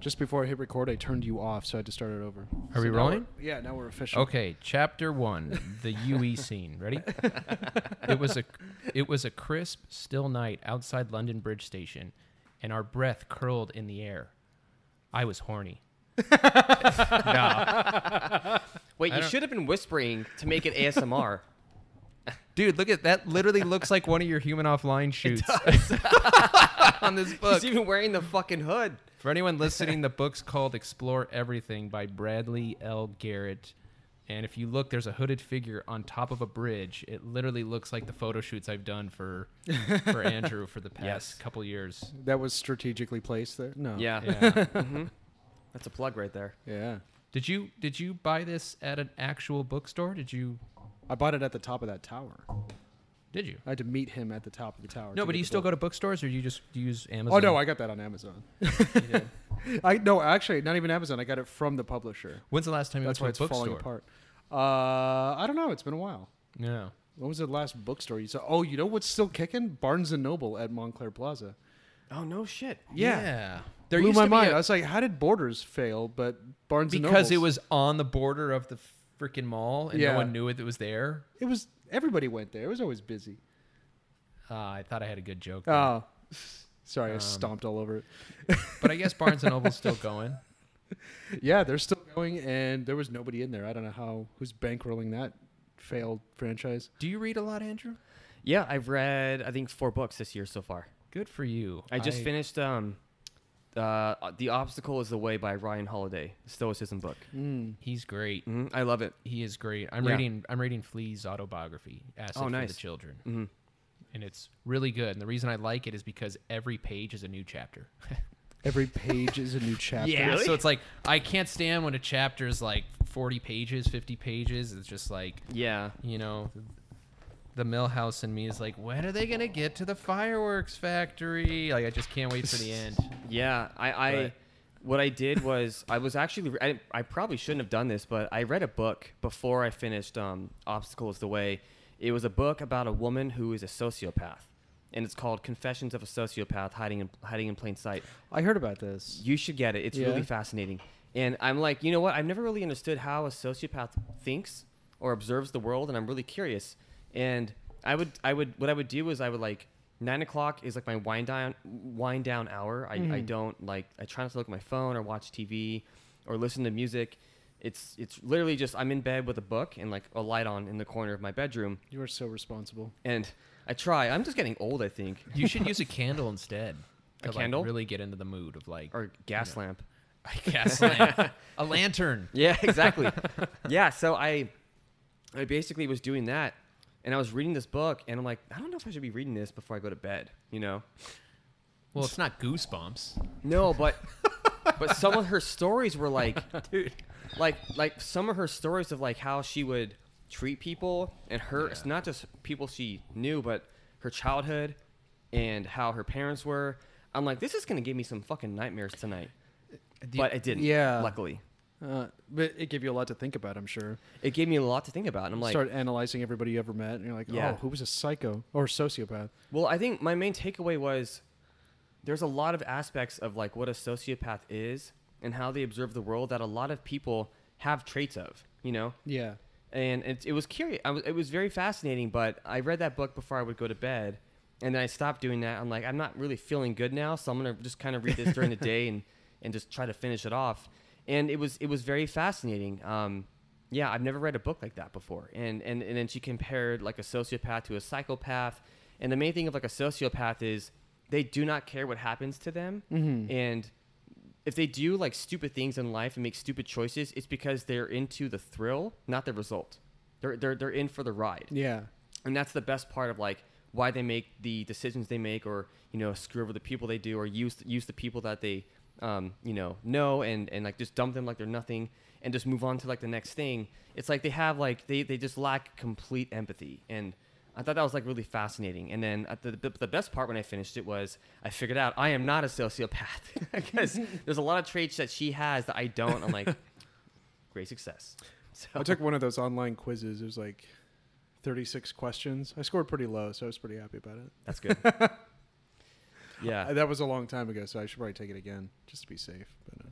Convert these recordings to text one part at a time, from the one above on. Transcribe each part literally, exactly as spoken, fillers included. Just before I hit record, I turned you off, so I had to start it over. Are so we rolling? Yeah, now we're official. Okay, chapter one, the U E scene. Ready? It was a, it was a crisp, still night outside London Bridge Station, and our breath curled in the air. I was horny. No. Wait, I you don't... should have been whispering to make it A S M R. Dude, look at that. Literally looks like one of your Human Offline shoots. It does. On this book. He's even wearing the fucking hood. For anyone listening, the book's called Explore Everything by Bradley L. Garrett. And if you look, there's a hooded figure on top of a bridge. It literally looks like the photo shoots I've done for for Andrew for the past yes. couple years. That was strategically placed there? No. Yeah. yeah. Mm-hmm. That's a plug right there. Yeah. Did you did you buy this at an actual bookstore? Did you? I bought it at the top of that tower. Did you? I had to meet him at the top of the tower. No, but do you still book. go to bookstores, or do you just use Amazon? Oh, no, I got that on Amazon. I No, actually, not even Amazon. I got it from the publisher. When's the last time you went to a bookstore? That's why it's falling apart. Uh, I don't know. It's been a while. Yeah. When was the last bookstore you saw? Oh, you know what's still kicking? Barnes and Noble at Montclair Plaza. Oh, no shit. Yeah. yeah. There Blew my mind. A... I was like, how did Borders fail, but Barnes and Noble? Because it was on the border of the freaking mall, and yeah. no one knew it, it was there. It was... Everybody went there. It was always busy. Uh, I thought I had a good joke. There. Oh, sorry. I um, stomped all over it. But I guess Barnes and Noble's still going. Yeah, they're still going, and there was nobody in there. I don't know how who's bankrolling that failed franchise. Do you read a lot, Andrew? Yeah, I've read, I think, four books this year so far. Good for you. I just I... finished um, uh, The Obstacle is the Way by Ryan Holiday, the Stoicism book. Mm. He's great. Mm-hmm. I love it. He is great. I'm yeah. reading I'm reading Flea's autobiography, Acid oh, nice. for the Children. Mm-hmm. And it's really good. And the reason I like it is because every page is a new chapter. Every page is a new chapter. Yeah. Really? So it's like, I can't stand when a chapter is like forty pages, fifty pages. It's just like, yeah, you know, the Millhouse in me is like, when are they going to get to the fireworks factory? Like, I just can't wait for the end. Yeah. I, I what I did was I was actually, I, I probably shouldn't have done this, but I read a book before I finished um, Obstacle is the Way. It was a book about a woman who is a sociopath, and it's called Confessions of a Sociopath, Hiding in, Hiding in Plain Sight. I heard about this. You should get it. It's yeah. really fascinating. And I'm like, you know what? I've never really understood how a sociopath thinks or observes the world, and I'm really curious. And I would, I would, what I would do is I would like, nine o'clock is like my wind down, wind down hour. I, mm. I don't like, I try not to look at my phone or watch T V or listen to music. It's it's literally just I'm in bed with a book and like a light on in the corner of my bedroom. You are so responsible. And I try. I'm just getting old, I think. You should use a candle instead. A to candle? Like really get into the mood of like... Or gas you know. lamp. A gas lamp. A lantern. Yeah, exactly. Yeah, so I I basically was doing that, and I was reading this book, and I'm like, I don't know if I should be reading this before I go to bed, you know? Well, it's not Goosebumps. No, but but some of her stories were like, dude, like like some of her stories of like how she would treat people, and her, yeah. it's not just people she knew, but her childhood and how her parents were. I'm like, this is gonna give me some fucking nightmares tonight, you, but it didn't. Yeah, luckily. Uh, but it gave you a lot to think about, I'm sure. It gave me a lot to think about. And I'm like, start analyzing everybody you ever met, and you're like, yeah. oh, who was a psycho or a sociopath? Well, I think my main takeaway was there's a lot of aspects of like what a sociopath is and how they observe the world that a lot of people have traits of, you know? Yeah. And it, it was curious. I was, it was very fascinating, but I read that book before I would go to bed, and then I stopped doing that. I'm like, I'm not really feeling good now, so I'm going to just kind of read this during the day and, and just try to finish it off. And it was it was very fascinating. Um, yeah, I've never read a book like that before. And, and and then she compared like a sociopath to a psychopath. And the main thing of like a sociopath is they do not care what happens to them. Mm-hmm. And if they do like stupid things in life and make stupid choices, it's because they're into the thrill, not the result. They're they're they're in for the ride. Yeah. And that's the best part of like why they make the decisions they make, or you know, screw over the people they do, or use use the people that they um you know know and and like just dump them like they're nothing and just move on to like the next thing. It's like they have like they they just lack complete empathy, and I thought that was like really fascinating. And then at the, the, the best part when I finished it was I figured out I am not a sociopath because there's a lot of traits that she has that I don't. I'm like, great success. So I took one of those online quizzes. It was like thirty-six questions. I scored pretty low, so I was pretty happy about it. That's good. Yeah, that was a long time ago, so I should probably take it again just to be safe. But uh,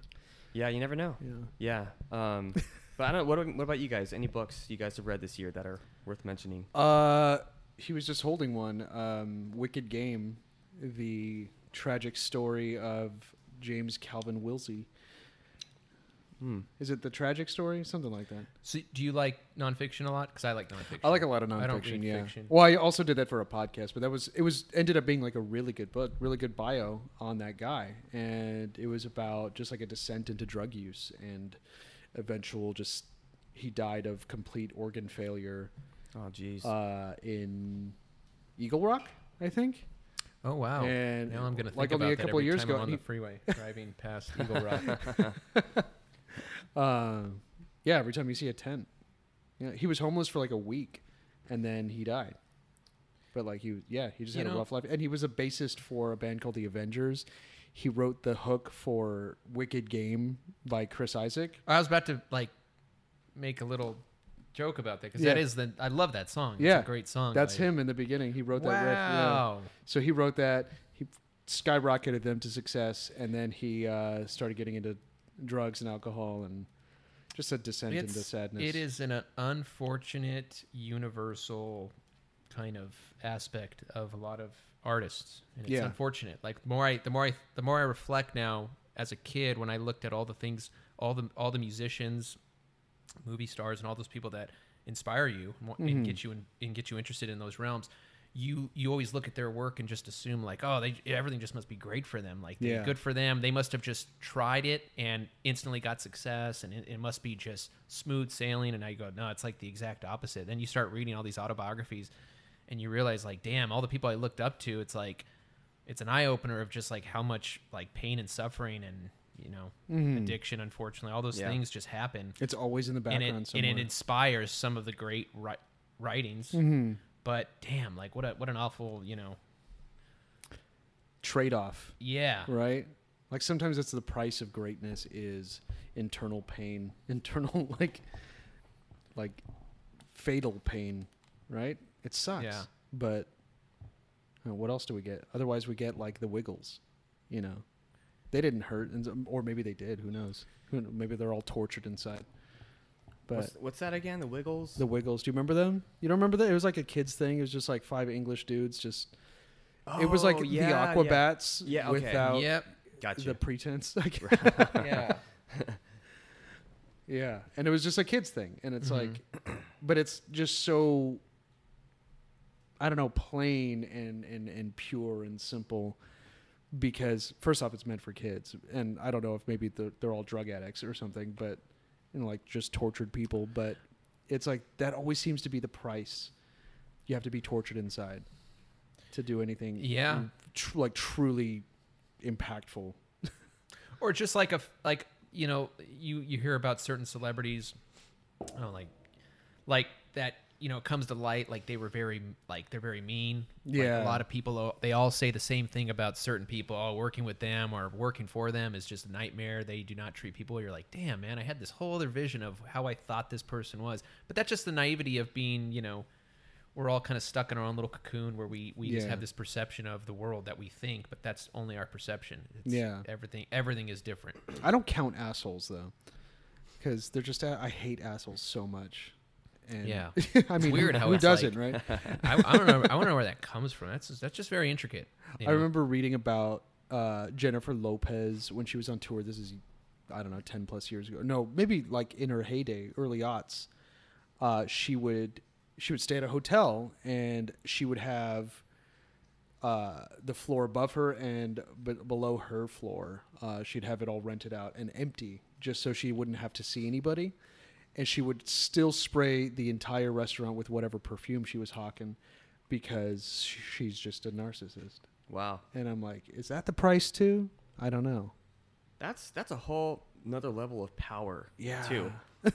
yeah, you never know. Yeah, yeah. Um, but I don't. What, what about you guys? Any books you guys have read this year that are worth mentioning? Uh, he was just holding one. Um, Wicked Game, the tragic story of James Calvin Wilsey. Hmm. Is it the tragic story? Something like that. So, do you like nonfiction a lot? Because I like nonfiction. I like a lot of nonfiction. I don't read yeah. fiction. Well, I also did that for a podcast, but that was it was ended up being like a really good book, really good bio on that guy, and it was about just like a descent into drug use and eventual just he died of complete organ failure. Oh, jeez. Uh, in Eagle Rock, I think. Oh wow! And now I'm gonna think like about only a that couple every years time ago I'm on he, the freeway driving past Eagle Rock. Uh, yeah, every time you see a tent. You know, he was homeless for like a week, and then he died. But like he, yeah, he just you had know, a rough life. And he was a bassist for a band called the Avengers. He wrote the hook for "Wicked Game" by Chris Isaac. I was about to like make a little joke about that because yeah. that is the I love that song. It's yeah, a great song. That's like, him in the beginning. He wrote wow. that riff. Wow! Yeah. So he wrote that. He skyrocketed them to success, and then he uh, started getting into drugs and alcohol and just a descent it's, into sadness. It is an uh, unfortunate universal kind of aspect of a lot of artists, and it's yeah. unfortunate. Like the more I, the more I, the more I reflect now as a kid, when I looked at all the things, all the, all the musicians, movie stars, and all those people that inspire you and, mm-hmm. and get you in, and get you interested in those realms. You you always look at their work and just assume like, oh, they everything just must be great for them, like yeah. good for them. They must have just tried it and instantly got success, and it, it must be just smooth sailing. And now you go, no, it's like the exact opposite. Then you start reading all these autobiographies, and you realize like, damn, all the people I looked up to, it's like, it's an eye opener of just like how much like pain and suffering and you know mm-hmm. addiction, unfortunately, all those yeah. things just happen. It's always in the background, and it, somewhere. And it inspires some of the great ri- writings. Mm-hmm. But damn, like what a what an awful, you know, trade-off. Yeah. Right? Like sometimes that's the price of greatness is internal pain, internal like like fatal pain, right? It sucks. Yeah. But you know, what else do we get? Otherwise we get like the Wiggles, you know. They didn't hurt, and or maybe they did, who knows? Who knows? Maybe they're all tortured inside. But what's, what's that again? The Wiggles? The Wiggles. Do you remember them? You don't remember that? It was like a kid's thing. It was just like five English dudes. Just oh, it was like yeah, the Aquabats yeah. Yeah, okay. without yep. gotcha. the pretense. yeah. yeah. And it was just a kid's thing. And it's mm-hmm. like, but it's just so, I don't know, plain and, and, and pure and simple. Because first off, it's meant for kids. And I don't know if maybe they're, they're all drug addicts or something, but... and like just tortured people, but it's like that always seems to be the price. You have to be tortured inside to do anything yeah. tr- like truly impactful. Or just like a, like, you know, you, you hear about certain celebrities, I don't like, like that, you know, it comes to light, like they were very, like they're very mean. Yeah. Like a lot of people, they all say the same thing about certain people. Oh, working with them or working for them is just a nightmare. They do not treat people. You're like, damn, man, I had this whole other vision of how I thought this person was. But that's just the naivety of being, you know, we're all kind of stuck in our own little cocoon where we, we yeah. just have this perception of the world that we think, but that's only our perception. It's yeah. Everything, everything is different. I don't count assholes though, because they're just, I hate assholes so much. And yeah. I mean, weird who, how who it's doesn't, like, right? I, I don't know. I want to know where that comes from. That's just, that's just very intricate. You know? I remember reading about uh, Jennifer Lopez when she was on tour. This is, I don't know, ten plus years ago. No, maybe like in her heyday, early aughts, uh, she would, she would stay at a hotel and she would have uh, the floor above her and b- below her floor. Uh, she'd have it all rented out and empty just so she wouldn't have to see anybody. And she would still spray the entire restaurant with whatever perfume she was hawking because she's just a narcissist. Wow. And I'm like, is that the price too? I don't know. That's, that's a whole another level of power yeah. too.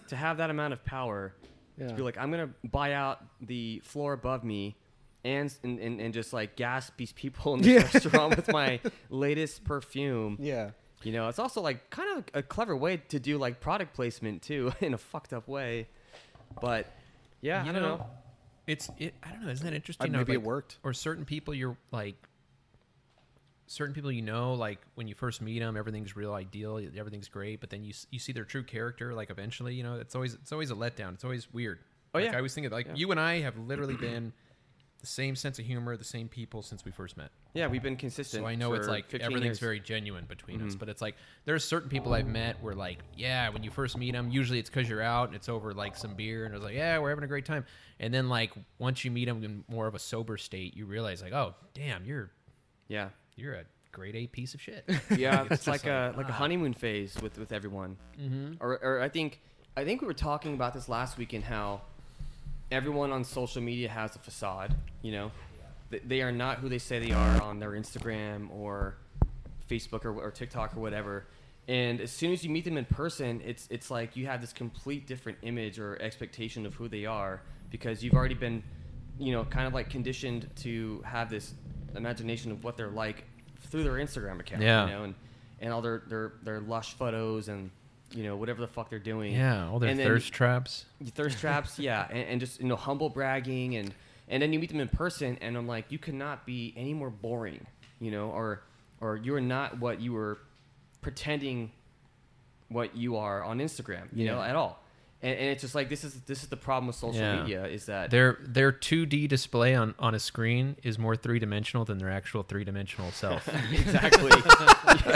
To have that amount of power. Yeah. To be like, I'm going to buy out the floor above me and and, and, and just like gas these people in the yeah. restaurant with my latest perfume. Yeah. You know, it's also like kind of a clever way to do like product placement too in a fucked up way. But yeah, you I know, don't know. It's, it, I don't know. Isn't that interesting? Uh, maybe like, it worked. Or certain people you're like, certain people, you know, like when you first meet them, everything's real ideal, everything's great, but then you you see their true character, like eventually, you know, it's always it's always a letdown. It's always weird. Oh like, yeah, I always think of like yeah. you and I have literally been the same sense of humor, the same people since we first met. Yeah, we've been consistent. So I know it's like everything's years. Very genuine between mm-hmm. us, but it's like there's certain people I've met where like yeah, when you first meet them, usually it's because you're out and it's over like some beer and it's like yeah, we're having a great time, and then like once you meet them in more of a sober state, you realize like oh damn, you're yeah. you're a grade A piece of shit. Yeah, it's, it's like a like ah. a honeymoon phase with, with everyone. Mm-hmm. Or, or I think I think we were talking about this last week in how everyone on social media has a facade. You know, they, they are not who they say they are on their Instagram or Facebook or, or TikTok or whatever. And as soon as you meet them in person, it's it's like you have this complete different image or expectation of who they are because you've already been, you know, kind of like conditioned to have this imagination of what they're like through their Instagram account, yeah. you know, and, and all their, their, their lush photos and, you know, whatever the fuck they're doing. Yeah, all their and thirst then, traps. Thirst traps, yeah, and, and just, you know, humble bragging. And, and then you meet them in person, and I'm like, you cannot be any more boring, you know, or or you're not what you were pretending what you are on Instagram, you yeah. know, at all. And, and it's just like this is this is the problem with social yeah. media is that their their two D display on, on a screen is more three dimensional than their actual three dimensional self. Exactly,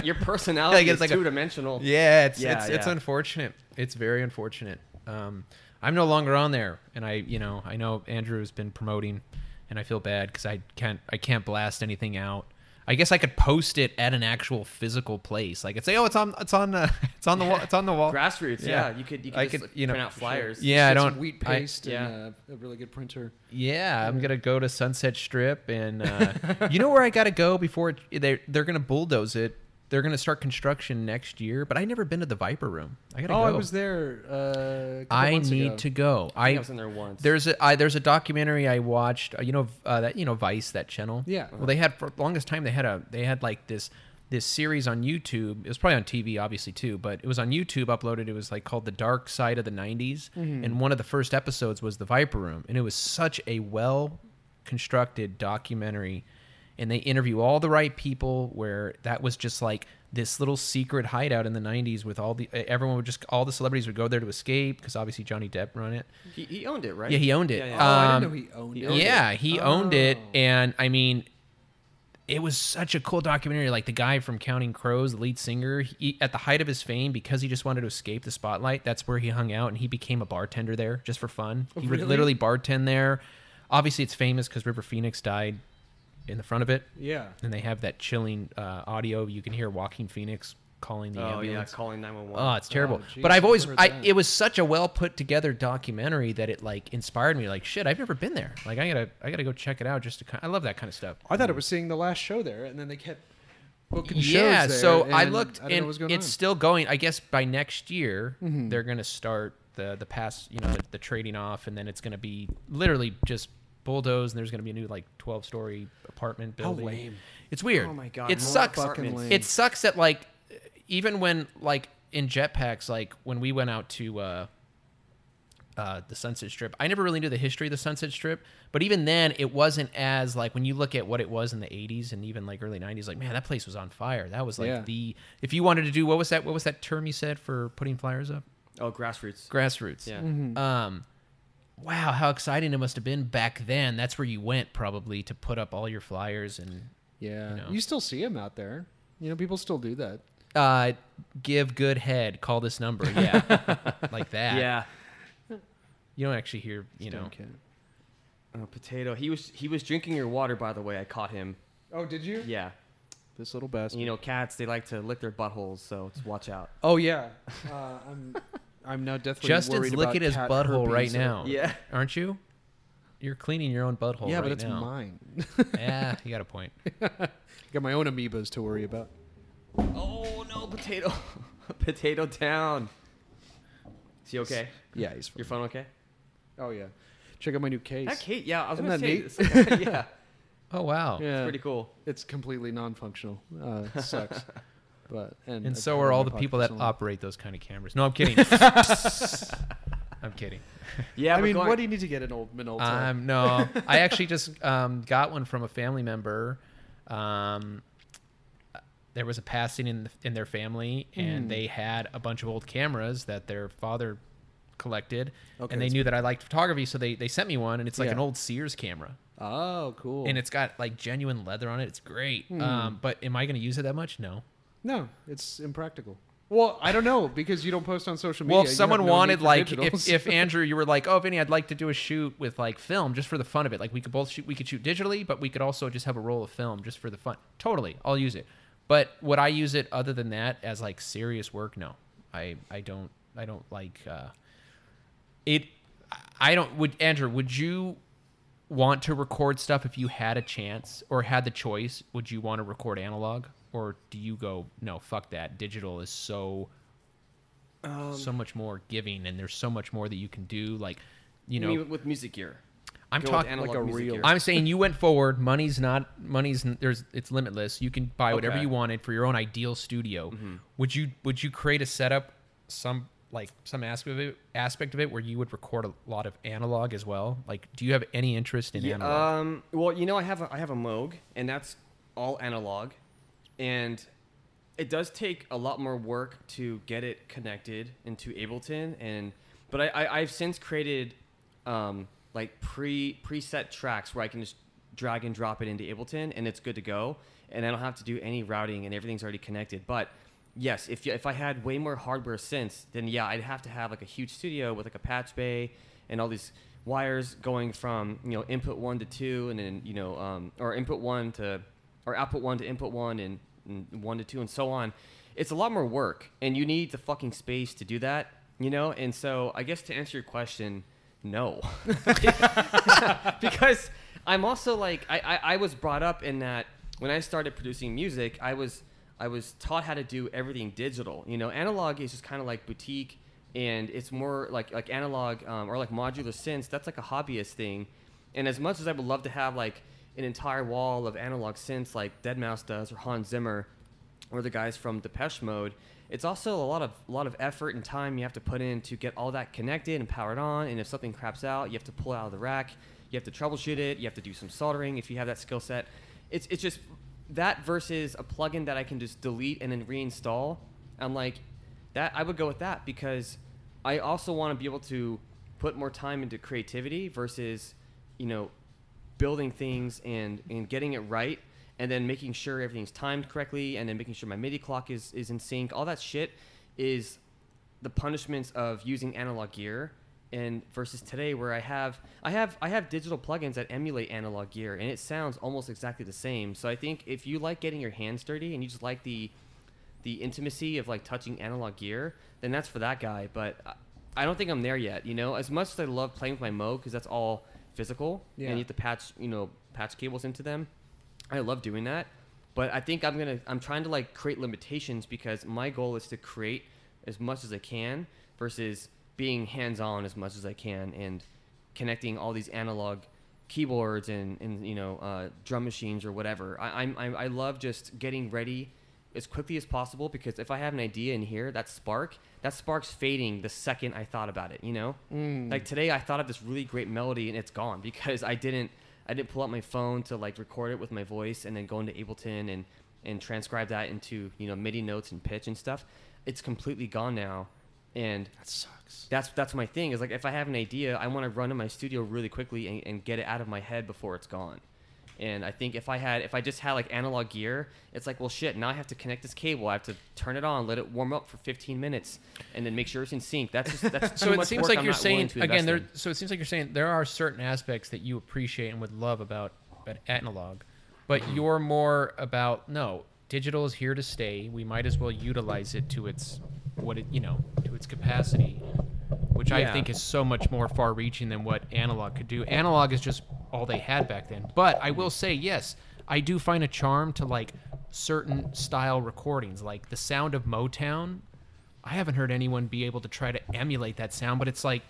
your personality like it's is like two dimensional. Yeah, it's yeah, it's, yeah. it's unfortunate. It's very unfortunate. Um, I'm no longer on there, and I you know I know Andrew has been promoting, and I feel bad because I can't I can't blast anything out. I guess I could post it at an actual physical place. Like I'd say, oh, it's on, it's on, uh, it's on the wall, it's on the wall. Grassroots, yeah. yeah. You could, you could, I just, could like, you know, print out flyers. Sure. Yeah, just I don't some wheat paste I, yeah. and uh, a really good printer. Yeah, I'm gonna go to Sunset Strip, and uh, you know where I gotta go before it, they they're gonna bulldoze it. They're gonna start construction next year, but I never been to the Viper Room. I gotta oh, go. Oh, I was there. Uh, I need ago. to go. I, I was in there once. There's a I, there's a documentary I watched. You know uh, that you know Vice, that channel. Yeah. Well, they had for the longest time they had a they had like this this series on YouTube. It was probably on T V obviously too, but it was on YouTube uploaded. It was like called The Dark Side of the nineties, mm-hmm. and one of the first episodes was the Viper Room, and it was such a well constructed documentary. And they interview all the right people where that was just like this little secret hideout in the nineties with all the, everyone would just, all the celebrities would go there to escape because obviously Johnny Depp ran it. He, he owned it, right? Yeah, he owned it. Yeah, yeah. Oh, um, I didn't know he owned he it. Yeah, he oh. owned it. And I mean, it was such a cool documentary. Like the guy from Counting Crows, the lead singer, he, at the height of his fame, because he just wanted to escape the spotlight, that's where he hung out and he became a bartender there just for fun. Oh, he really? would literally bartend there. Obviously it's famous because River Phoenix died in the front of it, yeah, and they have that chilling uh, audio. You can hear Joaquin Phoenix calling the oh, ambulance. Yeah, calling nine one one. Oh, it's terrible. Oh, geez, but I've always, I, it was such a well put together documentary that it like inspired me. Like, shit, I've never been there. Like, I gotta, I gotta go check it out. Just to, I love that kind of stuff. I thought it was seeing the last show there, and then they kept booking shows. Yeah, so I looked, I and it's on. Still going. I guess by next year mm-hmm. they're gonna start the the pass, you know, the, the trading off, and then it's gonna be literally just bulldozed, and there's gonna be a new like twelve story apartment building. How lame! It's weird. Oh my god! It sucks. It sucks that like. Even when, like, in jetpacks, like, when we went out to uh, uh, the Sunset Strip, I never really knew the history of the Sunset Strip, but even then, it wasn't as, like, when you look at what it was in the eighties and even, like, early nineties, like, man, that place was on fire. That was, like, yeah. the... If you wanted to do... What was that What was that term you said for putting flyers up? Oh, grassroots. Grassroots. Yeah. Mm-hmm. Um, wow, how exciting it must have been back then. That's where you went, probably, to put up all your flyers and... Yeah. You know. You still see them out there. You know, people still do that. Uh, give good head, call this number. Yeah. Like that. Yeah. You don't actually hear, you Stone know. Kid. Oh, potato. He was, he was drinking your water, by the way. I caught him. Oh, did you? Yeah. This little bastard. You know, cats, they like to lick their buttholes. So just watch out. Oh yeah. Uh, I'm, I'm now deathly Justin's worried about Justin's licking his butthole right now. Yeah. Aren't you? You're cleaning your own butthole yeah, right now. Yeah, but it's now. Mine. Yeah. You got a point. I got my own amoebas to worry about. Oh no, potato, potato down. Is he okay? Yeah, he's fine. Your phone okay? Oh yeah. Check out my new case. That case, yeah, I was going to say this. Yeah. Oh wow. Yeah. It's pretty cool. It's completely non-functional. Uh, it sucks. But and, and so are all the people that operate those kind of cameras. No, I'm kidding. I'm kidding. Yeah, I mean, going... what do you need to get an old Minolta? Um, no, I actually just um, got one from a family member. Um, There was a passing in the, in their family, and mm. they had a bunch of old cameras that their father collected, okay, and they knew cool. that I liked photography, so they, they sent me one, and it's like yeah. an old Sears camera. Oh, cool. And it's got, like, genuine leather on it. It's great. Mm. Um, but am I going to use it that much? No. No, it's impractical. Well, I don't know, because you don't post on social media. Well, if someone no wanted, like, if, if Andrew, you were like, oh, Vinny, I'd like to do a shoot with, like, film just for the fun of it. Like, we could both shoot, we could shoot digitally, but we could also just have a roll of film just for the fun. Totally. I'll use it. But would I use it other than that as like serious work? No, I, I don't, I don't like, uh, it, I don't, would Andrew, would you want to record stuff if you had a chance or had the choice? Would you want to record analog, or do you go, no, fuck that. Digital is so, um, so much more giving, and there's so much more that you can do. Like, you know, with, with music gear. I'm talking like a real. I'm saying you went forward. Money's not money's. There's it's limitless. You can buy whatever okay. you wanted for your own ideal studio. Mm-hmm. Would you would you create a setup, some like some aspect of it, aspect of it where you would record a lot of analog as well? Like, do you have any interest in yeah, analog? Um, well, you know, I have a, I have a Moog, and that's all analog, and it does take a lot more work to get it connected into Ableton, and but I, I I've since created. Um, like pre preset tracks where I can just drag and drop it into Ableton, and it's good to go, and I don't have to do any routing, and everything's already connected. But yes, if you, if I had way more hardware synths, then yeah, I'd have to have like a huge studio with like a patch bay and all these wires going from, you know, input one to two, and then, you know, um, or input one to, or output one to input one, and, and one to two, and so on. It's a lot more work, and you need the fucking space to do that, you know? And so I guess to answer your question, no. Because I'm also like, I, I, I was brought up in that when I started producing music, I was I was taught how to do everything digital. You know, analog is just kind of like boutique, and it's more like like analog um, or like modular synths. That's like a hobbyist thing. And as much as I would love to have like an entire wall of analog synths like deadmouse does, or Hans Zimmer, or the guys from Depeche Mode, it's also a lot of a lot of effort and time you have to put in to get all that connected and powered on. And if something craps out, you have to pull it out of the rack. You have to troubleshoot it. You have to do some soldering if you have that skill set. It's it's just that versus a plugin that I can just delete and then reinstall. I'm like, that I would go with that, because I also want to be able to put more time into creativity versus, you know, building things and, and getting it right, and then making sure everything's timed correctly, and then making sure my MIDI clock is, is in sync. All that shit is the punishments of using analog gear, and versus today where I have I have I have digital plugins that emulate analog gear, and it sounds almost exactly the same. So I think if you like getting your hands dirty, and you just like the the intimacy of like touching analog gear, then that's for that guy. But I don't think I'm there yet. You know, as much as I love playing with my Moog because that's all physical, yeah. and you have to patch, you know, patch cables into them. I love doing that, but I think I'm gonna. I'm trying to like create limitations because my goal is to create as much as I can versus being hands-on as much as I can and connecting all these analog keyboards and, and you know, uh, drum machines or whatever. I, I I love just getting ready as quickly as possible because if I have an idea in here, that spark, that spark's fading the second I thought about it, you know? Mm. Like today I thought of this really great melody and it's gone because I didn't I didn't pull out my phone to like record it with my voice and then go into Ableton and, and transcribe that into, you know, MIDI notes and pitch and stuff. It's completely gone now. And that sucks. That's that's my thing. Is like if I have an idea, I want to run to my studio really quickly and, and get it out of my head before it's gone. And I think if I had, if I just had like analog gear, it's like, well, shit. Now I have to connect this cable. I have to turn it on, let it warm up for fifteen minutes, and then make sure it's in sync. That's just, that's so. It seems like I'm you're saying again. There, so it seems like you're saying there are certain aspects that you appreciate and would love about, about analog, but you're more about no. Digital is here to stay. We might as well utilize it to its what it you know to its capacity, which yeah. I think is so much more far-reaching than what analog could do. Analog is just all they had back then. But I will say, yes, I do find a charm to like certain style recordings, like the sound of Motown. I haven't heard anyone be able to try to emulate that sound, but it's like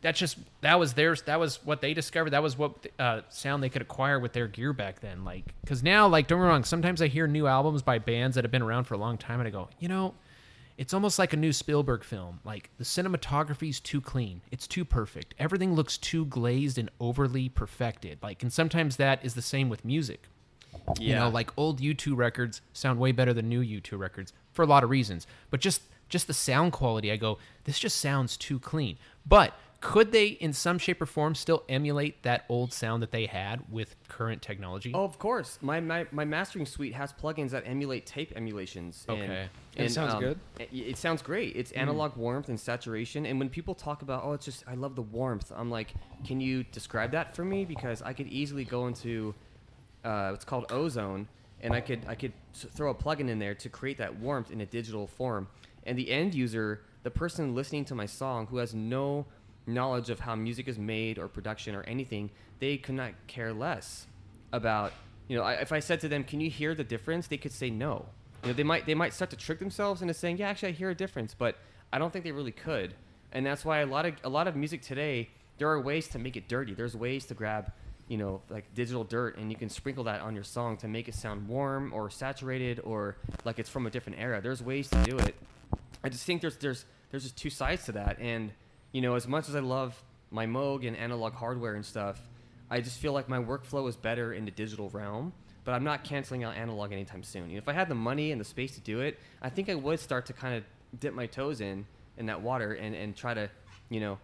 that's just that was theirs. That was what they discovered. That was what uh, sound they could acquire with their gear back then. Like, because now, like, don't get me wrong. Sometimes I hear new albums by bands that have been around for a long time, and I go, you know, it's almost like a new Spielberg film. Like the cinematography's too clean. It's too perfect. Everything looks too glazed and overly perfected. Like, and sometimes that is the same with music. Yeah. You know, like old U two records sound way better than new U two records for a lot of reasons. But just just the sound quality, I go, this just sounds too clean. But could they, in some shape or form, still emulate that old sound that they had with current technology? Oh, of course. My my, my mastering suite has plugins that emulate tape emulations. Okay. And, and it sounds um, good. It, it sounds great. It's analog mm. warmth and saturation. And when people talk about, oh, it's just, I love the warmth, I'm like, can you describe that for me? Because I could easily go into uh, what's called Ozone, and I could I could throw a plugin in there to create that warmth in a digital form. And the end user, the person listening to my song who has no knowledge of how music is made or production or anything, they could not care less about, you know, I, if I said to them, can you hear the difference? They could say no. You know, they might they might start to trick themselves into saying, yeah, actually I hear a difference, but I don't think they really could. And that's why a lot of a lot of music today, there are ways to make it dirty. There's ways to grab, you know, like digital dirt, and you can sprinkle that on your song to make it sound warm or saturated or like it's from a different era. There's ways to do it. I just think there's there's there's just two sides to that. And you know, as much as I love my Moog and analog hardware and stuff, I just feel like my workflow is better in the digital realm, but I'm not canceling out analog anytime soon. You know, if I had the money and the space to do it, I think I would start to kind of dip my toes in, in that water and, and try to, you know,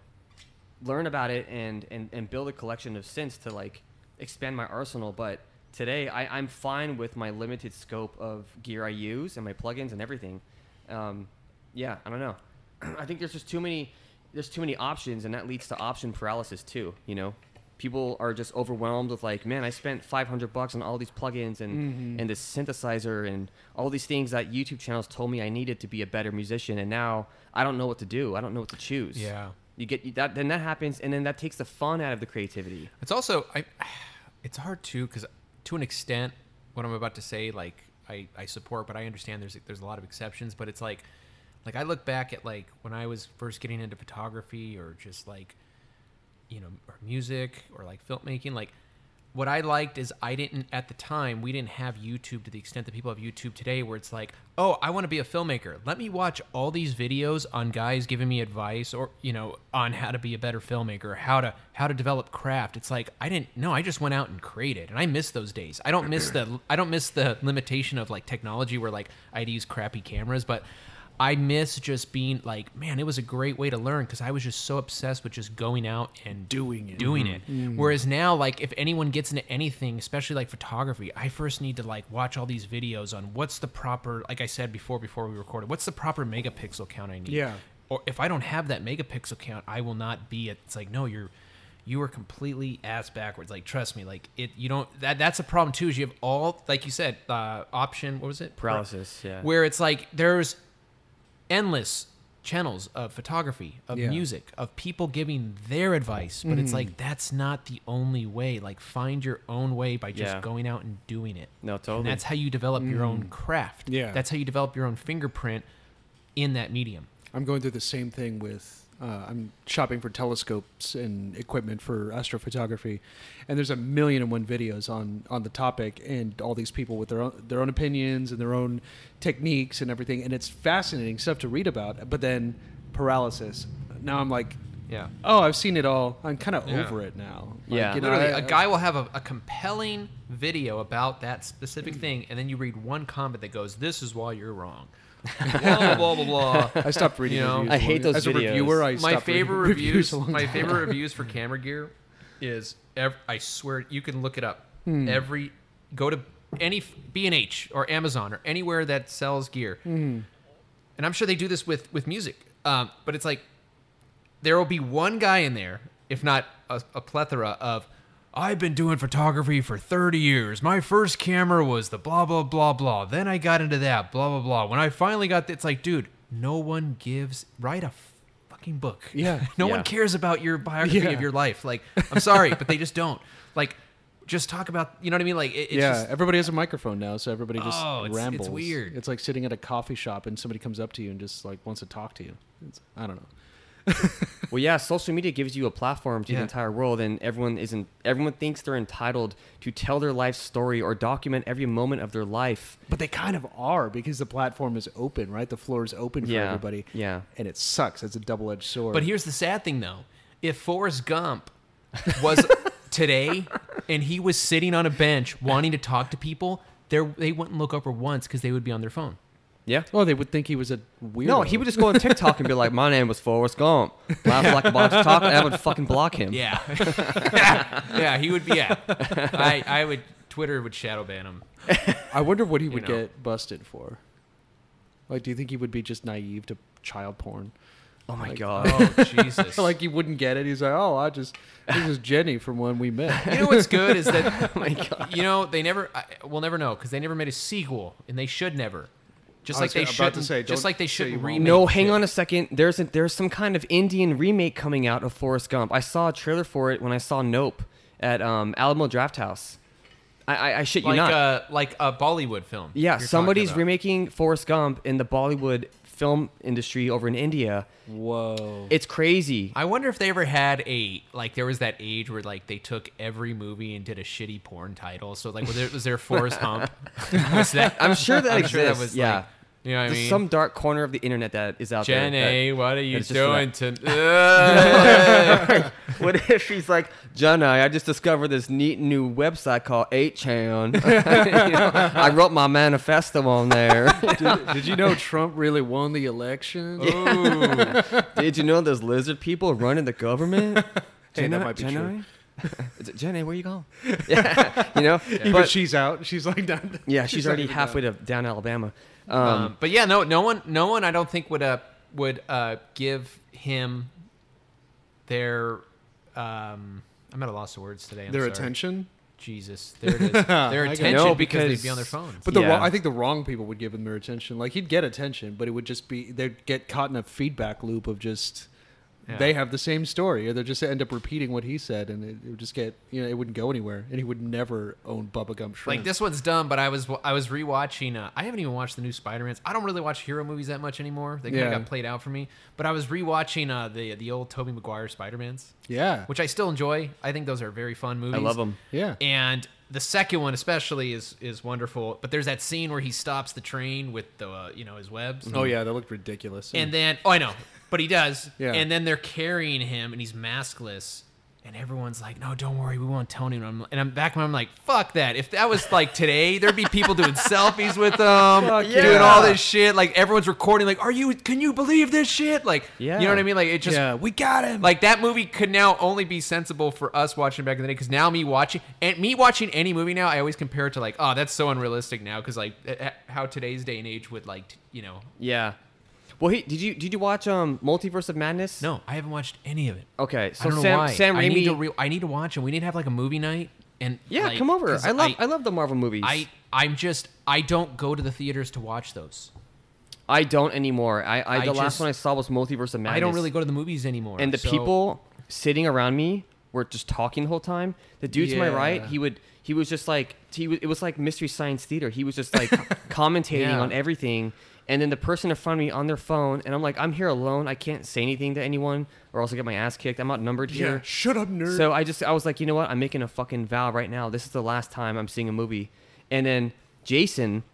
learn about it and, and, and build a collection of synths to, like, expand my arsenal. But today, I, I'm fine with my limited scope of gear I use and my plugins and everything. Um, yeah, I don't know. I think there's just too many... there's too many options, and that leads to option paralysis too. You know, people are just overwhelmed with like, man, I spent five hundred bucks on all these plugins and, mm-hmm. and this synthesizer and all these things that YouTube channels told me I needed to be a better musician. And now I don't know what to do. I don't know what to choose. Yeah. You get that, then that happens. And then that takes the fun out of the creativity. It's also, I, it's hard too, because to an extent what I'm about to say, like I, I support, but I understand there's, there's a lot of exceptions, but it's like, Like, I look back at, like, when I was first getting into photography or just, like, you know, or music or, like, filmmaking, like, what I liked is I didn't, at the time, we didn't have YouTube to the extent that people have YouTube today where it's like, oh, I want to be a filmmaker. Let me watch all these videos on guys giving me advice or, you know, on how to be a better filmmaker, how to how to develop craft. It's like, I didn't, no, I just went out and created, and I miss those days. I don't miss the, I don't miss the limitation of, like, technology where, like, I had to use crappy cameras, but I miss just being like, man, it was a great way to learn because I was just so obsessed with just going out and doing it. Doing it. Mm. Whereas now, like, if anyone gets into anything, especially like photography, I first need to like watch all these videos on what's the proper, like I said before, before we recorded, what's the proper megapixel count I need? Yeah. Or if I don't have that megapixel count, I will not be at, it's like, no, you're, you are completely ass backwards. Like, trust me, like it, you don't, that that's a problem too, is you have all, like you said, uh, option, what was it? Paralysis. Where, yeah. Where it's like, there's endless channels of photography, of yeah. music, of people giving their advice, but mm. it's like, that's not the only way. Like, find your own way by just yeah. going out and doing it. No, totally. And that's how you develop mm. your own craft. Yeah. That's how you develop your own fingerprint in that medium. I'm going through the same thing with, uh, I'm shopping for telescopes and equipment for astrophotography, and there's a million and one videos on, on the topic, and all these people with their own, their own opinions and their own techniques and everything. And it's fascinating stuff to read about, but then paralysis. Now I'm like, yeah, oh, I've seen it all. I'm kind of yeah. over it now. Like, yeah. You know, literally, I, I, a guy will have a, a compelling video about that specific thing, and then you read one comment that goes, this is why you're wrong. blah, blah, blah, blah. I stopped reading. You know, I hate those as videos. As a reviewer, I my favorite reviews. reviews my favorite reviews for camera gear is every, I swear you can look it up. Hmm. Every go to any B and H or Amazon or anywhere that sells gear, hmm. and I'm sure they do this with with music. Um, but it's like there will be one guy in there, if not a, a plethora of. I've been doing photography for thirty years. My first camera was the blah, blah, blah, blah. Then I got into that, blah, blah, blah. When I finally got... Th- it's like, dude, no one gives... Write a fucking book. Yeah. no yeah. one cares about your biography yeah. of your life. Like, I'm sorry, but they just don't. Like, just talk about... You know what I mean? Like, it, it's Yeah, just, everybody has a microphone now, so everybody just oh, it's, rambles. It's weird. It's like sitting at a coffee shop and somebody comes up to you and just, like, wants to talk to you. It's, I don't know. Well, yeah, social media gives you a platform to yeah. the entire world, and everyone isn't. Everyone thinks they're entitled to tell their life story or document every moment of their life. But they kind of are, because the platform is open, right? The floor is open for yeah. everybody. Yeah, and it sucks. It's a double-edged sword. But here's the sad thing, though: if Forrest Gump was today, and he was sitting on a bench wanting to talk to people, there they wouldn't look over once because they would be on their phone. Yeah. Oh, they would think he was a weirdo. No, he would just go on TikTok and be like, my name was Forrest Gump. Laugh like a box of chocolate. I would fucking block him. Yeah. yeah, he would be, yeah. I, I would, Twitter would shadow ban him. I wonder what he you would know. get busted for. Like, do you think he would be just naive to child porn? Oh, my like, God. Oh, Jesus. Like, he wouldn't get it. He's like, oh, I just, this is Jenny from when we met. You know what's good is that, oh my God. You know, they never, I, we'll never know, because they never made a sequel, and they should never. Just like, say, say, just like they shouldn't remake. No, hang it. on a second. There's a, there's some kind of Indian remake coming out of Forrest Gump. I saw a trailer for it when I saw Nope at um, Alamo Drafthouse. I, I, I shit like you not. A, like a Bollywood film. Yeah, somebody's remaking Forrest Gump in the Bollywood film industry over in India. Whoa. It's crazy. I wonder if they ever had a, like there was that age where like they took every movie and did a shitty porn title. So like was there, was there Forrest Hump? Was that, I'm sure that I'm exists. Sure that was yeah. like, you know what There's I mean? some dark corner of the internet that is out Jenny, there. Jenny, what are you doing to... What if she's like, Jenny, I just discovered this neat new website called eight chan. You know, I wrote my manifesto on there. did, did you know Trump really won the election? Yeah. Ooh. Did you know there's lizard people running the government? Hey, Jenny, that might be Jenny? true. Jenny, where you going? Yeah, you know, yeah. Even but she's out. She's like down. Yeah, she's, she's already halfway down. to down Alabama. Um, um, but yeah, no, no one, no one. I don't think would uh would uh give him their um. I'm at a loss of words today. I'm their sorry. attention. Jesus, there it is. Their attention no, because, because they'd be on their phones. But the yeah. wrong, I think the wrong people would give him their attention. Like he'd get attention, but it would just be they'd get caught in a feedback loop of just. Yeah. They have the same story, or they just end up repeating what he said, and it, it would just get, you know, it wouldn't go anywhere, and he would never own Bubba Gump Shrimp. Like this one's dumb, but I was I was rewatching. Uh, I haven't even watched the new Spider-Mans. I don't really watch hero movies that much anymore. They kind of yeah. got played out for me. But I was rewatching uh, the the old Tobey Maguire Spider-Mans. Yeah, which I still enjoy. I think those are very fun movies. I love them. Yeah, and the second one especially is is wonderful. But there's that scene where he stops the train with the uh, you know his webs. Oh yeah, that looked ridiculous. And yeah. then oh I know. But he does, yeah. and then they're carrying him, and he's maskless, and everyone's like, no, don't worry, we won't tell anyone. And I'm back when I'm like, fuck that. If that was, like, today, there'd be people doing selfies with them, yeah. doing all this shit. Like, everyone's recording, like, are you, can you believe this shit? Like, yeah. you know what I mean? Like, it just, yeah. we got him. Like, that movie could now only be sensible for us watching back in the day, because now me watching, and me watching any movie now, I always compare it to, like, oh, that's so unrealistic now, because, like, how today's day and age would, like, you know. Yeah. Well, he, did you did you watch um, Multiverse of Madness? No, I haven't watched any of it. Okay, so I don't Sam, know why. Sam Raimi. I need, to re- I need to watch, and we need to have like a movie night. And yeah, like, come over. I love I, I love the Marvel movies. I I'm just I don't go to the theaters to watch those. I don't anymore. I, I, I the just, last one I saw was Multiverse of Madness. I don't really go to the movies anymore. And the so. people sitting around me were just talking the whole time. The dude yeah. to my right, he would he was just like he was, it was like Mystery Science Theater. He was just like commentating yeah. on everything. And then the person in front of me on their phone, and I'm like, I'm here alone. I can't say anything to anyone, or else I get my ass kicked. I'm outnumbered here. Yeah, shut up, nerd. So I just, I was like, you know what? I'm making a fucking vow right now. This is the last time I'm seeing a movie. And then Jason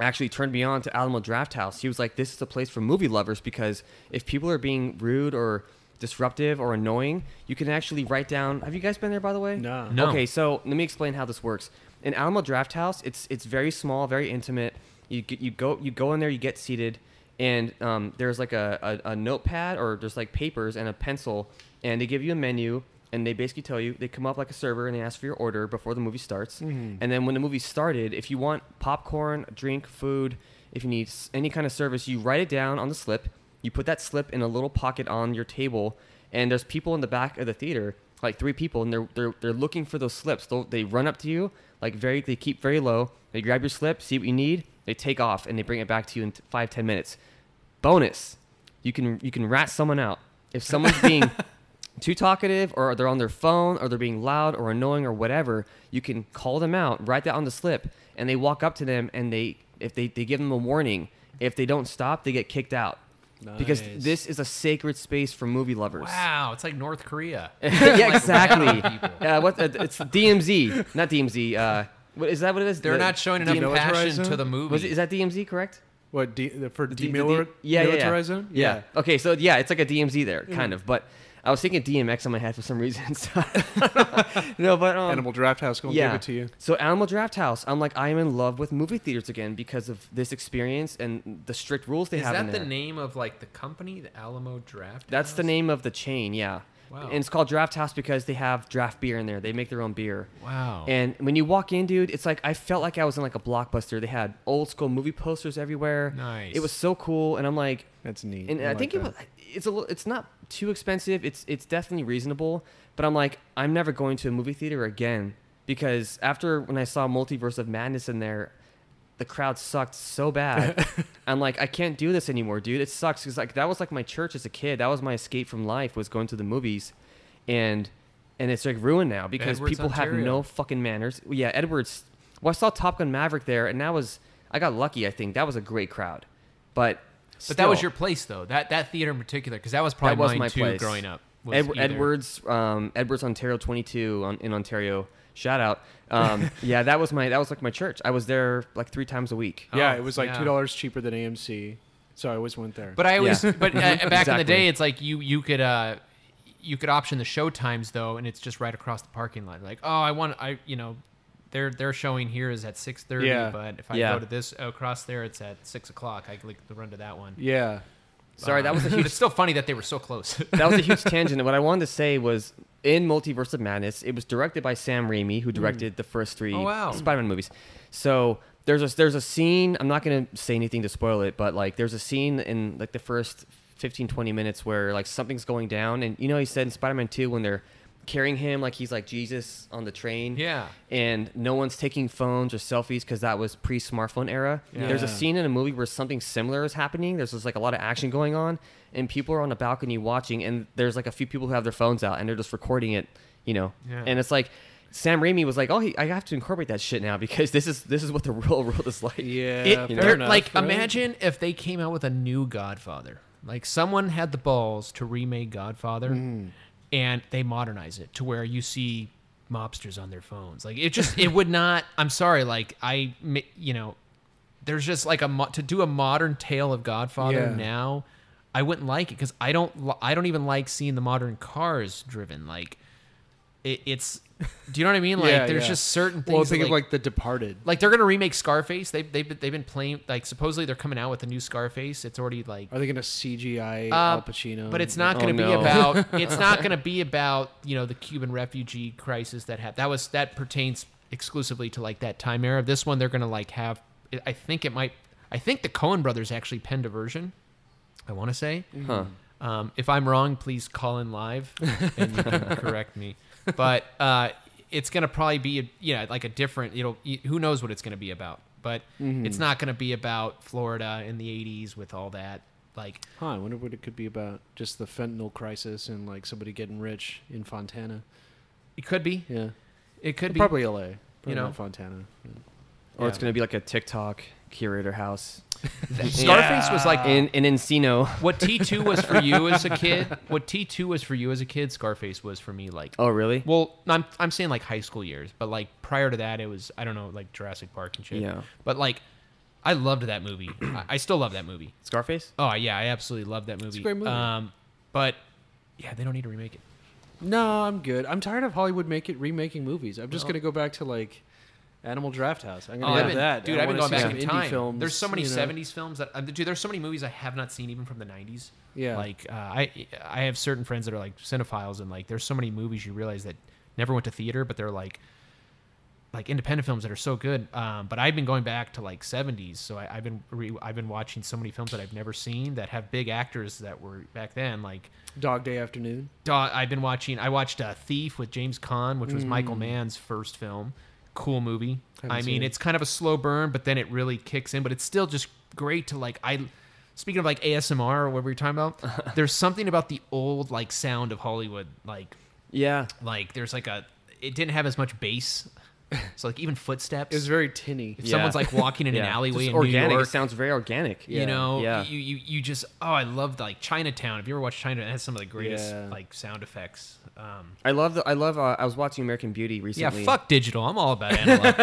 actually turned me on to Alamo Drafthouse. He was like, this is the place for movie lovers, because if people are being rude or disruptive or annoying, you can actually write down. Have you guys been there, by the way? No. no. Okay, so let me explain how this works. In Alamo Drafthouse, it's it's very small, very intimate. You you go you go in there, you get seated, and um, there's like a, a, a notepad, or there's like papers and a pencil, and they give you a menu, and they basically tell you, they come up like a server, and they ask for your order before the movie starts. Mm-hmm. And then when the movie started, if you want popcorn, drink, food, if you need any kind of service, you write it down on the slip, you put that slip in a little pocket on your table, and there's people in the back of the theater, like three people, and they're they're, they're looking for those slips. They'll, they run up to you, like very they keep very low, they grab your slip, see what you need, they take off, and they bring it back to you in five, ten minutes. Bonus, you can you can rat someone out. If someone's being too talkative, or they're on their phone, or they're being loud or annoying or whatever, you can call them out, write that on the slip, and they walk up to them, and they if they, they give them a warning. If they don't stop, they get kicked out. Nice. Because this is a sacred space for movie lovers. Wow, it's like North Korea. yeah, exactly. uh, what, uh, it's D M Z, not D M Z, uh, What, is that what it is? They're the, not showing enough D- passion to the movie. Was it, is that D M Z, correct? What, D, for D- demilitarizing? D- yeah, yeah, yeah. yeah, yeah. Okay, so yeah, it's like a D M Z there, mm. kind of. But I was thinking D M X on my head for some reason. So no, but um, Animal Draft House gonna yeah. give it to you. So Animal Draft House, I'm like, I am in love with movie theaters again because of this experience and the strict rules they is have. Is that in the there. name of like the company, the Alamo Draft? That's House? the name of the chain. Yeah. Wow. And it's called Draft House because they have draft beer in there. They make their own beer. Wow. And when you walk in, dude, it's like I felt like I was in like a Blockbuster. They had old school movie posters everywhere. Nice. It was so cool. And I'm like, that's neat. And I, I like think that. it was, it's a little, it's not too expensive. It's it's definitely reasonable. But I'm like, I'm never going to a movie theater again, because after when I saw Multiverse of Madness in there, the crowd sucked so bad. I'm like, I can't do this anymore, dude. It sucks, because like that was like my church as a kid. That was my escape from life, was going to the movies, and and it's like ruined now because Edwards, people Ontario. have no fucking manners. Yeah, Edwards. Well, I saw Top Gun Maverick there, and that was I got lucky. I think that was a great crowd, but but still, that was your place though. That that theater in particular, because that was probably that was mine my too place. growing up. Was Ed, Edwards, um, Edwards, Ontario, twenty-two on, in Ontario. Shout out. Um, yeah, that was my that was like my church. I was there like three times a week. Yeah, oh, it was like yeah. two dollars cheaper than A M C. So I always went there. But I always yeah. but uh, back exactly. in the day, it's like you you could uh, you could option the show times though, and it's just right across the parking lot. Like, "Oh, I want I you know, they're they're showing here is at six thirty, yeah. but if I yeah. go to this across there, it's at six o'clock. I could like run to that one." Yeah. Sorry, that was a huge... It's still funny that they were so close. That was a huge tangent. What I wanted to say was, in Multiverse of Madness, it was directed by Sam Raimi, who directed mm. the first three oh, wow. Spider-Man movies. So there's a, there's a scene... I'm not going to say anything to spoil it, but like there's a scene in like the first fifteen, twenty minutes where like something's going down. And you know, he said in Spider-Man two, when they're carrying him, like he's like Jesus on the train. Yeah. And no one's taking phones or selfies because that was pre-smartphone era. Yeah. There's a scene in a movie where something similar is happening. There's just like a lot of action going on, and people are on a balcony watching, and there's like a few people who have their phones out, and they're just recording it, you know. Yeah. And it's like Sam Raimi was like, oh, he, I have to incorporate that shit now because this is this is what the real world is like. Yeah. It, you know? enough, like right? Imagine if they came out with a new Godfather. Like someone had the balls to remake Godfather. Mm. And they modernize it to where you see mobsters on their phones. Like it just, it would not. I'm sorry. Like I, you know, there's just like a mo- to do a modern tale of Godfather yeah. now. I wouldn't like it because I don't. I don't even like seeing the modern cars driven. Like it, it's. Do you know what I mean? Like yeah, there's yeah. just certain things. Well, think of like, like The Departed. Like they're gonna remake Scarface. They they they've been playing. Like supposedly they're coming out with a new Scarface. It's already like. Are they gonna C G I uh, Al Pacino? But it's not gonna oh, be no. about. It's not gonna be about you know the Cuban refugee crisis that happened. That was that pertains exclusively to like that time era. This one they're gonna like have. I think it might. I think the Coen brothers actually penned a version. I want to say. Huh. Um, if I'm wrong, please call in live and you can correct me. But uh, it's going to probably be, a, you know, like a different, you know, who knows what it's going to be about. But mm-hmm. it's not going to be about Florida in the eighties with all that. Like, huh, I wonder what it could be about. Just the fentanyl crisis and like somebody getting rich in Fontana. It could be. Yeah. It could well, be. Probably L A. Probably you know? Not Fontana. Yeah. Or yeah. It's going to be like a TikTok curator house. Scarface yeah. was like in, in Encino. What T two was for you as a kid, what T two was for you as a kid, Scarface was for me like. Oh, really? Well, I'm I'm saying like high school years, but like prior to that, it was, I don't know, like Jurassic Park and shit. Yeah. But like, I loved that movie. I, I still love that movie. Scarface? Oh, yeah, I absolutely love that movie. It's a great movie. Um, but yeah, they don't need to remake it. No, I'm good. I'm tired of Hollywood make it remaking movies. I'm just no. going to go back to like Animal Drafthouse. I'm gonna oh, have that. Dude, I've been going back in time. Films, there's so many you know. seventies films that uh, dude, there's so many movies I have not seen even from the nineties. Yeah. Like uh, I I have certain friends that are like cinephiles and like there's so many movies you realize that never went to theater, but they're like like independent films that are so good. Um, but I've been going back to like seventies, so I, I've been re- I've been watching so many films that I've never seen that have big actors that were back then, like Dog Day Afternoon. Dog, I've been watching. I watched uh, Thief with James Caan, which was mm. Michael Mann's first film. Cool movie. Haven't I mean, it. It's kind of a slow burn, but then it really kicks in. But it's still just great to like. I speaking of like A S M R or whatever you're talking about. There's something about the old like sound of Hollywood, like yeah, like there's like a. It didn't have as much bass. So like even footsteps. It was very tinny. If yeah. someone's like walking in yeah. an alleyway just in organic. New York, it sounds very organic. Yeah. You know, yeah. you, you you just oh, I loved like Chinatown. If you ever watched Chinatown, it has some of the greatest yeah. like sound effects. Um, I love the I love. Uh, I was watching American Beauty recently. Yeah, fuck digital. I'm all about analog.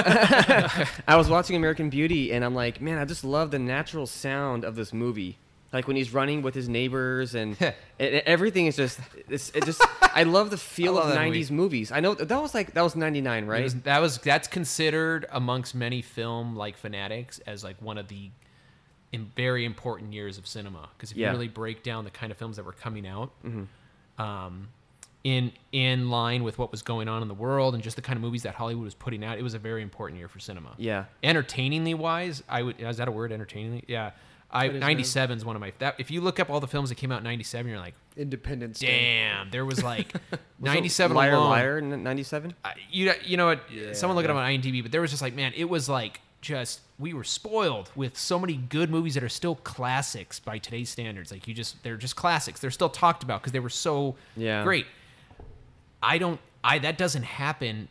I was watching American Beauty, and I'm like, man, I just love the natural sound of this movie. Like when he's running with his neighbors and it, it, everything is just, it's, it just, I love the feel love of nineties movie. movies. I know that was like, that was ninety-nine, right? Was, that was, that's considered amongst many film like fanatics as like one of the in very important years of cinema. Cause if yeah. you really break down the kind of films that were coming out mm-hmm. um, in, in line with what was going on in the world and just the kind of movies that Hollywood was putting out, it was a very important year for cinema. Yeah. Entertainingly wise, I would, is that a word? Entertainingly? Yeah. I ninety-seven is one of my that, if you look up all the films that came out in ninety-seven, you're like Independence Day. Damn, there was like was ninety-seven Liar alone. Liar ninety-seven. You you know what? Yeah, someone look yeah. it up on IMDb, but there was just like man, it was like just we were spoiled with so many good movies that are still classics by today's standards. Like you just they're just classics. They're still talked about because they were so yeah. great. I don't I that doesn't happen.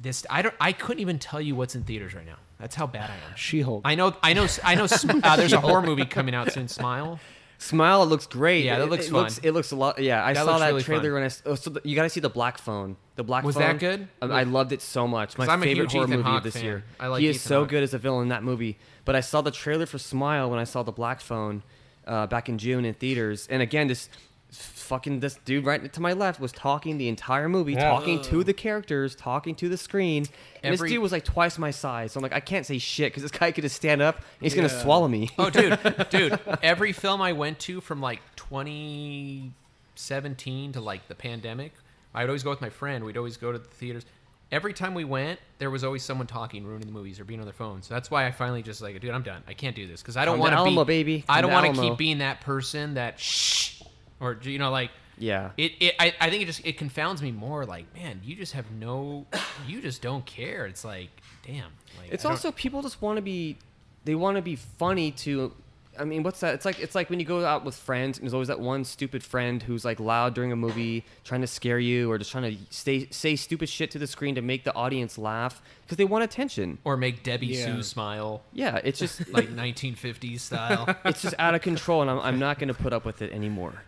This I don't I couldn't even tell you what's in theaters right now. That's how bad I am. She-Hulk. I know. I know. I know. Uh, there's a horror movie coming out soon. Smile. Smile. It looks great. Yeah, that looks it, it fun. Looks, it looks a lot. Yeah, I that saw that really trailer fun. when I. Oh, so the, you got to see the Black Phone. The Black was Phone was that good? Um, I loved it so much. My I'm favorite horror Ethan movie Hawk this fan. year. I like. He is Ethan so Hawk. good as a villain in that movie. But I saw the trailer for Smile when I saw the Black Phone uh, back in June in theaters, and again this. Fucking this dude right to my left was talking the entire movie, yeah. talking to the characters, talking to the screen. And Every, this dude was like twice my size. So I'm like, I can't say shit because this guy could just stand up and he's yeah. going to swallow me. Oh, dude. Dude. Every film I went to from like twenty seventeen to like the pandemic, I would always go with my friend. We'd always go to the theaters. Every time we went, there was always someone talking, ruining the movies or being on their phone. So that's why I finally just like, dude, I'm done. I can't do this because I don't want to be, baby. I don't want to keep being that person that shh. Or, you know, like, yeah, it, it, I, I think it just, it confounds me more. Like, man, you just have no, you just don't care. It's like, damn. Like, it's I also don't... people just want to be, they want to be funny to, I mean, what's that? It's like, it's like when you go out with friends and there's always that one stupid friend who's like loud during a movie, trying to scare you or just trying to stay, say stupid shit to the screen to make the audience laugh because they want attention. Or make Debbie yeah. Sue smile. Yeah. It's just like nineteen fifties style. It's just out of control and I'm, I'm not going to put up with it anymore.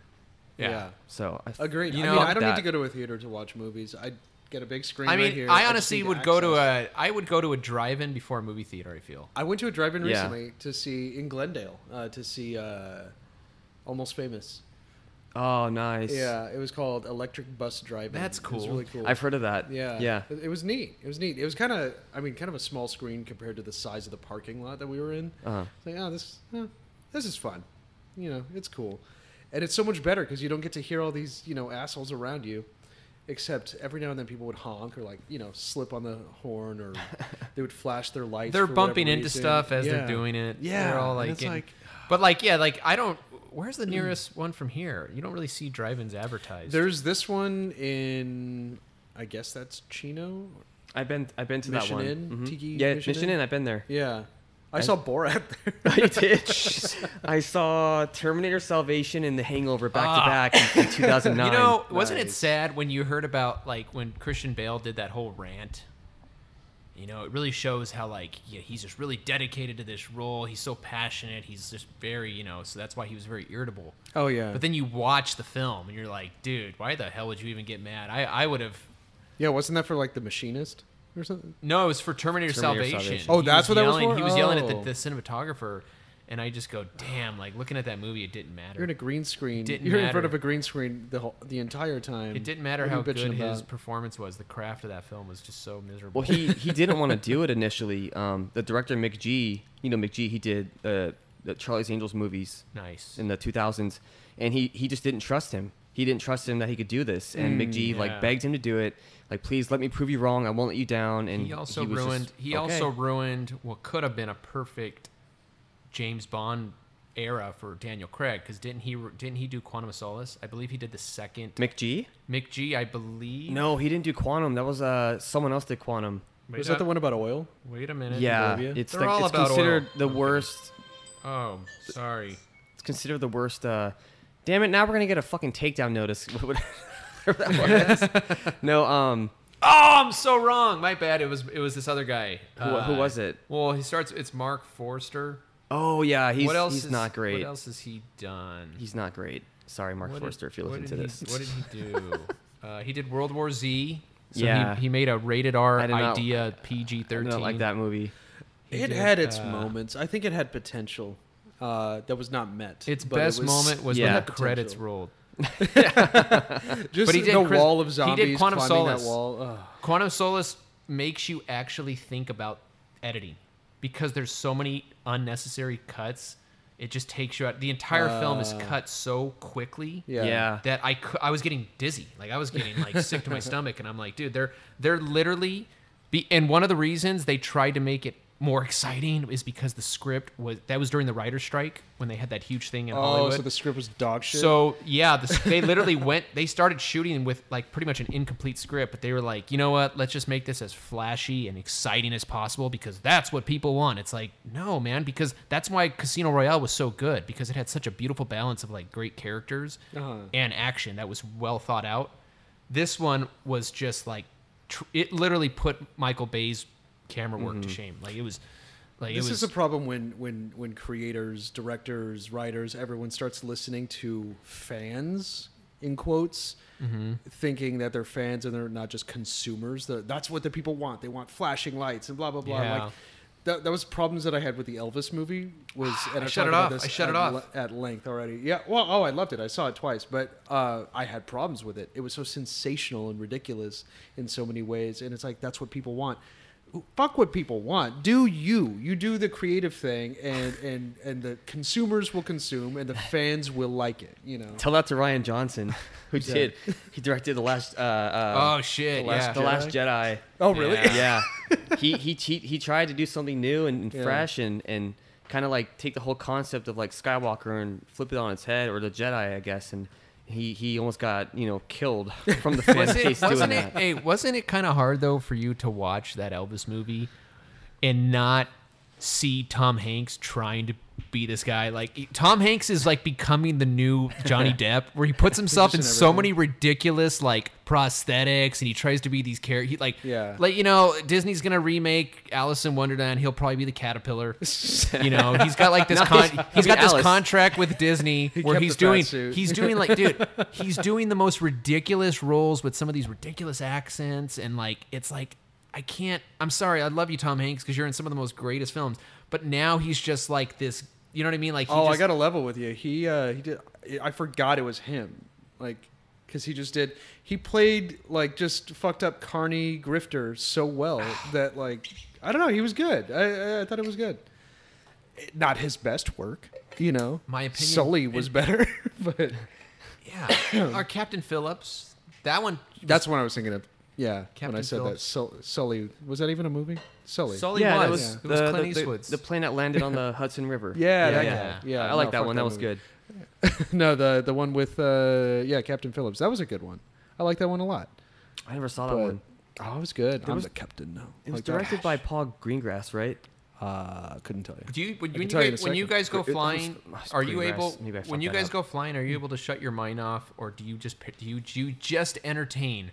Yeah. yeah. So I agreed. You know, I, mean, I don't that. need to go to a theater to watch movies. I get a big screen. I mean, right here. I honestly I would access. go to a. I would go to a drive-in before a movie theater. I feel. I went to a drive-in yeah. recently to see in Glendale uh, to see uh, Almost Famous. Oh, nice. Yeah, it was called Electric Bus Drive-In. That's cool. It was really cool. I've heard of that. Yeah. Yeah. It, it was neat. It was neat. It was kind of. I mean, kind of a small screen compared to the size of the parking lot that we were in. Uh-huh. It's like, oh, this, huh, this is fun. You know, it's cool. And it's so much better because you don't get to hear all these, you know, assholes around you, except every now and then people would honk or, like, you know, slip on the horn or they would flash their lights. They're bumping into reason. stuff as yeah. they're doing it. Yeah. They're all, like, it's in, like... But, like, yeah, like, I don't... where's the nearest one from here? You don't really see drive-ins advertised. There's this one in, I guess that's Chino. I've been I've been to Mission that one. Inn? Mm-hmm. Tiki yeah, Mission Inn. Mission Inn. I've been there. Yeah, I, I saw Borat there. I did. I saw Terminator Salvation and The Hangover back ah. to back in, in two thousand nine. You know, wasn't nice. It sad when you heard about like when Christian Bale did that whole rant? You know, it really shows how, like, yeah, he's just really dedicated to this role. He's so passionate. He's just very, you know, so that's why he was very irritable. Oh, yeah. But then you watch the film, and you're like, dude, why the hell would you even get mad? I, I would have... Yeah, wasn't that for, like, The Machinist or something? No, it was for Terminator, Terminator Salvation. Salvation. Oh, that's what that was for? He was yelling at the, the cinematographer, and I just go, damn, like, looking at that movie, it didn't matter. You're in a green screen. Didn't you're matter. in front of a green screen the whole, the entire time. It didn't matter how good his performance was. The craft of that film was just so miserable. Well, he, he didn't want to do it initially. Um, the director, McG, you know, McG, he did uh, the Charlie's Angels movies. Nice. In the two thousands. And he, he just didn't trust him. He didn't trust him that he could do this. And mm, McG, yeah. like, begged him to do it. Like, please let me prove you wrong. I won't let you down. And he also he ruined. Just, he okay. also ruined what could have been a perfect James Bond era for Daniel Craig, because didn't he didn't he do Quantum of Solace? I believe he did the second. McG? McG, I believe. No, he didn't do Quantum. That was uh someone else did Quantum. Wait, was that uh, the one about oil? Wait a minute. Yeah, it's, like, all it's about considered oil. The worst. Oh, sorry. It's considered the worst. Uh, damn it! Now we're gonna get a fucking takedown notice. No, um. Oh, I'm so wrong. My bad. It was it was this other guy. Uh, who, who was it? Well, he starts. It's Mark Forster. Oh, yeah, he's, he's is, not great. What else has he done? He's not great. Sorry, Mark what Forster, did, if you're listening to he, this. What did he do? uh, he did World War Z. So yeah. he, he made a rated R idea P G thirteen. I don't like that movie. He it did, had its uh, moments. I think it had potential uh, that was not met. Its best it was, moment was yeah. when the credits rolled. Just but he did the Chris, wall of zombies he did Quantum climbing Solace. That wall. Ugh. Quantum Solace makes you actually think about editing. Because there's so many unnecessary cuts, it just takes you out. The entire uh, film is cut so quickly yeah. Yeah. that I, cu- I was getting dizzy. Like, I was getting, like, sick to my stomach. And I'm like, dude, they're they're literally... Be- and one of the reasons they tried to make it more exciting is because the script was... That was during the writer's strike when they had that huge thing in oh, Hollywood. Oh, so the script was dog shit? So, yeah, the, they literally went... They started shooting with, like, pretty much an incomplete script, but they were like, you know what? Let's just make this as flashy and exciting as possible because that's what people want. It's like, no, man, because that's why Casino Royale was so good because it had such a beautiful balance of, like, great characters uh-huh. and action that was well thought out. This one was just, like... Tr- it literally put Michael Bay's camera work mm-hmm. to shame. Like it was, like this it was, is a problem when when when creators, directors, writers, everyone starts listening to fans in quotes, mm-hmm. thinking that they're fans and they're not just consumers. They're, that's what the people want. They want flashing lights and blah blah blah. Yeah. Like that, that was problems that I had with the Elvis movie. Was and I, I shut it off. I shut at, it off le- at length already. Yeah. Well, oh, I loved it. I saw it twice, but uh, I had problems with it. It was so sensational and ridiculous in so many ways, and it's like that's what people want. Fuck what people want. Do you. You do the creative thing, and, and, and the consumers will consume, and the fans will like it, you know? Tell that to Ryan Johnson, who yeah. did. He directed The Last... Uh, uh, oh, shit, the last, yeah. The Last Jedi. Oh, really? Yeah. yeah. He, he he he tried to do something new and, and yeah. fresh and, and kind of, like, take the whole concept of, like, Skywalker and flip it on its head, or the Jedi, I guess, and... He he almost got, you know, killed from the fan base doing it, that. Hey, wasn't it kind of hard, though, for you to watch that Elvis movie and not see Tom Hanks trying to be this guy? Like, he, Tom Hanks is, like, becoming the new Johnny Depp, where he puts himself in so many ridiculous, like, prosthetics, and he tries to be these characters. Like, yeah. like, you know, Disney's going to remake Alice in Wonderland. He'll probably be the caterpillar. You know, he's got, like, this con- he's, he's got Alice. This contract with Disney he where he's doing, he's doing, like, dude, he's doing the most ridiculous roles with some of these ridiculous accents, and, like, it's like, I can't, I'm sorry, I love you, Tom Hanks, because you're in some of the most greatest films, but now he's just, like, this, you know what I mean? Like, he oh, just, I got a level with you. He, uh, he did, I forgot it was him, like, because he just did, he played, like, just fucked up carny grifter so well that, like, I don't know, he was good. I, I thought it was good. Not his best work, you know. My opinion. Sully was it, better, but. Yeah. Our Captain Phillips, that one. That's the one I was thinking of. Yeah, Captain when I said Phillips. That, Sully, was that even a movie? Sully. Sully yeah, was. was yeah. It was the, Clint Eastwood's. The, the plane that landed on the Hudson River. Yeah, yeah, that yeah. yeah. yeah I like no, that one. That, that was good. No, the the one with uh, yeah, Captain Phillips. That was a good one. I like that one a lot. I never saw but, that one. Oh, it was good. There I'm was, the captain now. It was like directed gosh. by Paul Greengrass, right? Uh, couldn't tell you. Do you when, when, you, guys, you, when you guys go it, flying? It was, are you able? When you guys up. go flying, are you able to shut your mind off, or do you just do you, do you just entertain?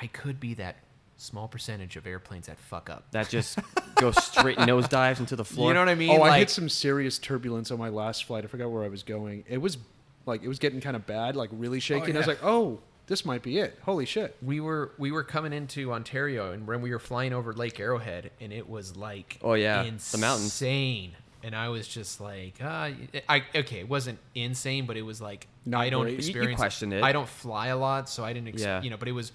I could be that small percentage of airplanes that fuck up. That just go straight nosedives into the floor. You know what I mean? Oh, like, I hit some serious turbulence on my last flight. I forgot where I was going. It was like it was getting kind of bad, like really shaking. Oh, yeah. I was like, oh. This might be it. Holy shit. We were we were coming into Ontario, and when we were flying over Lake Arrowhead, and it was like oh yeah, insane. The mountains. And I was just like, uh, I okay, it wasn't insane, but it was like Not I don't great. experience. You question it. I don't fly a lot, so I didn't. Ex- yeah. You know, but it was,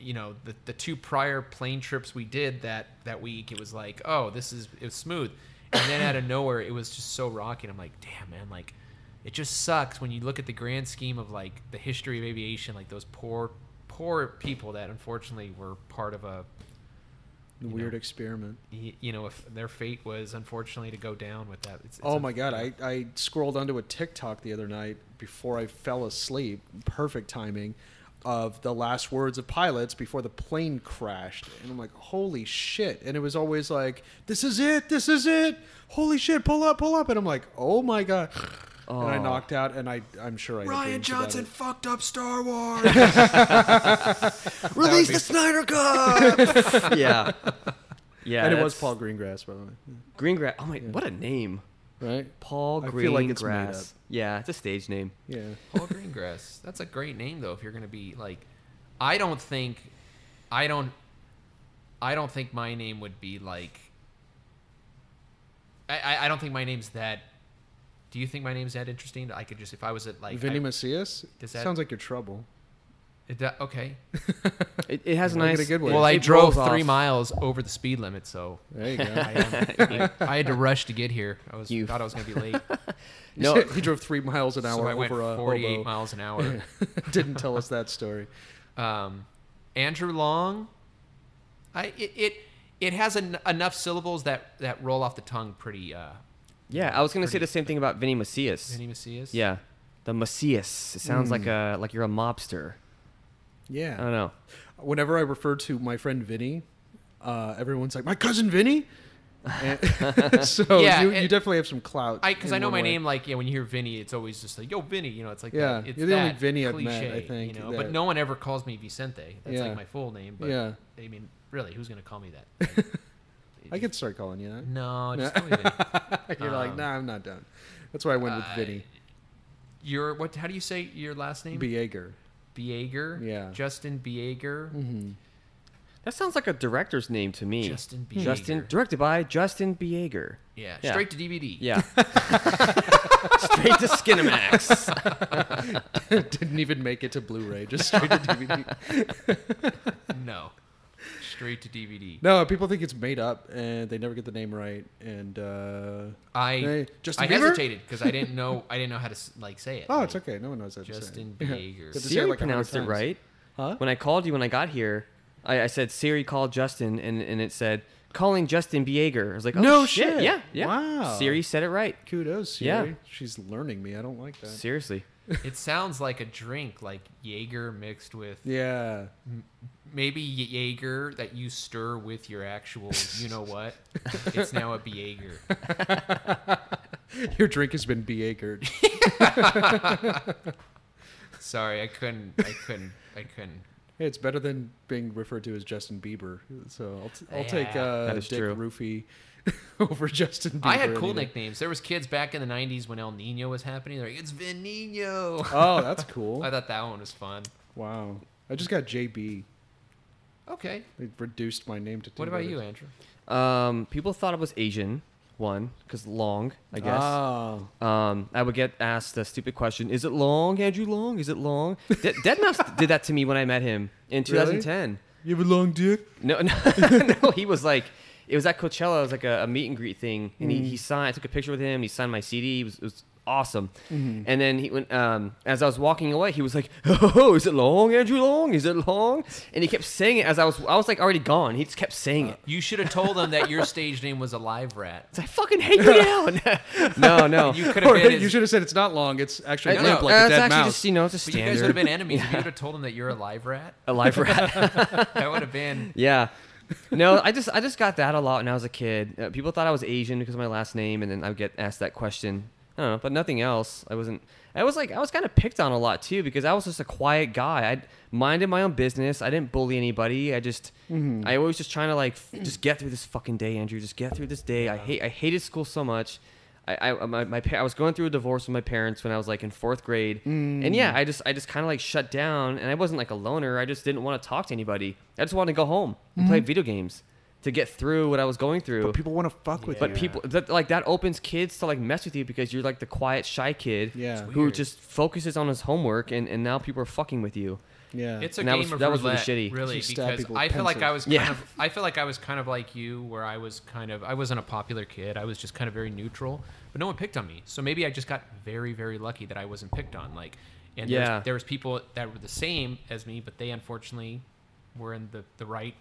you know, the the two prior plane trips we did that that week, it was like, oh, this is it was smooth, and then out of nowhere, it was just so rocky. And I'm like, damn, man, like. It just sucks when you look at the grand scheme of like the history of aviation, like those poor, poor people that unfortunately were part of a weird know, experiment. Y- you know, if their fate was unfortunately to go down with that. It's, it's oh my God. I, I scrolled onto a TikTok the other night before I fell asleep. Perfect timing of the last words of pilots before the plane crashed. And I'm like, holy shit. And it was always like, this is it. This is it. Holy shit. Pull up, pull up. And I'm like, oh my God. Oh. And I knocked out, and I, I'm sure I... Ryan Johnson fucked up Star Wars! Release the Snyder Cut! yeah. Yeah. And it was Paul Greengrass, by the way. Greengrass. Oh, my... Yeah. What a name. Right? Paul Greengrass. I feel like it's made up. Yeah, it's a stage name. Yeah. Paul Greengrass. That's a great name, though, if you're going to be, like... I don't think... I don't... I don't think my name would be, like... I, I, I don't think my name's that... Do you think my name's that interesting? I could just, if I was at like... Vinny I, Macias? Does that, sounds like you're trouble. It, uh, okay. it, it has a nice... A good well, I it drove three off. miles over the speed limit, so... There you go. I, I, I had to rush to get here. I was you. thought I was going to be late. No, he drove three miles an hour so I went over a forty-eight miles an hour. Didn't tell us that story. Um, Andrew Long? I It it, it has en- enough syllables that, that roll off the tongue pretty... Uh, Yeah, I was going to say the same thing about Vinny Macias. Vinny Macias? Yeah. The Macias. It sounds mm. like a like you're a mobster. Yeah. I don't know. Whenever I refer to my friend Vinny, uh, everyone's like, my cousin Vinny? so yeah, you, you definitely have some clout. Because I, I know my way. name, like, yeah, when you hear Vinny, it's always just like, yo, Vinny. You know, it's like yeah, that, it's you're the that only Vinny cliche, I've met, I think. You know? that... But no one ever calls me Vicente. That's yeah. like my full name. But, yeah. I mean, really, who's going to call me that? Like, I could start calling you that. No, just no. call me Vinny. You're um, like, nah, I'm not done. That's why I went with uh, Vinny. Your what? How do you say your last name? Bieger. Bieger. Yeah. Justin Bieger. Mm-hmm. That sounds like a director's name to me. Justin Bieger. Justin, directed by Justin Bieger. Yeah. yeah. Straight to D V D. Yeah. Straight to Skinamax. Didn't even make it to Blu-ray. Just straight to D V D. No. Straight to D V D. No, people think it's made up, and they never get the name right. And uh, I they, Justin I Bieber? hesitated because I didn't know I didn't know how to like say it. Oh, like, it's okay. No one knows how to say it. Justin Bieger. Yeah. Siri like pronounced it right. Huh? When I called you when I got here, I, I said Siri called Justin, and, and it said calling Justin Bieger. I was like, oh, no shit. shit. Yeah, yeah. Wow. Siri said it right. Kudos, Siri. Yeah. She's learning me. I don't like that. Seriously. It sounds like a drink, like Jaeger mixed with yeah, m- maybe Jaeger that you stir with your actual, you know what? It's now a Jaeger. Your drink has been Jaegered. Sorry, I couldn't. I couldn't. I couldn't. Hey, it's better than being referred to as Justin Bieber. So I'll, t- I'll yeah, take uh, Dick true. Roofy. Over Justin Bieber. I had cool anyway. nicknames. There was kids back in the nineties when El Nino was happening. They're like, it's Vin Nino. Oh, that's cool. I thought that one was fun. Wow. I just got J B. Okay. They reduced my name to two What about letters. you, Andrew? Um, people thought it was Asian, one, because long, I guess. Oh. Um, I would get asked the stupid question, is it long, Andrew Long? Is it long? De- deadmau five did that to me when I met him in twenty ten. Really? You have a long dick? No, no, no he was like... It was at Coachella. It was like a, a meet and greet thing, and mm. he, he signed. I took a picture with him. And he signed my C D. It was, it was awesome. Mm-hmm. And then he went, um, as I was walking away, he was like, "Oh, is it long, Andrew Long? Is it long?" And he kept saying it as I was, I was like already gone. He just kept saying uh, it. You should have told him that your stage name was a live rat. I fucking hate you now. No, no. You could have been. His... You should have said it's not long. It's actually no, limp no, like uh, a dead mouse. Just, you know, it's a standard. But you guys would have been enemies. Yeah. If you would have told him that you're a live rat. A live rat. That would have been. Yeah. No, I just I just got that a lot when I was a kid. Uh, people thought I was Asian because of my last name, and then I would get asked that question. I don't know, but nothing else. I wasn't. I was like I was kind of picked on a lot too because I was just a quiet guy. I minded my own business. I didn't bully anybody. I just mm-hmm. I always just trying to like f- just get through this fucking day, Andrew. Just get through this day. I hate I hated school so much. I I my, my I was going through a divorce with my parents when I was like in fourth grade, mm. and yeah, I just I just kind of like shut down, and I wasn't like a loner. I just didn't want to talk to anybody. I just wanted to go home and mm-hmm. play video games to get through what I was going through. But people want to fuck with yeah. you. But people that, like that opens kids to like mess with you because you're like the quiet shy kid yeah. who just focuses on his homework, and, and now people are fucking with you. Yeah, it's a and game was, of that roulette, was really shitty. Really, because I feel like I was kind yeah. of, I feel like I was kind of like you, where I was kind of, I wasn't a popular kid. I was just kind of very neutral, but no one picked on me. So maybe I just got very, very lucky that I wasn't picked on. Like, and yeah. there, was, there was people that were the same as me, but they unfortunately were in the, the right.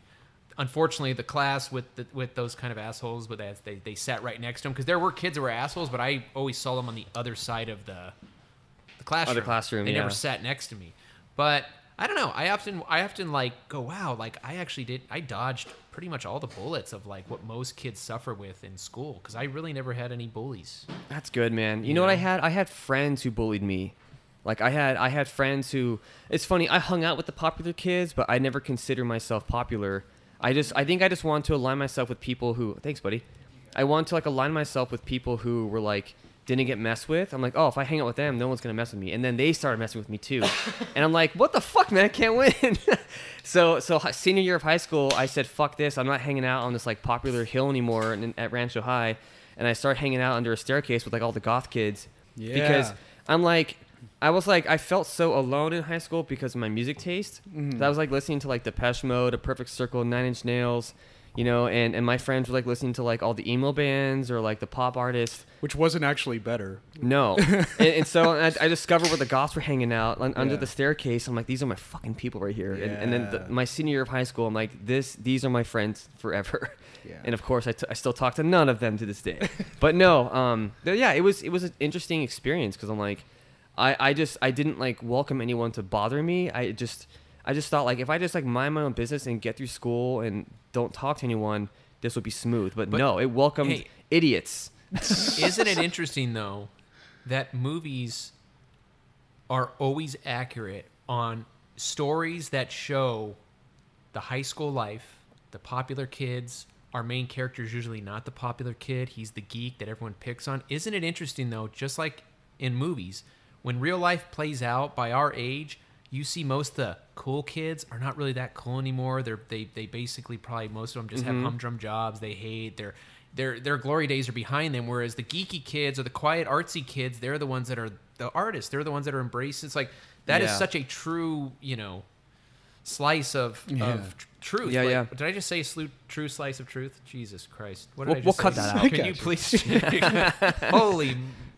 Unfortunately, the class with the, with those kind of assholes, but as they they sat right next to them because there were kids that were assholes, but I always saw them on the other side of the, the classroom. Other classroom, they yeah. never sat next to me, but. I don't know. I often, I often like go, wow, like I actually did, I dodged pretty much all the bullets of like what most kids suffer with in school because I really never had any bullies. That's good, man. You, you know, know what I had? I had friends who bullied me. Like I had, I had friends who, it's funny, I hung out with the popular kids, but I never considered myself popular. I just, I think I just wanted to align myself with people who, thanks buddy. I wanted to like align myself with people who were like, didn't get messed with. I'm like, oh, if I hang out with them, no one's gonna mess with me. And then they started messing with me too, and I'm like, what the fuck, man? I can't win. so, so senior year of high school, I said, fuck this. I'm not hanging out on this like popular hill anymore in, at Rancho High, and I started hanging out under a staircase with like all the goth kids. Yeah. Because I'm like, I was like, I felt so alone in high school because of my music taste. Mm. So I was like listening to like Depeche Mode, A Perfect Circle, Nine Inch Nails. You know, and, and my friends were, like, listening to, like, all the emo bands or, like, the pop artists. Which wasn't actually better. No. and, and so I, I discovered where the goths were hanging out un- yeah. under the staircase. I'm like, these are my fucking people right here. Yeah. And, and then the, my senior year of high school, I'm like, this, these are my friends forever. Yeah. And, of course, I, t- I still talk to none of them to this day. But, no, um, yeah, it was it was an interesting experience because I'm like, I, I just, I didn't, like, welcome anyone to bother me. I just... I just thought, like, if I just, like, mind my own business and get through school and don't talk to anyone, this would be smooth. But, but no, it welcomed hey, idiots. Isn't it interesting, though, that movies are always accurate on stories that show the high school life, the popular kids. Our main character is usually not the popular kid. He's the geek that everyone picks on. Isn't it interesting, though, just like in movies, when real life plays out by our age, you see most of the cool kids are not really that cool anymore. They're they they basically probably most of them just mm-hmm. have humdrum jobs they hate. Their their their glory days are behind them. Whereas the geeky kids or the quiet artsy kids, they're the ones that are the artists. They're the ones that are embraced. It's like that yeah. is such a true, you know, slice of yeah. of tr- truth. Yeah, like, yeah. Did I just say slu- true slice of truth? Jesus Christ! What did we'll, I just we'll say? We'll cut that out. Can you, you please? Holy.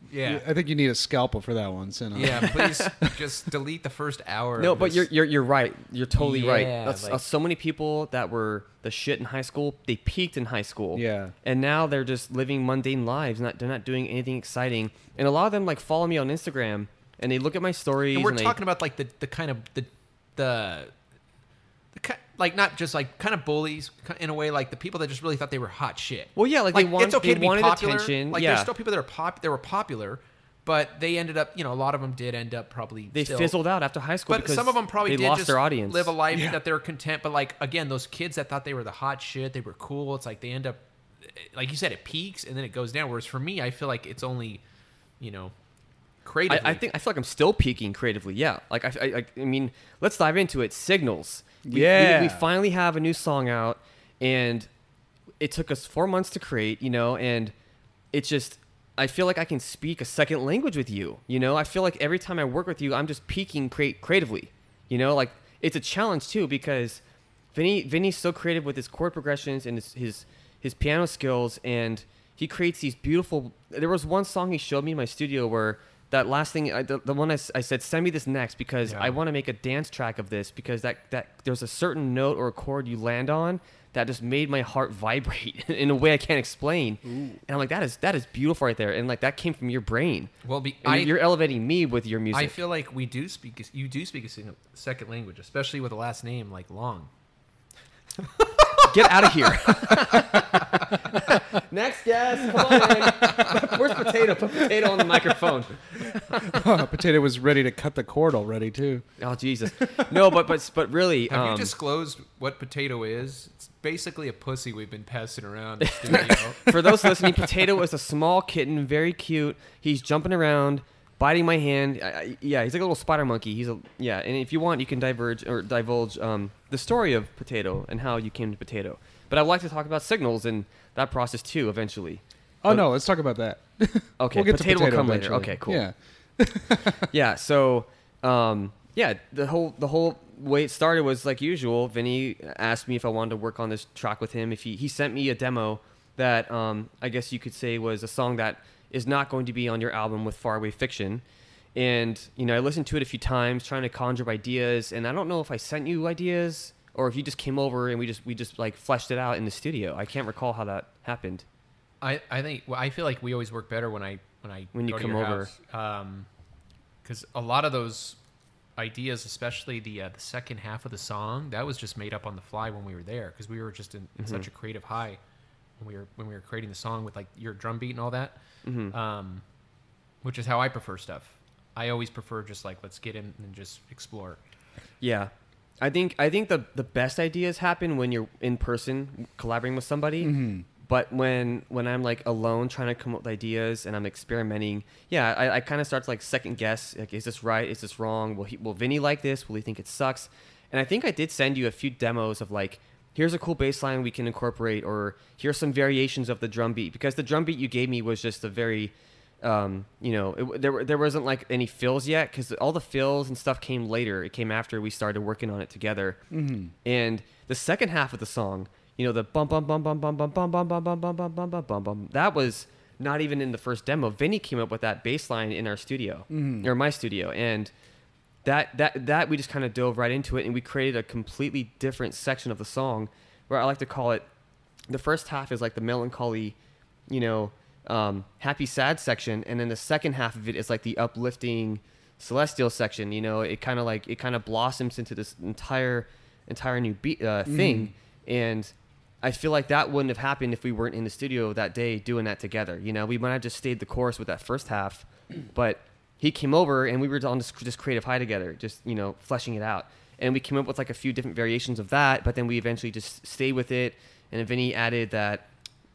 Yeah, I think you need a scalpel for that one, Senna. Yeah, please just delete the first hour. No, but you're, you're you're right. You're totally yeah, right. That's, like, uh, so many people that were the shit in high school, they peaked in high school. Yeah, and now they're just living mundane lives. Not they're not doing anything exciting. And a lot of them like follow me on Instagram and they look at my stories. And we're and talking they, about like the, the kind of the the. Like not just like kind of bullies in a way, like the people that just really thought they were hot shit. Well, yeah, like, like they wanted, it's okay they to be wanted popular. Attention. Like yeah. there's still people that are pop, that were popular, but they ended up, you know, a lot of them did end up probably they still, fizzled out after high school. But because some of them probably they did lost just their audience. Live a life yeah. that they're content. But like again, those kids that thought they were the hot shit, they were cool. It's like they end up, like you said, it peaks and then it goes down. Whereas for me, I feel like it's only, you know. Creatively. I, I think I feel like I'm still peaking creatively. Yeah, like I, I, I mean, let's dive into it. Signals. We, yeah, we, we finally have a new song out, and it took us four months to create. You know, and it's just I feel like I can speak a second language with you. You know, I feel like every time I work with you, I'm just peaking create creatively. You know, like it's a challenge too because Vinny Vinny's so creative with his chord progressions and his his, his piano skills and. he creates these beautiful... There was one song he showed me in my studio where that last thing, I, the, the one I, I said, send me this next because yeah. I want to make a dance track of this, because that, that there's a certain note or a chord you land on that just made my heart vibrate in a way I can't explain. Ooh. And I'm like, that is that is beautiful right there. And like, that came from your brain. Well, be, I, you're elevating me with your music. I feel like we do speak, you do speak a second language, especially with a last name like Long. Get out of here. Next guest. Come on in. Where's Potato? Put Potato on the microphone. Oh, Potato was ready to cut the cord already, too. Oh, Jesus. No, but but but really... Have um, you disclosed what Potato is? It's basically a pussy we've been passing around in the studio. For those listening, Potato is a small kitten, very cute. He's jumping around, biting my hand. I, I, yeah, he's like a little spider monkey. He's a yeah. And if you want, you can diverge or divulge um, the story of Potato and how you came to Potato. But I'd like to talk about signals and that process too eventually. Oh but, no, let's talk about that. Okay, we'll get potato, to potato will come eventually. Later. Okay, cool. Yeah, yeah. So um, yeah, the whole the whole way it started was like usual. Vinny asked me if I wanted to work on this track with him. If he he sent me a demo that um, I guess you could say was a song that is not going to be on your album with Far Away Fiction. And, you know, I listened to it a few times trying to conjure up ideas, and I don't know if I sent you ideas or if you just came over and we just we just like fleshed it out in the studio. I can't recall how that happened. I, I think well, I feel like we always work better when I when I when you come over, um, because a lot of those ideas, especially the uh, the second half of the song, that was just made up on the fly when we were there, because we were just in, in mm-hmm. such a creative high. When we were when we were creating the song with like your drum beat and all that, mm-hmm. um, which is how I prefer stuff. I always prefer just like, let's get in and just explore. Yeah, I think I think the the best ideas happen when you're in person collaborating with somebody. Mm-hmm. But when when I'm like alone trying to come up with ideas and I'm experimenting, yeah, I, I kind of start to like second guess. Like, is this right? Is this wrong? Will he, will Vinny like this? Will he think it sucks? And I think I did send you a few demos of like, here's a cool bass line we can incorporate, or here's some variations of the drum beat, because the drum beat you gave me was just a very, um, you know, it, there there wasn't like any fills yet, because all the fills and stuff came later. It came after we started working on it together. Mm-hmm. And the second half of the song, you know, the bum bum bum bum bum bum bum bum bum bum bum bum bum bum bum bum, that was not even in the first demo. Vinny came up with that bass line in our studio, mm-hmm. or my studio, and. That that that we just kind of dove right into it, and we created a completely different section of the song, where I like to call it, the first half is like the melancholy, you know, um, happy sad section, and then the second half of it is like the uplifting celestial section. You know, it kind of like it kind of blossoms into this entire entire new beat uh, thing, mm. and I feel like that wouldn't have happened if we weren't in the studio that day doing that together. You know, we might have just stayed the course with that first half, but. He came over and we were on this, this creative high together, just, you know, fleshing it out. And we came up with like a few different variations of that, but then we eventually just stayed with it. And Vinny added that,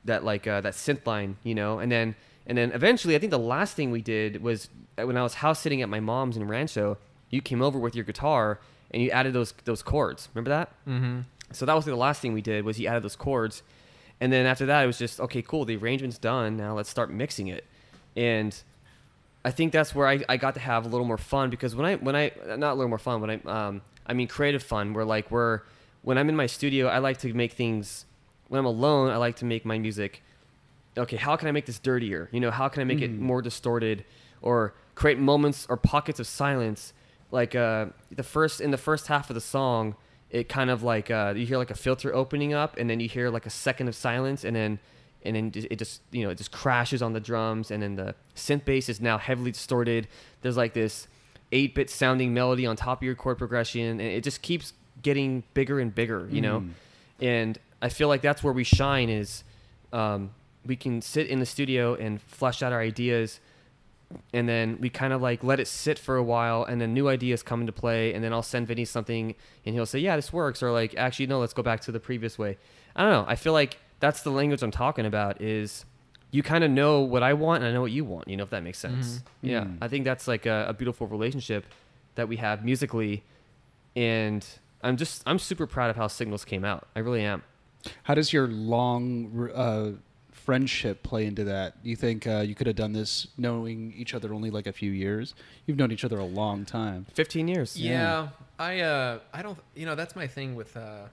that like, uh, that synth line, you know, and then, and then eventually I think the last thing we did was when I was house sitting at my mom's in Rancho, you came over with your guitar and you added those, those chords. Remember that? Mm-hmm. So that was the last thing we did, was he added those chords. And then after that, it was just, okay, cool. The arrangement's done. Now let's start mixing it. And I think that's where I, I got to have a little more fun, because when I when I not a little more fun when I um I mean creative fun, where like we're when I'm in my studio, I like to make things. When I'm alone, I like to make my music. Okay, how can I make this dirtier? You know, how can I make mm-hmm. it more distorted, or create moments or pockets of silence? Like uh the first in the first half of the song, it kind of like uh, you hear like a filter opening up, and then you hear like a second of silence, and then. And then it just, you know, it just crashes on the drums. And then the synth bass is now heavily distorted. There's like this eight-bit sounding melody on top of your chord progression. And it just keeps getting bigger and bigger, you mm. know. And I feel like that's where we shine is um, we can sit in the studio and flesh out our ideas. And then we kind of like let it sit for a while. And then new ideas come into play. And then I'll send Vinny something and he'll say, yeah, this works. Or like, actually, no, let's go back to the previous way. I don't know. I feel like... That's the language I'm talking about, is you kind of know what I want and I know what you want, you know, if that makes sense. Mm-hmm. Yeah. Mm-hmm. I think that's like a, a beautiful relationship that we have musically. And I'm just, I'm super proud of how Signals came out. I really am. How does your long uh, friendship play into that? Do you think uh, you could have done this knowing each other only like a few years? You've known each other a long time. fifteen years. Yeah. yeah. I, uh, I don't, you know, that's my thing with, uh,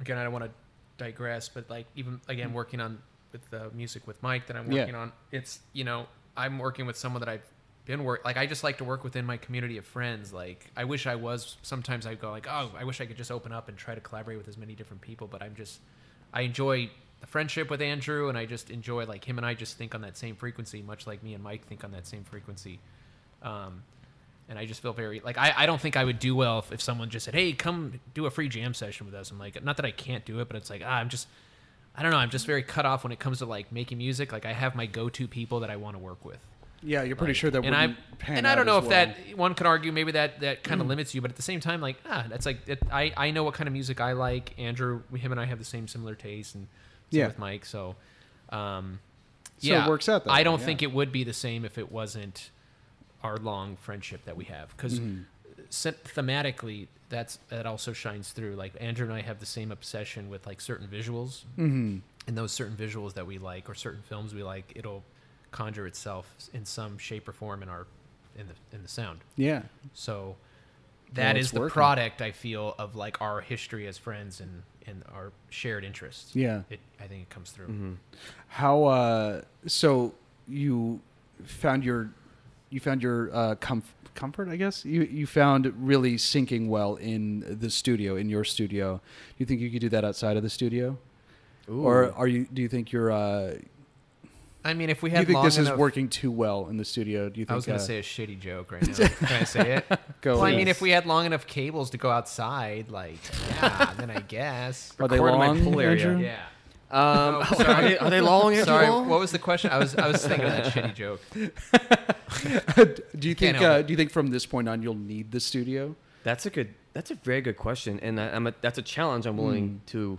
again, I don't want to digress, but like even again working on with the music with Mike that I'm working yeah. on. It's, you know, I'm working with someone that I've been work. Like, I just like to work within my community of friends. Like, I wish I was, sometimes I go like, oh, I wish I could just open up and try to collaborate with as many different people. But I'm just, I enjoy the friendship with Andrew, and I just enjoy, like, him and I just think on that same frequency, much like me and Mike think on that same frequency. Um, and I just feel very, like, I, I don't think I would do well if, if someone just said, hey, come do a free jam session with us. I'm like, not that I can't do it, but it's like, ah, I'm just, I don't know. I'm just very cut off when it comes to, like, making music. Like, I have my go-to people that I want to work with. Yeah, you're pretty like, sure that wouldn't I'm, pan And I don't know if well. that, one could argue maybe that, that kind of limits you, but at the same time, like, ah, that's like, it, I, I know what kind of music I like. Andrew, him and I have the same similar taste, and yeah. with Mike, so, um, yeah. So it works out that I don't way, yeah. think it would be the same if it wasn't our long friendship that we have, because mm-hmm. thematically, that's that also shines through. Like, Andrew and I have the same obsession with, like, certain visuals, mm-hmm. and those certain visuals that we like, or certain films we like, it'll conjure itself in some shape or form in our in the in the sound. Yeah. So that well, is the working. product, I feel, of, like, our history as friends and and our shared interests. Yeah. It, I think it comes through. Mm-hmm. How uh, so you found your You found your uh, comf- comfort, I guess? You you found really syncing well in the studio, in your studio. Do you think you could do that outside of the studio? Ooh. Or are you? do you think you're... Uh, I mean, if we had long enough... Do you think this enough, is working too well in the studio? Do you think, I was going to uh, say a shitty joke right now. Can I say it? Go well, yes. I mean, if we had long enough cables to go outside, like, yeah, then I guess. Are they long, my pool area. Andrew? Yeah. Um, oh, sorry. Are they long? Sorry, long? What was the question? I was I was thinking of that shitty joke. do you think uh, Do you think from this point on you'll need the studio? That's a good. That's a very good question, and I, I'm a, that's a challenge I'm willing mm. to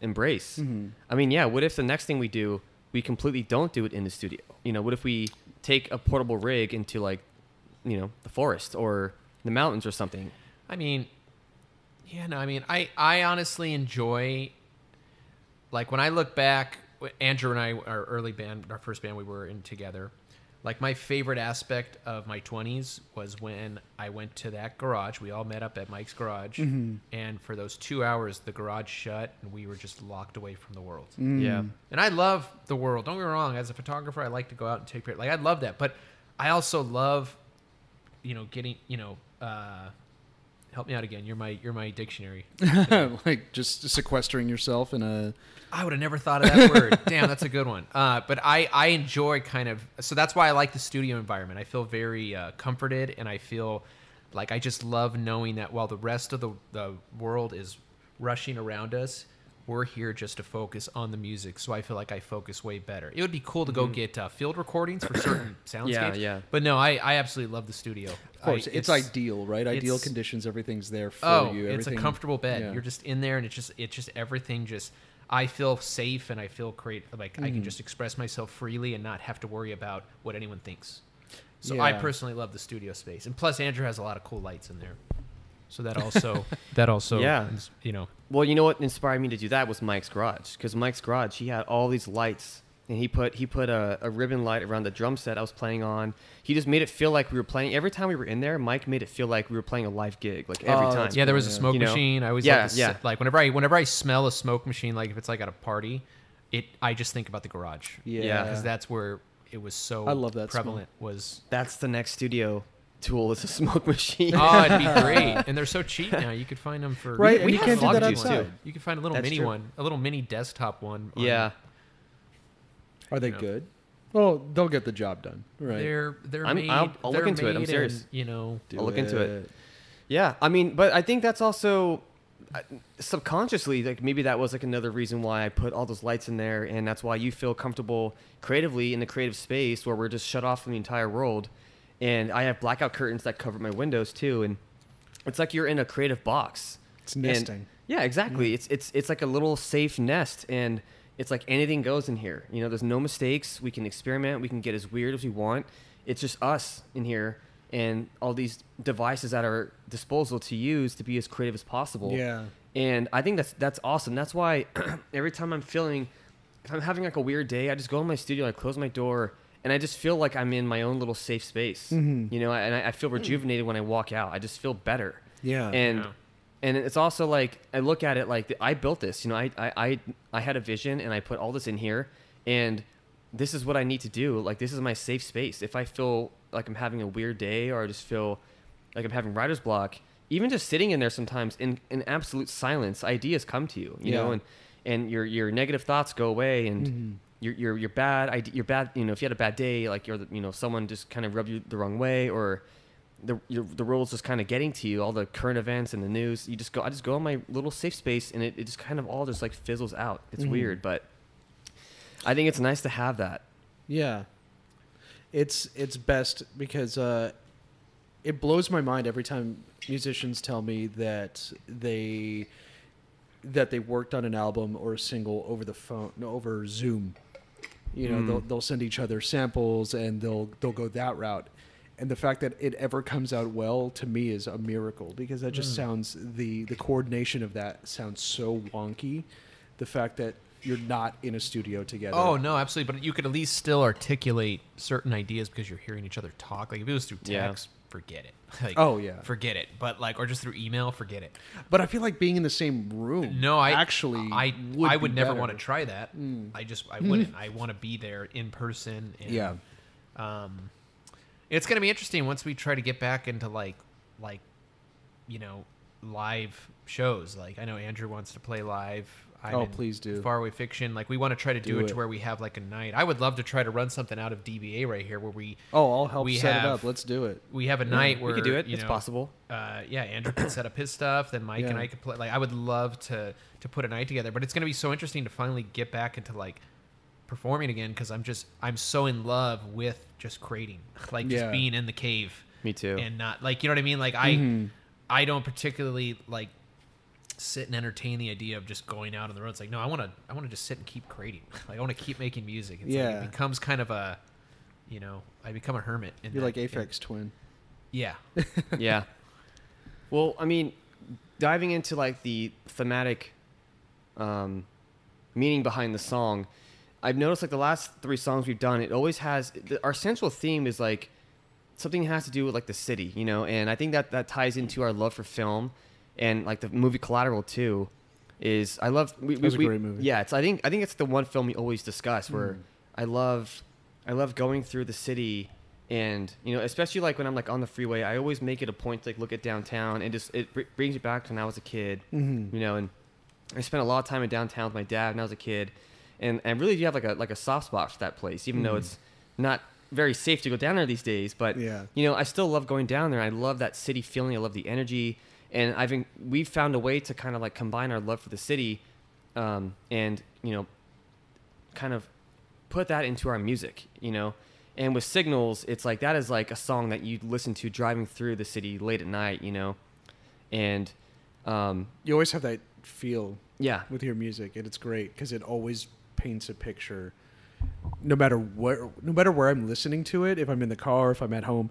embrace. Mm-hmm. I mean, yeah. What if the next thing we do, we completely don't do it in the studio? You know, what if we take a portable rig into, like, you know, the forest or the mountains or something? I mean, yeah. No, I mean, I I honestly enjoy. Like, when I look back, Andrew and I, our early band, our first band we were in together, like, my favorite aspect of my twenties was when I went to that garage. We all met up at Mike's garage. Mm-hmm. And for those two hours, the garage shut, and we were just locked away from the world. Mm. Yeah. And I love the world. Don't get me wrong. As a photographer, I like to go out and take pictures. Like, I love that. But I also love, you know, getting, you know, uh, help me out again. You're my you're my dictionary. Like, just sequestering yourself in a... I would have never thought of that word. Damn, that's a good one. Uh, but I, I enjoy kind of... So that's why I like the studio environment. I feel very uh, comforted, and I feel like I just love knowing that while the rest of the, the world is rushing around us, we're here just to focus on the music. So I feel like I focus way better. It would be cool to go mm-hmm. get uh, field recordings for certain soundscapes. Yeah, yeah. But no, I, I absolutely love the studio. I, it's, it's ideal, right? Ideal conditions. Everything's there for oh, you. Everything, it's a comfortable bed. Yeah. You're just in there, and it's just, it's just everything. Just I feel safe, and I feel great. Like mm. I can just express myself freely and not have to worry about what anyone thinks. So yeah. I personally love the studio space, and plus Andrew has a lot of cool lights in there. So that also, that also, yeah. you know. Well, you know what inspired me to do that was Mike's garage, because Mike's garage, he had all these lights. And he put he put a, a ribbon light around the drum set I was playing on. He just made it feel like we were playing. Every time we were in there, Mike made it feel like we were playing a live gig. Like every oh, time. Yeah, there was a smoke you machine. Know? I always yeah, like, to, yeah. like whenever I whenever I smell a smoke machine, like if it's like at a party, it I just think about the garage. Yeah, because yeah, that's where it was so I love that prevalent. Smoke. Was that's the next studio tool? It's a smoke machine. Oh, it'd be great. And they're so cheap now. You could find them for right. We, we can't do that outside. Too. You can find a little that's mini true. one, a little mini desktop one. On, yeah. Are they you know. good? Well, they'll get the job done, right? They're they're I'm, made. I'll, I'll they're look into it. I'm serious. And, you know, Do I'll look it. into it. Yeah, I mean, but I think that's also uh, subconsciously, like maybe that was like another reason why I put all those lights in there, and that's why you feel comfortable creatively in the creative space where we're just shut off from the entire world. And I have blackout curtains that cover my windows too, and it's like you're in a creative box. It's nesting. And, yeah, exactly. Mm. It's it's it's like a little safe nest, and it's like anything goes in here. You know, there's no mistakes. We can experiment. We can get as weird as we want. It's just us in here and all these devices at our disposal to use to be as creative as possible. Yeah. And I think that's that's awesome. That's why every time I'm feeling, if I'm having like a weird day, I just go in my studio, I close my door, and I just feel like I'm in my own little safe space. Mm-hmm. You know, and I, I feel rejuvenated when I walk out. I just feel better. Yeah. And. Yeah. And it's also like, I look at it like I built this, you know, I, I, I, I had a vision and I put all this in here, And this is what I need to do. Like, this is my safe space. If I feel like I'm having a weird day, or I just feel like I'm having writer's block, even just sitting in there sometimes in, in absolute silence, ideas come to you, you yeah. know, and, and your, your negative thoughts go away, and mm-hmm. your, your, your bad, your bad, you know, if you had a bad day, like you're, the, you know, someone just kind of rubbed you the wrong way, or the, your, the world's just kind of getting to you, all the current events and the news, you just go, I just go in my little safe space, and it, it just kind of all just like fizzles out. It's mm-hmm. weird, but I think it's nice to have that. Yeah. It's, it's best because, uh, it blows my mind every time musicians tell me that they that they worked on an album or a single over the phone, over Zoom. You know, mm. they'll they'll send each other samples and they'll they'll go that route. And the fact that it ever comes out well, to me, is a miracle, because that just mm. sounds the the coordination of that sounds so wonky. The fact that you're not in a studio together. Oh, no, absolutely. But you could at least still articulate certain ideas because you're hearing each other talk. Like if it was through text, yeah. forget it. Like, oh yeah, forget it. But like, or just through email, forget it. But I feel like being in the same room. No, I actually, I, would I would never better. want to try that. Mm. I just, I wouldn't. I want to be there in person. And, yeah. Um, it's gonna be interesting once we try to get back into like, like, you know, live shows. Like I know Andrew wants to play live. I'm oh, please do. Far Away Fiction. Like we want to try to do, do it, it to where we have like a night. I would love to try to run something out of D B A right here where we. Oh, I'll help set have, it up. Let's do it. We have a yeah, night where we could do it. You it's know, possible. Uh, yeah, Andrew could set up his stuff. Then Mike yeah. and I could play. Like I would love to to put a night together. But it's going to be so interesting to finally get back into like performing again, because I'm just I'm so in love with just creating, like just yeah. being in the cave. Me too. And not like, you know what I mean. Like I mm-hmm. I don't particularly like. sit and entertain the idea of just going out on the road. It's like, no, I want to, I want to just sit and keep creating. Like I want to keep making music. It's yeah. like it becomes kind of a, you know, I become a hermit. In You're that, like Aphex Twin. Yeah. yeah. Well, I mean, diving into like the thematic, um, meaning behind the song, I've noticed like the last three songs we've done, it always has our central theme is like something has to do with like the city, you know? And I think that that ties into our love for film. And like the movie Collateral too, is I love. It was a great movie. Yeah, it's I think I think it's the one film we always discuss where mm. I love, I love going through the city, and you know, especially like when I'm like on the freeway, I always make it a point to like look at downtown, and just it brings me back to when I was a kid. Mm-hmm. You know, and I spent a lot of time in downtown with my dad when I was a kid, and I really do have like a like a soft spot for that place, even mm. though it's not very safe to go down there these days. But yeah. you know, I still love going down there. I love that city feeling. I love the energy. And I've in, we've found a way to kind of like combine our love for the city, um, and you know, kind of put that into our music, you know. And with Signals, it's like that is like a song that you listen to driving through the city late at night, you know. And um, you always have that feel, yeah, with your music, and it's great because it always paints a picture. No matter where, no matter where I'm listening to it, if I'm in the car, if I'm at home.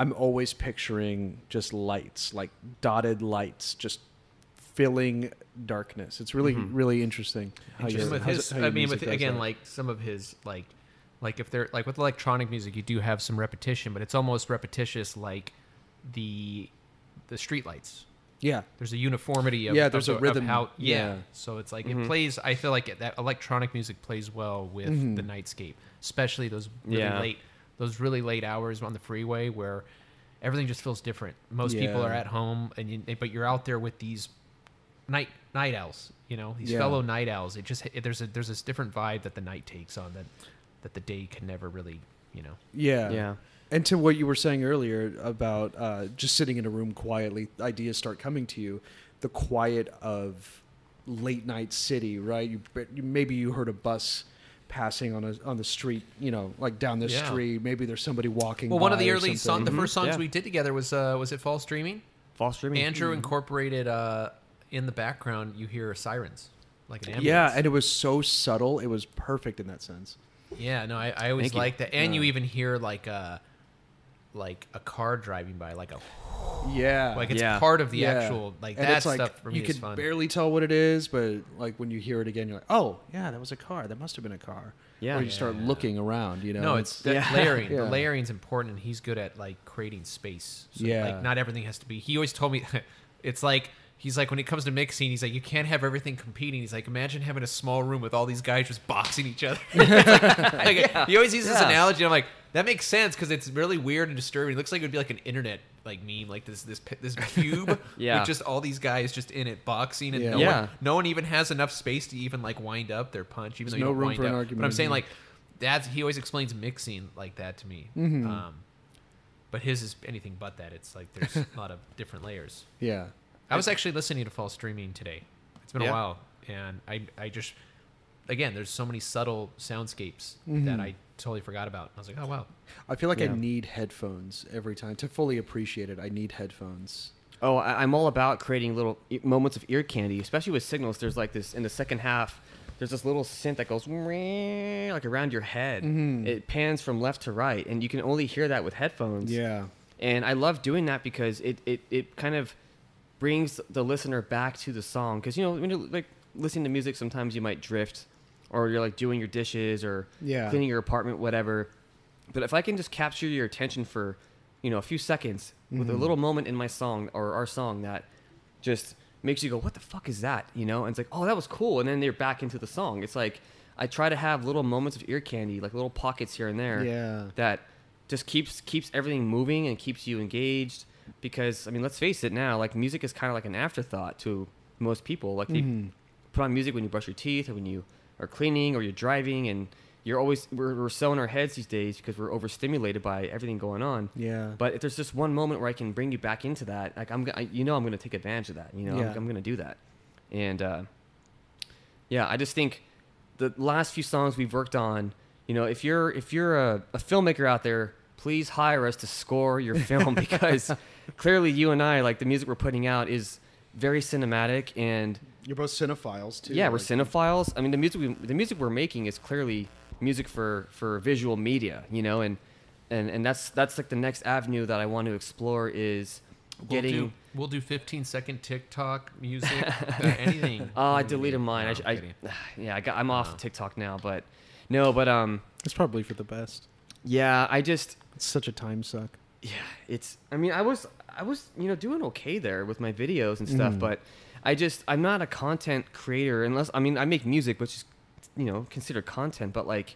I'm always picturing just lights, like dotted lights, just filling darkness. It's really, mm-hmm. really interesting. How interesting. With his, how I mean, with, again, that. Like some of his, like, like if they're like with electronic music, you do have some repetition, but it's almost repetitious, like the the streetlights. Yeah, there's a uniformity of yeah, there's of, a rhythm. How, yeah. yeah, so it's like mm-hmm. it plays. I feel like it, that electronic music plays well with mm-hmm. the nightscape, especially those really yeah. late. Those really late hours on the freeway where everything just feels different. Most yeah. people are at home, and you, but you're out there with these night night owls, you know, these yeah. fellow night owls. It just it, there's a there's this different vibe that the night takes on that that the day can never really, you know. Yeah, yeah. And to what you were saying earlier about uh, just sitting in a room quietly, ideas start coming to you. The quiet of late night city, right? You, you maybe you heard a bus. Passing on a on the street, you know, like down the yeah. street. Maybe there's somebody walking. Well, by one of the early songs, the first songs yeah. we did together was uh, was it Fall Streaming? Fall Streaming. Andrew mm-hmm. incorporated uh, in the background. You hear sirens, like an ambulance. Yeah, and it was so subtle. It was perfect in that sense. Yeah, no, I, I always like that. And yeah. you even hear like a like a car driving by, like a yeah, like it's yeah. part of the yeah. actual like and that it's stuff. Like, for me, you can barely tell what it is, but like when you hear it again, you're like, oh yeah, that was a car. That must have been a car. Yeah, or you yeah, start yeah. looking around. You know, no, it's that yeah. layering. yeah. The layering's important, and he's good at like creating space. So, yeah, like not everything has to be. He always told me, it's like he's like, when it comes to mixing, he's like, you can't have everything competing. He's like, imagine having a small room with all these guys just boxing each other. Like, yeah. He always uses yeah. this analogy. And I'm like, that makes sense because it's really weird and disturbing. It looks like it would be like an internet like meme, like this this this cube yeah. with just all these guys just in it boxing, and yeah. no yeah. one no one even has enough space to even like wind up their punch. Even There's though no you don't room wind for up. An argument. But I'm saying like that's he always explains mixing like that to me. Mm-hmm. Um, but his is anything but that. It's like there's a lot of different layers. Yeah. I was actually listening to Fall Streaming today. It's been yeah. a while. And I I just, again, there's so many subtle soundscapes mm-hmm. that I totally forgot about. I was like, oh, wow. I feel like yeah. I need headphones every time. To fully appreciate it, I need headphones. Oh, I, I'm all about creating little moments of ear candy, especially with signals. There's like this, in the second half, there's this little synth that goes like around your head. Mm-hmm. It pans from left to right. And you can only hear that with headphones. Yeah. And I love doing that because it, it, it kind of brings the listener back to the song. Because, you know, when you're like listening to music, sometimes you might drift, or you're like doing your dishes or yeah. cleaning your apartment, whatever. But if I can just capture your attention for, you know, a few seconds mm-hmm. with a little moment in my song or our song that just makes you go, what the fuck is that? You know, and it's like, oh, that was cool. And then they're back into the song. It's like, I try to have little moments of ear candy, like little pockets here and there yeah. that just keeps keeps everything moving and keeps you engaged. Because, I mean, let's face it now, like, music is kind of like an afterthought to most people. Like, they mm-hmm. put on music when you brush your teeth or when you are cleaning or you're driving, and you're always, we're, we're selling our heads these days because we're overstimulated by everything going on. Yeah. But if there's just one moment where I can bring you back into that, like, I'm, I, you know, I'm going to take advantage of that, you know, yeah. I'm, I'm going to do that. And, uh, yeah, I just think the last few songs we've worked on, you know, if you're, if you're a, a filmmaker out there, please hire us to score your film, because clearly you and I, like, the music we're putting out is very cinematic, and you're both cinephiles too. Yeah, we're like cinephiles. I mean, the music we, the music we're making is clearly music for, for visual media, you know, and, and and that's that's like the next avenue that I want to explore is getting. We'll do, we'll do fifteen second TikTok music, uh, anything. Oh, I deleted mine. No, I, I yeah, I got, I'm off no. TikTok now, but no, but um, it's probably for the best. Yeah, I just. It's such a time suck. Yeah, it's. I mean, I was, I was, you know, doing okay there with my videos and stuff, mm. but I just, I'm not a content creator unless, I mean, I make music, which is, you know, considered content. But like,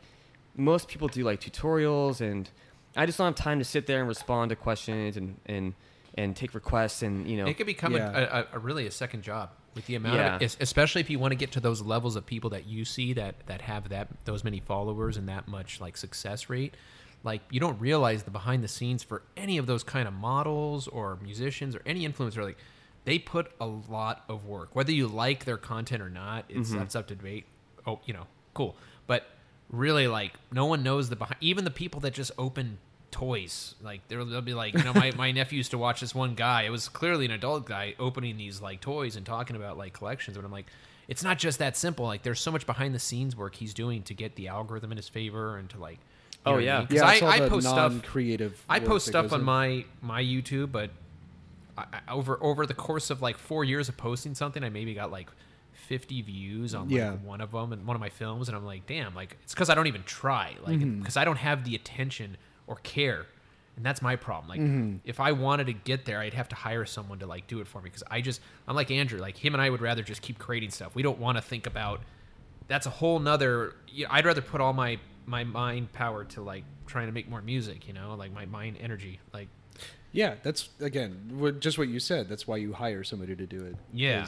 most people do like tutorials, and I just don't have time to sit there and respond to questions and and, and take requests, and you know, it could become yeah. a, a, a really a second job with the amount, yeah. of it, especially if you want to get to those levels of people that you see that that have that those many followers and that much like success rate. Like, you don't realize the behind the scenes for any of those kind of models or musicians or any influencer. Like, they put a lot of work. Whether you like their content or not, it's mm-hmm. that's up to debate. Oh, you know, cool. But really, like, no one knows the behind. Even the people that just open toys, like, they'll, they'll be like, you know, my, my nephew used to watch this one guy. It was clearly an adult guy opening these like toys and talking about like collections. But I'm like, it's not just that simple. Like, there's so much behind the scenes work he's doing to get the algorithm in his favor and to like. You oh yeah, because yeah, I, I, I post stuff. Creative. I post stuff on my, my YouTube, but I, I, over over the course of like four years of posting something, I maybe got like fifty views on like yeah. one of them and one of my films, and I'm like, damn, like it's because I don't even try, like because mm-hmm. I don't have the attention or care, and that's my problem. Like mm-hmm. if I wanted to get there, I'd have to hire someone to like do it for me, because I just I'm like Andrew, like him and I would rather just keep creating stuff. We don't want to think about that's a whole nother. You know, I'd rather put all my my mind power to like trying to make more music, you know, like my mind energy, like yeah, that's again just what you said. That's why you hire somebody to do it. Yeah,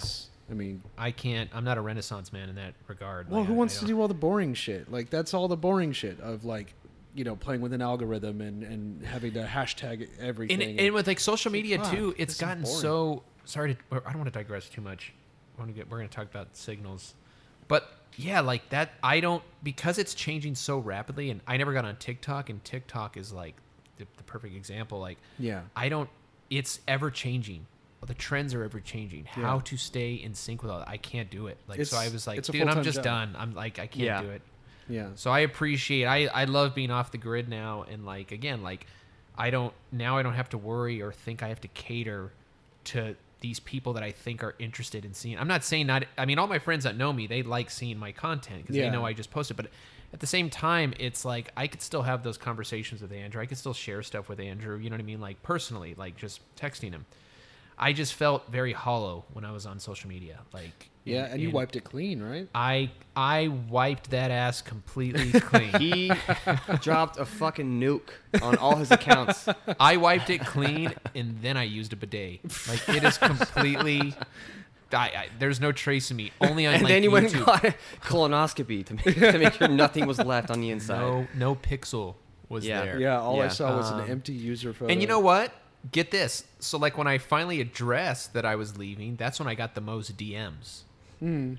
I mean, I can't. I'm not a Renaissance man in that regard. Well, like, who I, wants I to do all the boring shit? Like that's all the boring shit of like, you know, playing with an algorithm and and having to hashtag everything. And, and, and with like social media like, too, it's gotten boring. So. Sorry, to, I don't want to digress too much. I want to get. We're going to talk about signals, but. Yeah, like that, I don't, because it's changing so rapidly, and I never got on TikTok, and TikTok is like the, the perfect example. Like, yeah, I don't, it's ever changing. The trends are ever changing. Yeah. How to stay in sync with all that, I can't do it. Like, it's, so I was like, dude, I'm just job. done. I'm like, I can't yeah. do it. Yeah. So I appreciate, I, I love being off the grid now, and like, again, like, I don't, now I don't have to worry or think I have to cater to these people that I think are interested in seeing. I'm not saying not, I mean, all my friends that know me, they like seeing my content because yeah. they know I just posted. But at the same time, it's like, I could still have those conversations with Andrew. I could still share stuff with Andrew. You know what I mean? Like personally, like just texting him. I just felt very hollow when I was on social media. Like, yeah, and, and you wiped it clean, right? I I wiped that ass completely clean. He dropped a fucking nuke on all his accounts. I wiped it clean, and then I used a bidet. Like, it is completely... I, I, there's no trace of me. Only on, and like, then you YouTube. Went and got a colonoscopy to make, to make sure nothing was left on the inside. No, no pixel was yeah. there. Yeah, all yeah. I saw was um, an empty user photo. And you know what? Get this. So, like, when I finally addressed that I was leaving, that's when I got the most D Ms. Mm.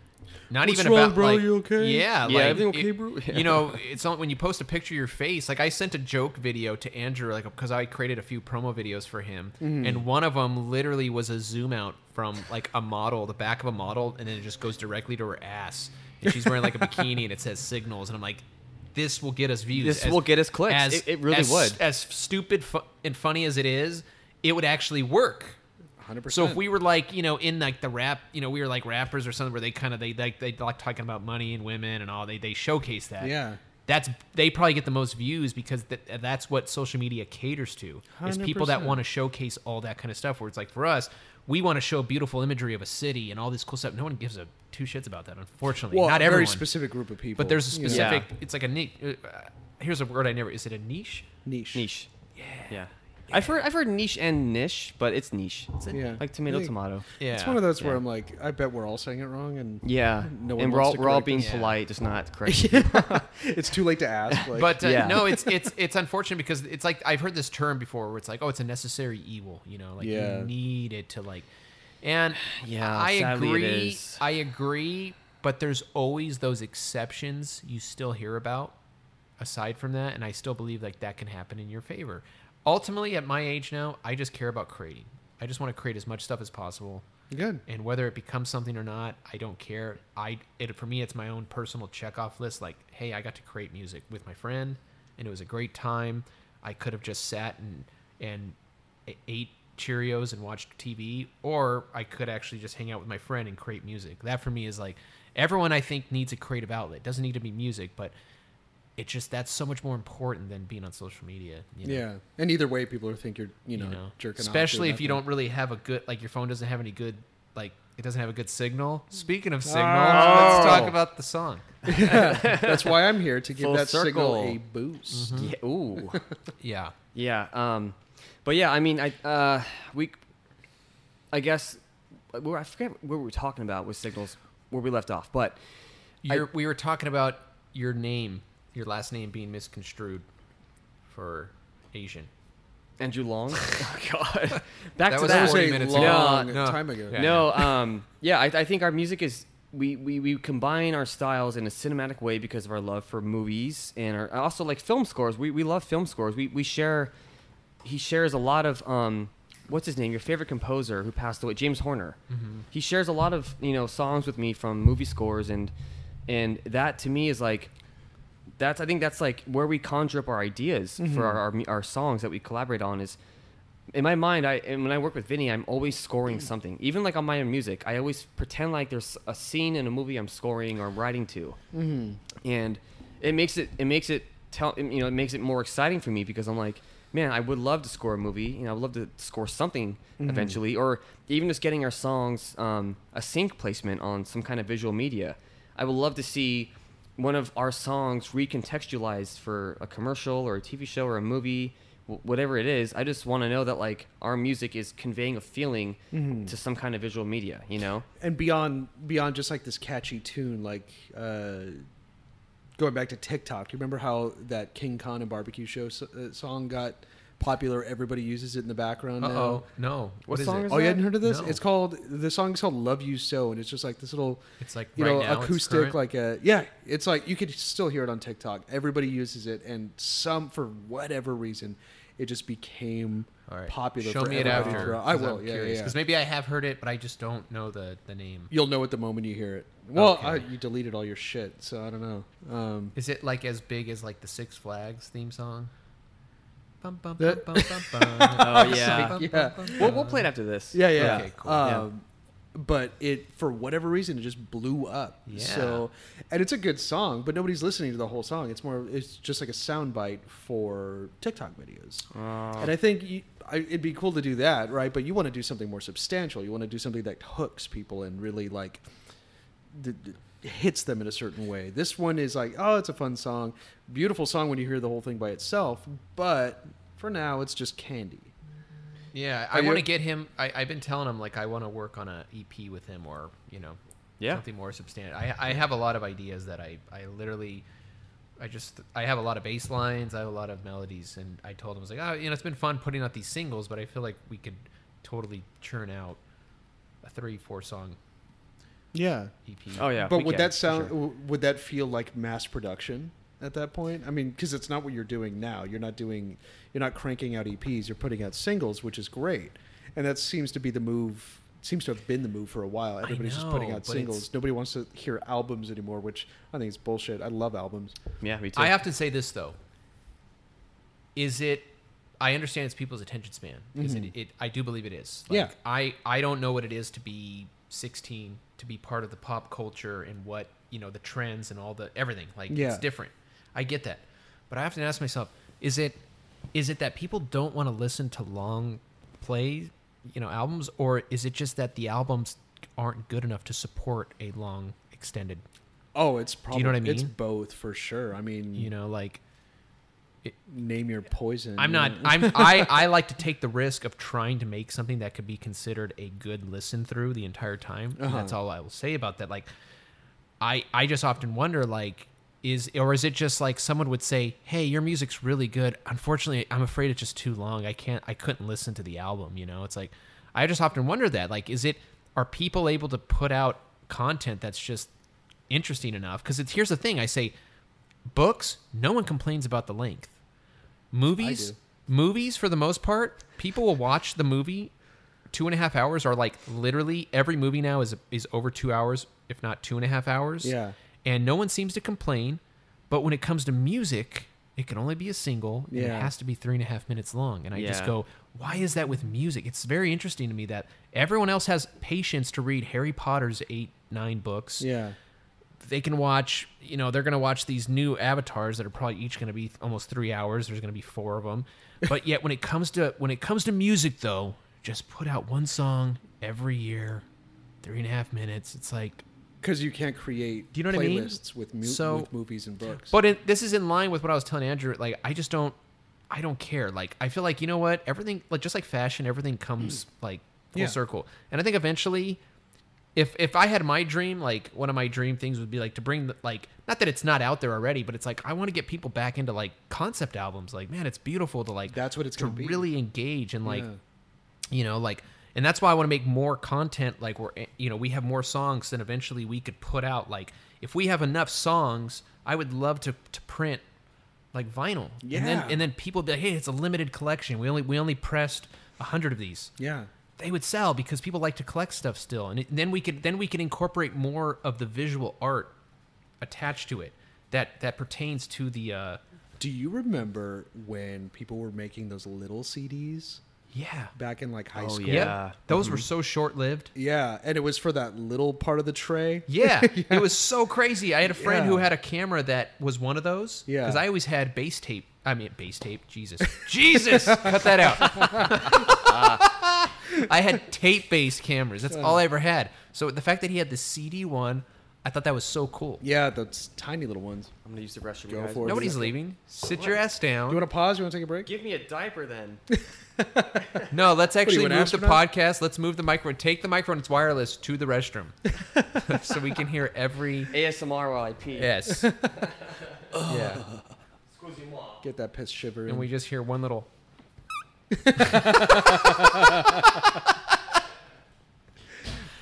Not What's even wrong, about, bro? Like, you okay? Yeah, yeah, like, everything okay, it, bro? Yeah. You know, it's not, when you post a picture of your face. Like, I sent a joke video to Andrew, like, because I created a few promo videos for him, mm-hmm. and one of them literally was a zoom out from, like, a model, the back of a model, and then it just goes directly to her ass, and she's wearing, like, a bikini, and it says signals, and I'm like, this will get us views. This as, will get us clicks. As, it, it really as, would. As stupid fu- and funny as it is, it would actually work. one hundred percent. So if we were, like, you know, in, like, the rap, you know, we were, like, rappers or something where they kind of, they like they, they like talking about money and women and all, they they showcase that. Yeah. That's, they probably get the most views because th- that's what social media caters to, is one hundred percent. People that want to showcase all that kind of stuff, where it's like, for us, we want to show beautiful imagery of a city and all this cool stuff. No one gives a two shits about that, unfortunately. Well, not everyone. Well, a very specific group of people. But there's a specific, yeah. it's like a niche. Uh, here's a word I never, is it a niche? Niche. Niche. Yeah. Yeah. Yeah. I've heard I've heard niche and niche, but it's niche. It's a, yeah. like tomato, like, tomato. Yeah. It's one of those yeah. where I'm like, I bet we're all saying it wrong, and yeah, no one and we're all we're all being us. polite, just not correct. It's too late to ask. Like. But uh, yeah. no, it's it's it's unfortunate because it's like, I've heard this term before where it's like, oh, it's a necessary evil, you know, like yeah. you need it to, like, and yeah, I agree, I agree, but there's always those exceptions you still hear about aside from that, and I still believe, like, that can happen in your favor. Ultimately, at my age now, I just care about creating. I just want to create as much stuff as possible. Good. And whether it becomes something or not, I don't care. I it for me, it's my own personal checkoff list. Like, hey, I got to create music with my friend, and it was a great time. I could have just sat and and ate Cheerios and watched T V, or I could actually just hang out with my friend and create music. That for me is, like, everyone I think needs a creative outlet. It doesn't need to be music, but... It just, that's so much more important than being on social media. You know? Yeah. And either way, people are think you're, you know, you know jerking especially off. Especially if you don't really have a good, like, your phone doesn't have any good, like, it doesn't have a good signal. Speaking of signals, oh. let's talk about the song. Yeah. That's why I'm here, to give Full that circle. signal a boost. Mm-hmm. Yeah. Ooh. yeah. Yeah. Um, but yeah, I mean, I, uh, we, I guess, I forget what we were talking about with signals, where we left off, but. You're, I, we were talking about your name. Your last name being misconstrued for Asian. Andrew Long? Oh, God. Back that to was that. forty minutes long ago. No, no. time ago. Yeah, no, yeah. Um, yeah, I, I think our music is... We, we, we combine our styles in a cinematic way because of our love for movies and our, also, like, film scores. We we love film scores. We we share... He shares a lot of... Um, what's his name? Your favorite composer who passed away, James Horner. Mm-hmm. He shares a lot of, you know, songs with me from movie scores, and and that, to me, is like... That's I think that's like where we conjure up our ideas mm-hmm. for our, our our songs that we collaborate on. Is in my mind, I and when I work with Vinny, I'm always scoring something. Even like on my own music, I always pretend like there's a scene in a movie I'm scoring or writing to, mm-hmm. and it makes it it makes it tell you know it makes it more exciting for me, because I'm like, man, I would love to score a movie. You know, I would love to score something mm-hmm. eventually, or even just getting our songs um, a sync placement on some kind of visual media. I would love to see one of our songs recontextualized for a commercial or a T V show or a movie, w- whatever it is. I just want to know that, like, our music is conveying a feeling mm-hmm. to some kind of visual media, you know? And beyond beyond just, like, this catchy tune, like, uh, going back to TikTok, you remember how that King Khan and Barbecue Show so- uh, song got popular? Everybody uses it in the background now. Uh-oh, no. What, what song is it? Is oh, that? You hadn't heard of this? No. It's called, the song is called Love You So, and it's just like this little, it's like, you right know, now acoustic, like a, yeah, it's like, you could still hear it on TikTok. Everybody uses it, and some, for whatever reason, it just became right. popular. Show for me it after. I will, I'm yeah, curious, because yeah, yeah. maybe I have heard it, but I just don't know the, the name. You'll know it the moment you hear it. Well, okay. I, you deleted all your shit, so I don't know. Um, is it, like, as big as, like, the Six Flags theme song? Bum, bum, bum, bum, bum, bum. Oh yeah, yeah. We'll, we'll play it after this. Yeah, yeah. Okay, cool. Um, But it, for whatever reason, it just blew up. Yeah. So, and it's a good song, but nobody's listening to the whole song. It's more, it's just like a soundbite for TikTok videos. Uh, and I think you, I, it'd be cool to do that, right? But you want to do something more substantial. You want to do something that hooks people and really like th- th- hits them in a certain way. This one is like, oh, it's a fun song, beautiful song when you hear the whole thing by itself. But for now, it's just candy. Yeah, I want to get him. I, I've been telling him, like, I want to work on an E P with him, or, you know, yeah. something more substantial. I, I have a lot of ideas that I, I literally, I just, I have a lot of bass lines. I have a lot of melodies. And I told him, I was like, oh, you know, it's been fun putting out these singles, but I feel like we could totally churn out a three, four song yeah. E P. Oh, yeah. But would can, that sound, sure. would that feel like mass production at that point? I mean, because it's not what you're doing now. You're not doing, you're not cranking out E Ps. You're putting out singles, which is great. And that seems to be the move, seems to have been the move for a while. Everybody's know, just putting out singles. Nobody wants to hear albums anymore, which I think is bullshit. I love albums. Yeah, me too. I have to say this, though. Is it, I understand it's people's attention span. Because mm-hmm. it, it, I do believe it is. Like, yeah. I, I don't know what it is to be sixteen, to be part of the pop culture and what, you know, the trends and all the, everything. Like, yeah. it's different. I get that. But I have to ask myself, is it is it that people don't want to listen to long play, you know, albums, or is it just that the albums aren't good enough to support a long extended? Oh, it's probably, do you know what I mean? It's both for sure. I mean, you know, like it, name your poison. I'm not I'm I, I like to take the risk of trying to make something that could be considered a good listen through the entire time. Uh-huh. And that's all I will say about that. Like I I just often wonder, like, Is or is it just like someone would say, "Hey, your music's really good. Unfortunately, I'm afraid it's just too long. I can't. I couldn't listen to the album." You know, it's like I just often wonder that. Like, is it are people able to put out content that's just interesting enough? Because it's here's the thing. I say, books. No one complains about the length. Movies, movies for the most part, people will watch the movie. Two and a half hours are like literally every movie now is is over two hours, if not two and a half hours. Yeah. And no one seems to complain, but when it comes to music, it can only be a single, yeah. and it has to be three and a half minutes long. And I yeah. just go, why is that with music? It's very interesting to me that everyone else has patience to read Harry Potter's eight, nine books. Yeah, they can watch, you know, they're going to watch these new Avatars that are probably each going to be almost three hours. There's going to be four of them. But yet when it comes to when it comes to music, though, just put out one song every year, three and a half minutes. It's like... Because you can't create Do you know what playlists I mean? with, mu- so, with movies and books. But in, this is in line with what I was telling Andrew. Like, I just don't, I don't care. Like, I feel like, you know what? Everything, like just like fashion, everything comes like full yeah. circle. And I think eventually, if if I had my dream, like one of my dream things would be like to bring, the, like, not that it's not out there already, but it's like I want to get people back into like concept albums. Like, man, it's beautiful to like that's what it's to be. really engage and like, yeah. you know, like. And that's why I want to make more content. Like we're, you know, we have more songs than eventually we could put out. Like if we have enough songs, I would love to, to print like vinyl. Yeah. And then, and then people would be like, hey, it's a limited collection. We only we only pressed a hundred of these. Yeah. They would sell because people like to collect stuff still. And, it, and then we could then we could incorporate more of the visual art attached to it that that pertains to the. Uh, Do you remember when people were making those little C Ds? Yeah. Back in like high oh, school. Yeah. Those mm-hmm. were so short lived. Yeah. And it was for that little part of the tray. Yeah. yeah. It was so crazy. I had a friend yeah. who had a camera that was one of those. Yeah. Because I always had base tape. I mean, base tape. Jesus. Jesus. Cut that out. uh, I had tape based cameras. That's uh, all I ever had. So the fact that he had the C D one, I thought that was so cool. Yeah, those tiny little ones. I'm going to use the restroom. Go for it. Nobody's leaving. Sit what? your ass down. You want to pause? You want to take a break? Give me a diaper then. No, let's actually what, move the podcast. Let's move the microphone. Take the microphone. It's wireless to the restroom. So we can hear every... A S M R while I pee. Yes. yeah. Get that piss shiver in. And we just hear one little...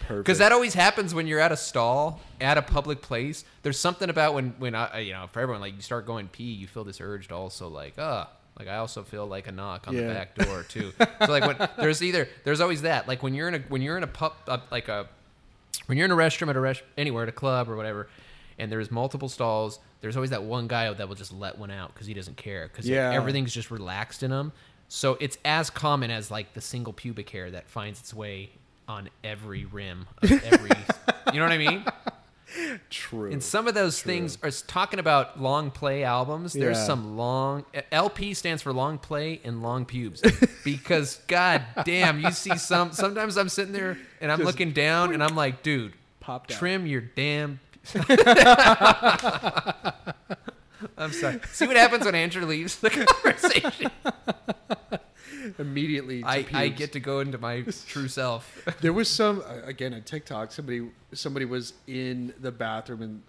Because that always happens when you're at a stall, at a public place. There's something about when, when I, you know, for everyone, like you start going pee, you feel this urge to also like, ah, oh, like I also feel like a knock on yeah. the back door too. So like when there's either there's always that. Like when you're in a when you're in a pub uh, like a when you're in a restroom at a rest anywhere at a club or whatever, and there's multiple stalls. There's always that one guy that will just let one out because he doesn't care because yeah. like, everything's just relaxed in him. So it's as common as like the single pubic hair that finds its way on every rim of every, you know what I mean? True. And some of those true. things are talking about long play albums. There's yeah. some long L P stands for long play and long pubes because God damn, you see some, sometimes I'm sitting there and I'm just looking down boink. And I'm like, dude, Popped trim out. your damn. I'm sorry. See what happens when Andrew leaves the conversation. Immediately, I, I get to go into my true self. There was some again on TikTok. Somebody somebody was in the bathroom and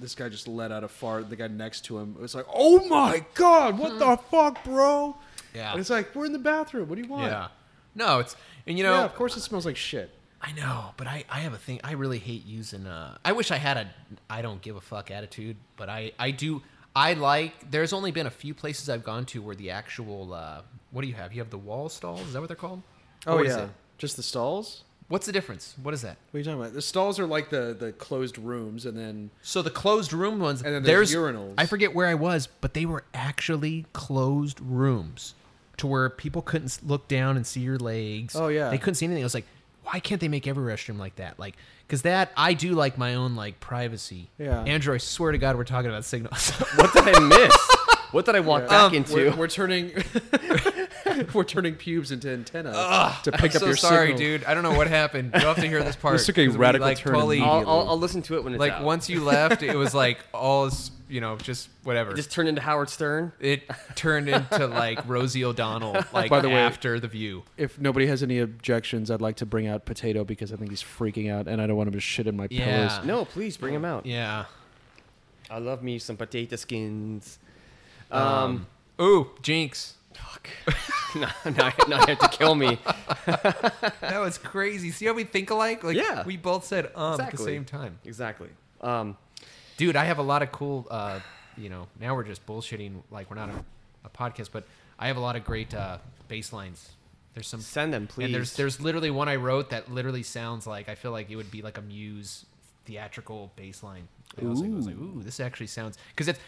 this guy just let out a fart. The guy next to him was like, "Oh my god, what the fuck, bro?" Yeah, and it's like we're in the bathroom. What do you want? Yeah, no, it's and you know, yeah, of course it smells like shit. I know, but I, I have a thing. I really hate using. Uh, I wish I had a I don't give a fuck attitude, but I I do. I like, there's only been a few places I've gone to where the actual, uh, what do you have? You have the wall stalls? Is that what they're called? Oh, yeah. Just the stalls? What's the difference? What is that? What are you talking about? The stalls are like the, the closed rooms and then... So the closed room ones... And then there's, there's urinals. I forget where I was, but they were actually closed rooms to where people couldn't look down and see your legs. Oh, yeah. They couldn't see anything. I was like, why can't they make every restroom like that? Like, because that, I do like my own, like, privacy. Yeah. Andrew, I swear to God, we're talking about signals. What did I miss? What did I walk yeah. back um, into? We're, we're turning we're turning pubes into antennas Ugh, to pick I'm up so your sorry, signal. Sorry, dude. I don't know what happened. You'll have to hear this part. This took a radical we, like, turn. Totally, I'll, I'll, I'll listen to it when it's like, out. Once you left, it was like all, you know, just whatever. It just turned into Howard Stern? It turned into, like, Rosie O'Donnell, like, By the after way, The View. If nobody has any objections, I'd like to bring out Potato because I think he's freaking out, and I don't want him to shit in my yeah. pillows. No, please bring him out. Yeah. I love me some potato skins. Um, um, ooh, Jinx. Fuck. now, now, now you have to kill me. That was crazy. See how we think alike? Like, yeah. We both said um exactly. at the same time. Exactly. Um, Dude, I have a lot of cool, uh, you know, now we're just bullshitting. Like, we're not a, a podcast, but I have a lot of great uh, bass lines. There's some. Send them, please. And there's, there's literally one I wrote that literally sounds like, I feel like it would be like a Muse theatrical bass line. I was, like, I was like, ooh, this actually sounds... Because it's...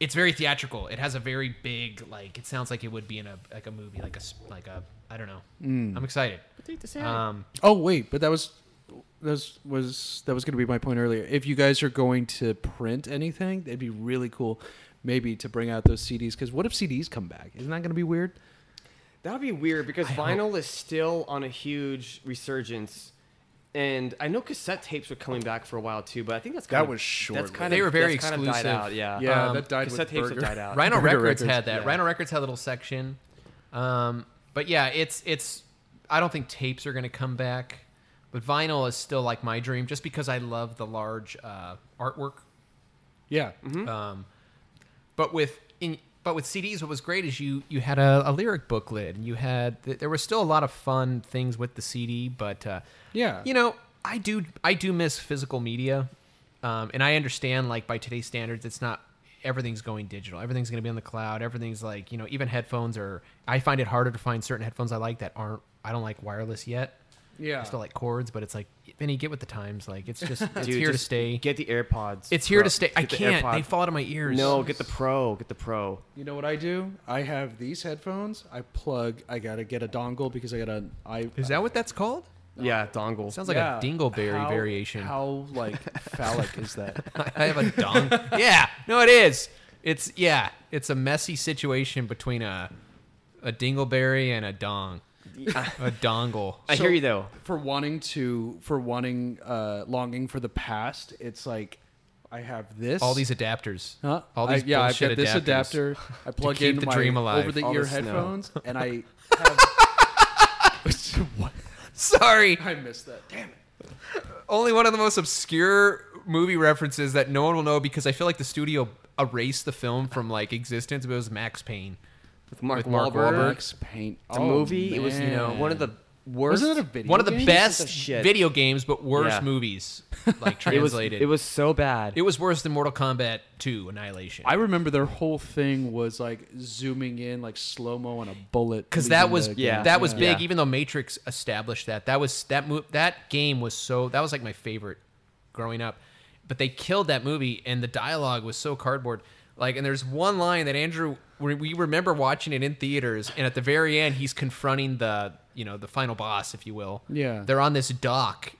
It's very theatrical. It has a very big, like, it sounds like it would be in a like a movie, like a like a I don't know. Mm. I'm excited. Um, oh wait, but that was that was, was that was going to be my point earlier. If you guys are going to print anything, that'd be really cool, maybe to bring out those C Ds. Because what if C Ds come back? Isn't that going to be weird? That would be weird because I vinyl hope. is still on a huge resurgence. And I know cassette tapes were coming back for a while too, but I think that's kind that of, was short. That's kind they of, were very that's exclusive. Kind of died out. Yeah, yeah, um, that died. Cassette tapes have died out. Rhino Records, Records had that. Yeah. Rhino Records had a little section, um, but yeah, it's it's. I don't think tapes are going to come back, but vinyl is still like my dream, just because I love the large uh, artwork. Yeah. Mm-hmm. Um, but with in but with C Ds, what was great is you you had a, a lyric booklet, and you had there was still a lot of fun things with the C D, but. Uh, Yeah, you know, I do. I do miss physical media, um, and I understand. Like by today's standards, it's not everything's going digital. Everything's going to be on the cloud. Everything's like you know, even headphones are. I find it harder to find certain headphones I like that aren't. I don't like wireless yet. Yeah, I still like cords, but it's like, Benny, get with the times. Like it's just it's Dude, here just to stay. Get the AirPods. It's here bro. to stay. Get I can't. The they fall out of my ears. No, get the Pro. Get the Pro. You know what I do? I have these headphones. I plug. I gotta get a dongle because I got an I. Is that what that's called? Yeah, dongle. Sounds like yeah. a dingleberry how, variation. How, like, phallic is that? I have a dongle. Yeah. No, it is. It's, yeah. It's a messy situation between a a dingleberry and a dong. A dongle. I so hear you, though. For wanting to, for wanting, uh, longing for the past, it's like, I have this. All these adapters. Huh? All these I, yeah, I've got adapters. this adapter. I plug in the my over-the-ear headphones, and I have... What? Sorry. I missed that. Damn it. Only one of the most obscure movie references that no one will know because I feel like the studio erased the film from like existence, but it was Max Payne. With Mark, with Mark Wahlberg. Wahlberg. Max Payne. It's a oh, movie. Man. It was, you know, one of the worst. Wasn't it a video One of the game? best shit. video games, but worst yeah. movies. Like translated. It was, it was so bad. It was worse than Mortal Kombat two Annihilation. I remember their whole thing was like zooming in like slow-mo on a bullet. Because that was yeah, that was yeah. big, even though Matrix established that. That was that mo- that game was so that was like my favorite growing up. But they killed that movie and the dialogue was so cardboard. Like, and there's one line that Andrew we remember watching it in theaters, and at the very end he's confronting the you know, the final boss, if you will. Yeah. They're on this dock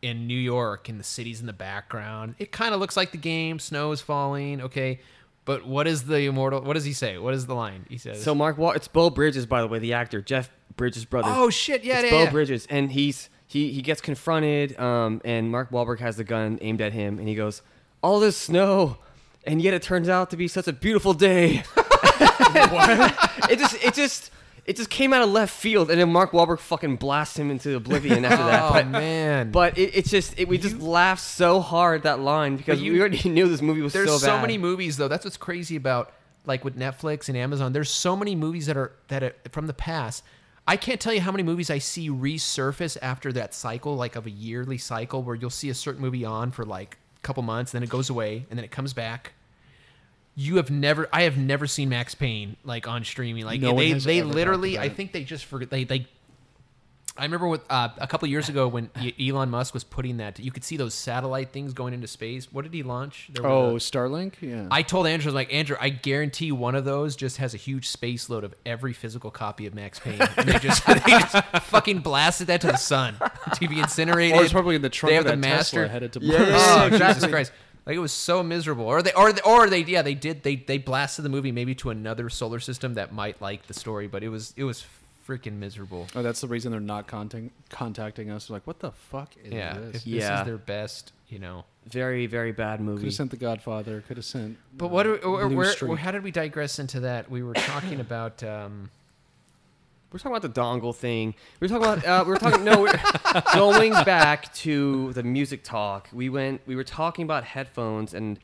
in New York, and the city's in the background. It kind of looks like the game. Snow is falling. Okay. But what is the immortal? What does he say? What is the line he says? So Mark Wahlberg, it's Bo Bridges, by the way, the actor, Jeff Bridges' brother. Oh shit, yeah, it's yeah. Bo yeah. Bridges, and he's he he gets confronted, um, and Mark Wahlberg has the gun aimed at him, and he goes, "All this snow, and yet it turns out to be such a beautiful day." What? It just it just it just came out of left field, and then Mark Wahlberg fucking blasts him into oblivion after that. Oh but, man! But it, it's just it, we you, just laughed so hard at that line because you, we already knew this movie was so bad. There's so many movies though. That's what's crazy about like with Netflix and Amazon. There's so many movies that are that are, from the past. I can't tell you how many movies I see resurface after that cycle, like of a yearly cycle where you'll see a certain movie on for like a couple months, then it goes away, and then it comes back. You have never, I have never seen Max Payne like on streaming. Like no they, they literally, I think they just forget. They, they. I remember with uh, a couple of years ago when Elon Musk was putting that, you could see those satellite things going into space. What did he launch? There oh, the, Starlink. Yeah. I told Andrew, I was like, Andrew, I guarantee one of those just has a huge space load of every physical copy of Max Payne. And they just, they just fucking blasted that to the sun to be incinerated. Or it's probably in the trunk of that the master Tesla headed to Mars. Yeah, yeah, oh, exactly. Jesus Christ. Like it was so miserable, or they, or they, or they, yeah, they did, they, they blasted the movie maybe to another solar system that might like the story, but it was, it was freaking miserable. Oh, that's the reason they're not contacting contacting us. They're like, what the fuck is yeah, this? If this yeah. is their best, you know, very, very bad movie. Could have sent The Godfather. Could have sent. But uh, what? Are, or, where, where? How did we digress into that? We were talking about. Um, We're talking about the dongle thing. We're talking about uh, we're talking no. We're going back to the music talk. We went. We were talking about headphones, and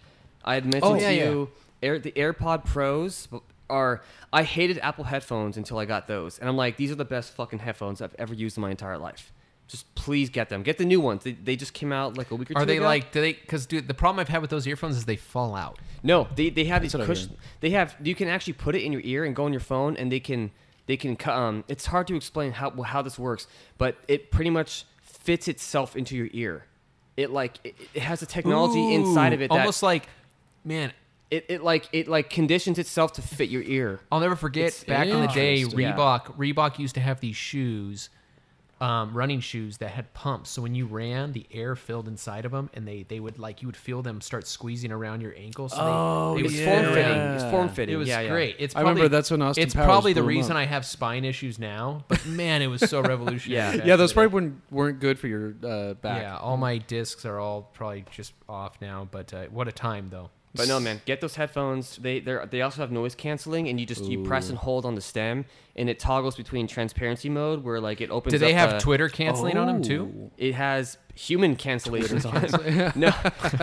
I had mentioned oh, yeah, to yeah. you Air, the AirPod Pros are. I hated Apple headphones until I got those, and I'm like, these are the best fucking headphones I've ever used in my entire life. Just please get them. Get the new ones. They, they just came out like a week or two ago. Are they ago. like, do they, because dude, the problem I've had with those earphones is they fall out. No, they they have these cushion. They have, you can actually put it in your ear and go on your phone, and they can. They can um. It's hard to explain how how this works, but it pretty much fits itself into your ear. It like it, it has a technology Ooh, inside of it, that almost like, man, it, it like it like conditions itself to fit your ear. I'll never forget it's back in the day, Reebok yeah. Reebok used to have these shoes, um, running shoes that had pumps. So when you ran, the air filled inside of them, and they they would like you would feel them start squeezing around your ankles. So oh, they, it was yeah. form fitting. It was form fitting. It was yeah, great. Yeah. It's probably, I remember that's when Austin It's Powers probably the reason up. I have spine issues now. But man, it was so revolutionary. yeah, yeah, yeah, those probably weren't, weren't good for your uh, back. Yeah, all my discs are all probably just off now. But uh, what a time though. But no, man, get those headphones. They they they also have noise canceling, and you just Ooh. you press and hold on the stem, and it toggles between transparency mode, where like it opens. Do they up have a, Twitter canceling oh, on them too? It has human cancellation. no,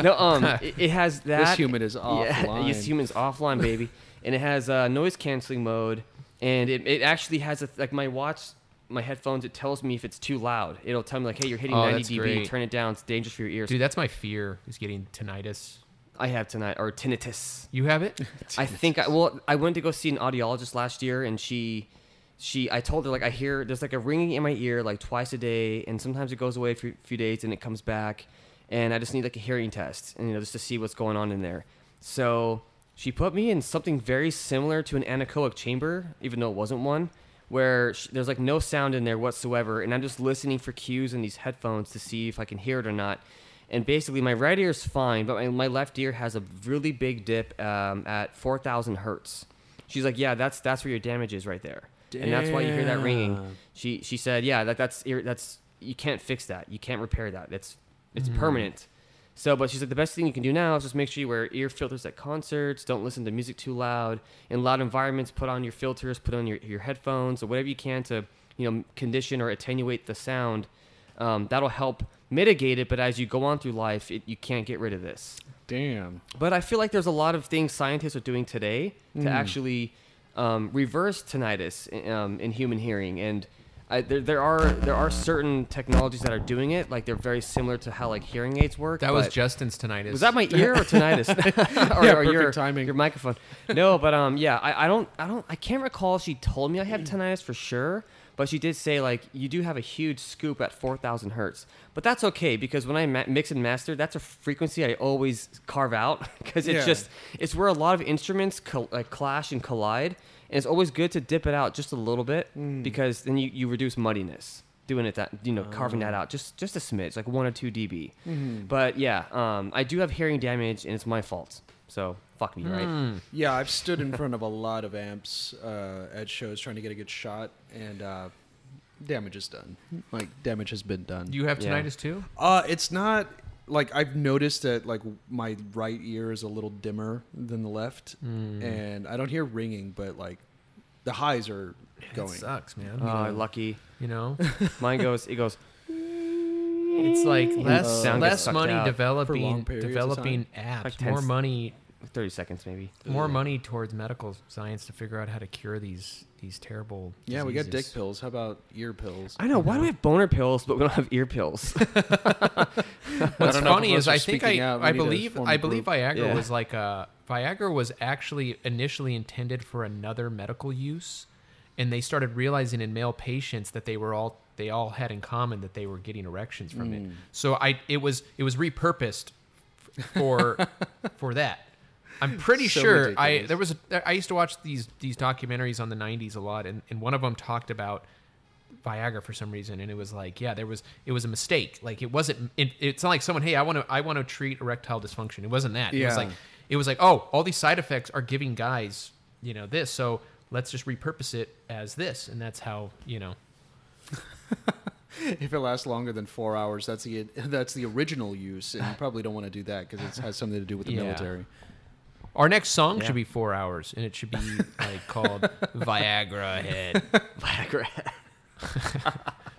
no, um, it, it has that. This human is offline. Yeah, this human's offline, baby, and it has uh, noise canceling mode, and it it actually has a, like my watch, my headphones. It tells me if it's too loud. It'll tell me like, hey, you're hitting oh, ninety decibels. Great. Turn it down. It's dangerous for your ears. Dude, that's my fear, is getting tinnitus. I have tonight, or tinnitus. You have it? I think I well, I went to go see an audiologist last year, and she, she, I told her like I hear there's like a ringing in my ear like twice a day, and sometimes it goes away for a few days and it comes back, and I just need like a hearing test, and you know, just to see what's going on in there. So she put me in something very similar to an anechoic chamber, even though it wasn't one, where she, there's like no sound in there whatsoever, and I'm just listening for cues in these headphones to see if I can hear it or not. And basically, my right ear is fine, but my, my left ear has a really big dip um, at four thousand hertz. She's like, yeah, that's that's where your damage is right there. Damn. And that's why you hear that ringing. She she said, yeah, that that's that's you can't fix that. You can't repair that. That's It's mm. permanent. So, but she's like, the best thing you can do now is just make sure you wear ear filters at concerts. Don't listen to music too loud. In loud environments, put on your filters, put on your, your headphones, or whatever you can to, you know, condition or attenuate the sound. Um, that'll help mitigate it, but as you go on through life, it, you can't get rid of this. Damn. But I feel like there's a lot of things scientists are doing today to mm. actually um, reverse tinnitus in, um, in human hearing, and I, there, there are there are certain technologies that are doing it. Like they're very similar to how like hearing aids work. That was Justin's tinnitus. Was that my ear or tinnitus? or, yeah, or perfect your, timing. Your microphone. No, but um, yeah, I, I don't, I don't, I can't recall if she told me I had tinnitus for sure. But she did say, like, you do have a huge scoop at four thousand hertz. But that's okay, because when I ma- mix and master, that's a frequency I always carve out. Because it's yeah. just, it's where a lot of instruments cl- like clash and collide. And it's always good to dip it out just a little bit, mm. because then you, you reduce muddiness. Doing it that, you know, oh. carving that out just just a smidge, like one or two dB. Mm-hmm. But yeah, um, I do have hearing damage, and it's my fault. So fuck me, right? Mm. Yeah, I've stood in front of a lot of amps uh, at shows trying to get a good shot, and uh, damage is done. Like damage has been done. Do you have tinnitus yeah. too? Uh, it's not like I've noticed that like my right ear is a little dimmer than the left, mm. and I don't hear ringing, but like the highs are going. It sucks, man. Oh, uh, lucky. You know, mine goes. It goes. It's like less uh, less money developing developing apps, like ten, more money. Thirty seconds, maybe. More yeah. money towards medical science to figure out how to cure these these terrible. Yeah, diseases. We got dick pills. How about ear pills? I know. You why know? Do we have boner pills, but we don't have ear pills? What's funny is I think I out, I believe I believe Viagra yeah. was like a Viagra was actually initially intended for another medical use. And they started realizing in male patients that they were all they all had in common that they were getting erections from mm. it. So I it was it was repurposed for for that. I'm pretty so sure ridiculous. I there was a, I used to watch these these documentaries on the nineties a lot, and, and one of them talked about Viagra for some reason, and it was like yeah there was it was a mistake, like it wasn't it, it's not like someone hey I want to I want to treat erectile dysfunction, it wasn't that yeah. it was like it was like oh all these side effects are giving guys you know this so. Let's just repurpose it as this, and that's how, you know. If it lasts longer than four hours, that's the that's the original use, and you probably don't want to do that because it has something to do with the yeah. military. Our next song yeah. should be four hours, and it should be like called Viagra Head. Viagra Head.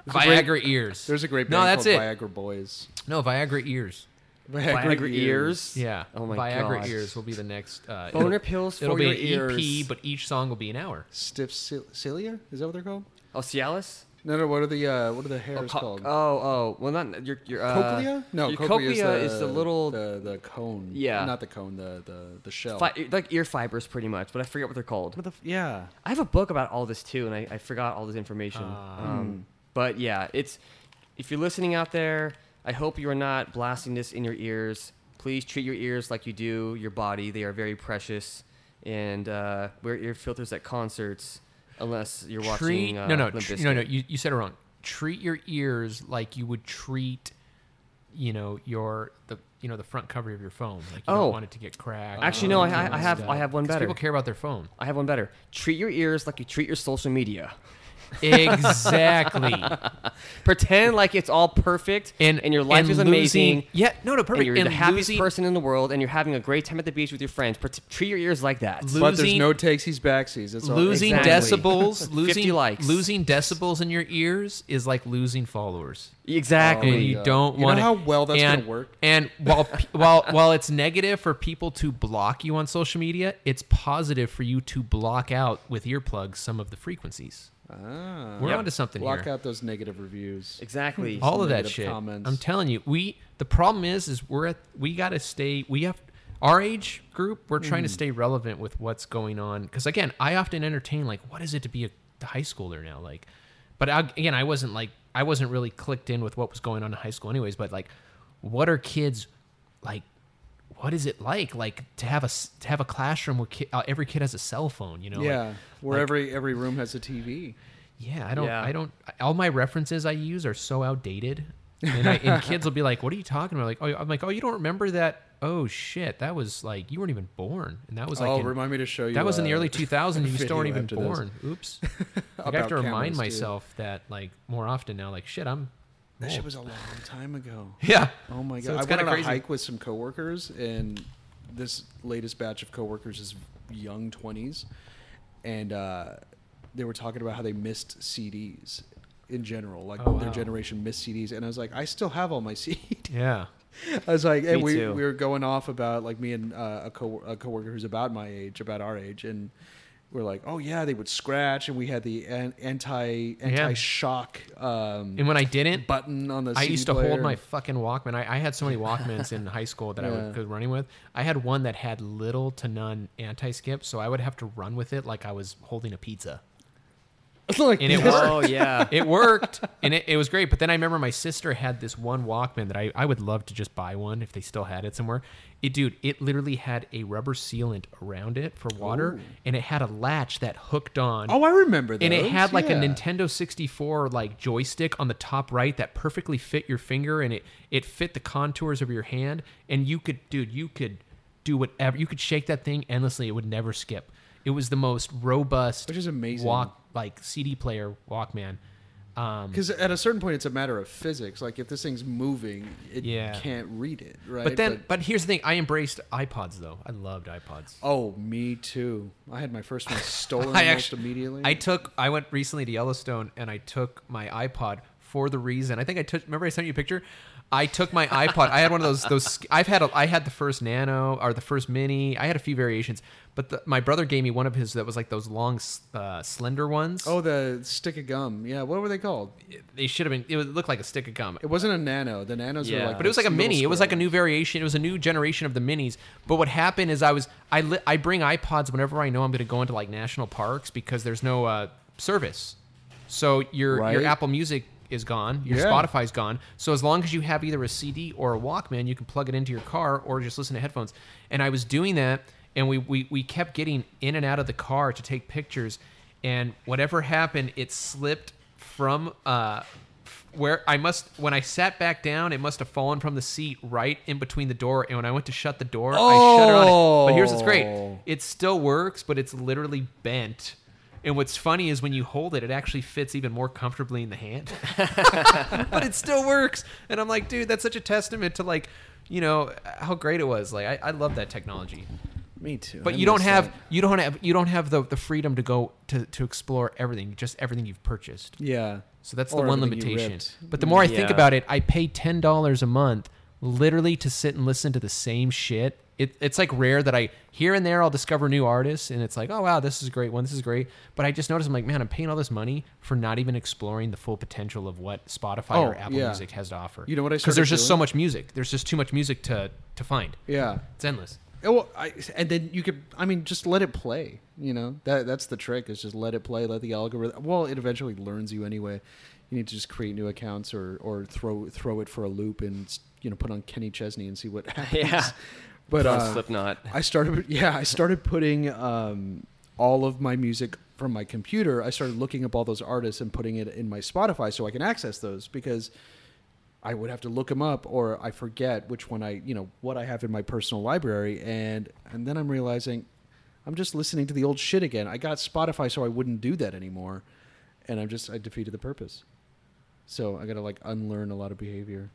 Viagra great, Ears. There's a great band no, that's called it. Viagra Boys. No, Viagra Ears. Viagra, Viagra ears. ears, yeah. Oh my Viagra gosh. Ears will be the next. Uh, Boner pills for it'll your ears. It'll be an E P, but each song will be an hour. Stiff cilia? Is that what they're called? Oh, Cialis? No, no. What are the uh, what are the hairs oh, co- called? Oh, oh. Well, not your your uh, cochlea. No, your cochlea, cochlea is, the, is the little the, the cone. Yeah, not the cone. The the, the shell. Fi- like ear fibers, pretty much. But I forget what they're called. What the f- yeah. I have a book about all this too, and I, I forgot all this information. Uh, um, but yeah, it's if you're listening out there. I hope you are not blasting this in your ears. Please treat your ears like you do your body. They are very precious. And uh, wear ear filters at concerts unless you're treat, watching uh, no, no, Limp Bizkit. Tr- no, no, you, you said it wrong. Treat your ears like you would treat, you know, your the you know the front cover of your phone. Like you oh. don't want it to get cracked. Actually, no, I, I, I have I have one better. People care about their phone. I have one better. Treat your ears like you treat your social media. Exactly. Pretend like it's all perfect and, and your life and is amazing. Losing, yeah, no, no, perfect. And you're and the happiest losing, person in the world, and you're having a great time at the beach with your friends. Pret- treat your ears like that. Losing, but there's no takesies, backsies. That's all. Losing exactly. decibels, losing likes, losing decibels in your ears is like losing followers. Exactly. Oh, you yeah. don't you want. You know it. How well that's going to work. And while while while it's negative for people to block you on social media, it's positive for you to block out with earplugs some of the frequencies. Ah, We're yep. onto something Block here. Block out those negative reviews. Exactly. All of that shit. Comments. I'm telling you, we the problem is is we're at we got to stay we have our age group, we're trying mm. to stay relevant with what's going on, cuz again, I often entertain like what is it to be a high schooler now, like but I, again, I wasn't like I wasn't really clicked in with what was going on in high school anyways, but like what are kids like what is it like, like to have a to have a classroom where ki- uh, every kid has a cell phone? You know, yeah, like, where like, every every room has a T V. Yeah, I don't, yeah. I don't. All my references I use are so outdated, and, I, and kids will be like, "What are you talking about?" Like, oh, I'm like, "Oh, you don't remember that? Oh shit, that was like you weren't even born, and that was like." Oh, in, remind me to show you. That was in the early two thousands, and you still weren't even born. This. Oops. Like, I have to remind cameras, myself dude. That like more often now, like shit, I'm. That oh. shit was a long time ago. Yeah. Oh my god. So I went on a hike with some coworkers, and this latest batch of coworkers is young twenties, and uh, they were talking about how they missed C Ds in general, like oh, wow. their generation missed C Ds, and I was like, I still have all my C Ds. Yeah. I was like, and we too. we were going off about like me and uh, a co a coworker who's about my age, about our age, and. We're like, oh yeah, they would scratch, and we had the an- anti anti shock. Um, and when I didn't button on the, I C D used to player. Hold my fucking Walkman. I, I had so many Walkmans in high school that yeah. I would go running with. I had one that had little to none anti skip, so I would have to run with it like I was holding a pizza. Like, and it worked. Oh, yeah. It worked. And it, it was great. But then I remember my sister had this one Walkman that I, I would love to just buy one if they still had it somewhere. It, dude, it literally had a rubber sealant around it for water. Ooh. And it had a latch that hooked on. Oh, I remember that. And it had like yeah. a Nintendo sixty-four like joystick on the top right that perfectly fit your finger, and it, it fit the contours of your hand. And you could, dude, you could do whatever. You could shake that thing endlessly. It would never skip. It was the most robust, which is amazing, walk like C D player Walkman. Because um, at a certain point, it's a matter of physics. Like if this thing's moving, it yeah. can't read it, right? But then, but, but here's the thing: I embraced iPods, though. I loved iPods. Oh, me too. I had my first one stolen almost actually, immediately. I took. I went recently to Yellowstone, and I took my iPod for the reason. I think I took. Remember, I sent you a picture. I took my iPod. I had one of those. Those I've had. A, I had the first Nano or the first Mini. I had a few variations, but the, my brother gave me one of his that was like those long, uh, slender ones. Oh, the stick of gum. Yeah, what were they called? It, they should have been. It would look like a stick of gum. It wasn't a Nano. The Nanos yeah. were like. But it was like a Mini. Square. It was like a new variation. It was a new generation of the Minis. But what happened is I was. I li- I bring iPods whenever I know I'm going to go into like national parks because there's no uh, service. So your right? your Apple Music is gone. Your yeah. Spotify's gone. So as long as you have either a C D or a Walkman, you can plug it into your car or just listen to headphones. And I was doing that, and we, we, we kept getting in and out of the car to take pictures, and whatever happened, it slipped from uh, where I must... When I sat back down, it must have fallen from the seat right in between the door, and when I went to shut the door, oh. I shut it on it. But here's what's great. It still works, but it's literally bent. And what's funny is when you hold it, it actually fits even more comfortably in the hand. But it still works. And I'm like, dude, that's such a testament to, like, you know, how great it was. Like, I, I love that technology. Me too. But I you don't have that. you don't have you don't have the, the freedom to go to, to explore everything, just everything you've purchased. Yeah. So that's or the one limitation. But the more I yeah. think about it, I pay ten dollars a month literally to sit and listen to the same shit. It, it's like rare that I here and there I'll discover new artists and it's like, oh wow, this is a great one, this is great. But I just noticed I'm like, man, I'm paying all this money for not even exploring the full potential of what Spotify oh, or Apple yeah. Music has to offer. You know what I started Because there's doing? Just so much music. There's just too much music to, to find. Yeah, it's endless. Oh, well, I, and then you could, I mean, just let it play. You know, that that's the trick is just let it play, let the algorithm. Well, it eventually learns you anyway. You need to just create new accounts or or throw throw it for a loop and you know put on Kenny Chesney and see what happens. Yeah. But uh, Slipknot. I started, yeah, I started putting um, all of my music from my computer. I started looking up all those artists and putting it in my Spotify so I can access those because I would have to look them up or I forget which one I, you know, what I have in my personal library. And, and then I'm realizing I'm just listening to the old shit again. I got Spotify so I wouldn't do that anymore. And I'm just, I defeated the purpose. So I got to like unlearn a lot of behavior.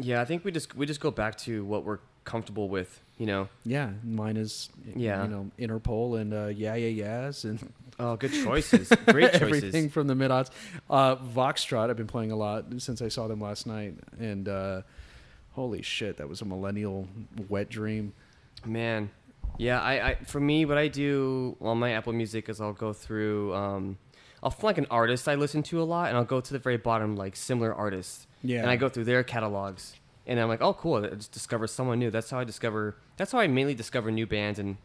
Yeah, I think we just we just go back to what we're comfortable with, you know. Yeah, mine is yeah. you know Interpol and uh, yeah yeah yeahs and oh, good choices, great choices. Everything from the mid aughts. Uh, Voxtrot, I've been playing a lot since I saw them last night, and uh, holy shit, that was a millennial wet dream. Man, yeah, I, I for me what I do on well, my Apple Music is I'll go through. Um, I'll find like an artist I listen to a lot, and I'll go to the very bottom, like similar artists. Yeah. And I go through their catalogs, and I'm like, oh, cool! I just discover someone new. That's how I discover. That's how I mainly discover new bands and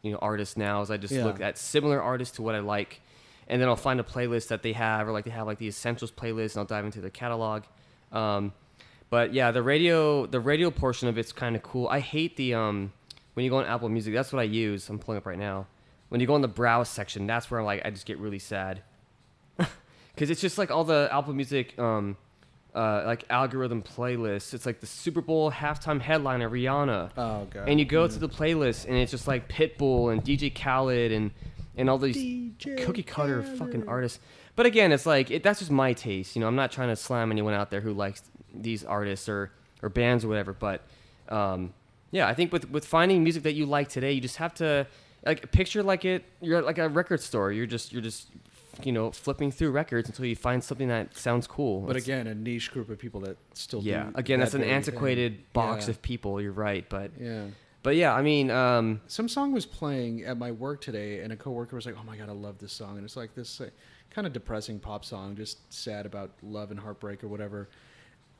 you know artists now. Is I just yeah. look at similar artists to what I like, and then I'll find a playlist that they have, or like they have like the essentials playlist, and I'll dive into their catalog. Um, but yeah, the radio, the radio portion of it's kind of cool. I hate the um, when you go on Apple Music. That's what I use. I'm pulling up right now. When you go in the browse section, that's where I'm like, I just get really sad. Because it's just like all the Apple Music um, uh, like algorithm playlists. It's like the Super Bowl halftime headliner, Rihanna. Oh, God. And you go mm. to the playlist, and it's just like Pitbull and D J Khaled and, and all these D J cookie cutter Khaled. Fucking artists. But again, it's like, it, that's just my taste. You know, I'm not trying to slam anyone out there who likes these artists or, or bands or whatever. But um, yeah, I think with, with finding music that you like today, you just have to... Like picture like it, you're at like a record store. You're just you're just, you know, flipping through records until you find something that sounds cool. But it's, again, a niche group of people that still yeah. do again, that that's an antiquated thing. Box yeah. of people. You're right, but yeah, but yeah, I mean, um, some song was playing at my work today, and a coworker was like, "Oh my god, I love this song," and it's like this like, kind of depressing pop song, just sad about love and heartbreak or whatever.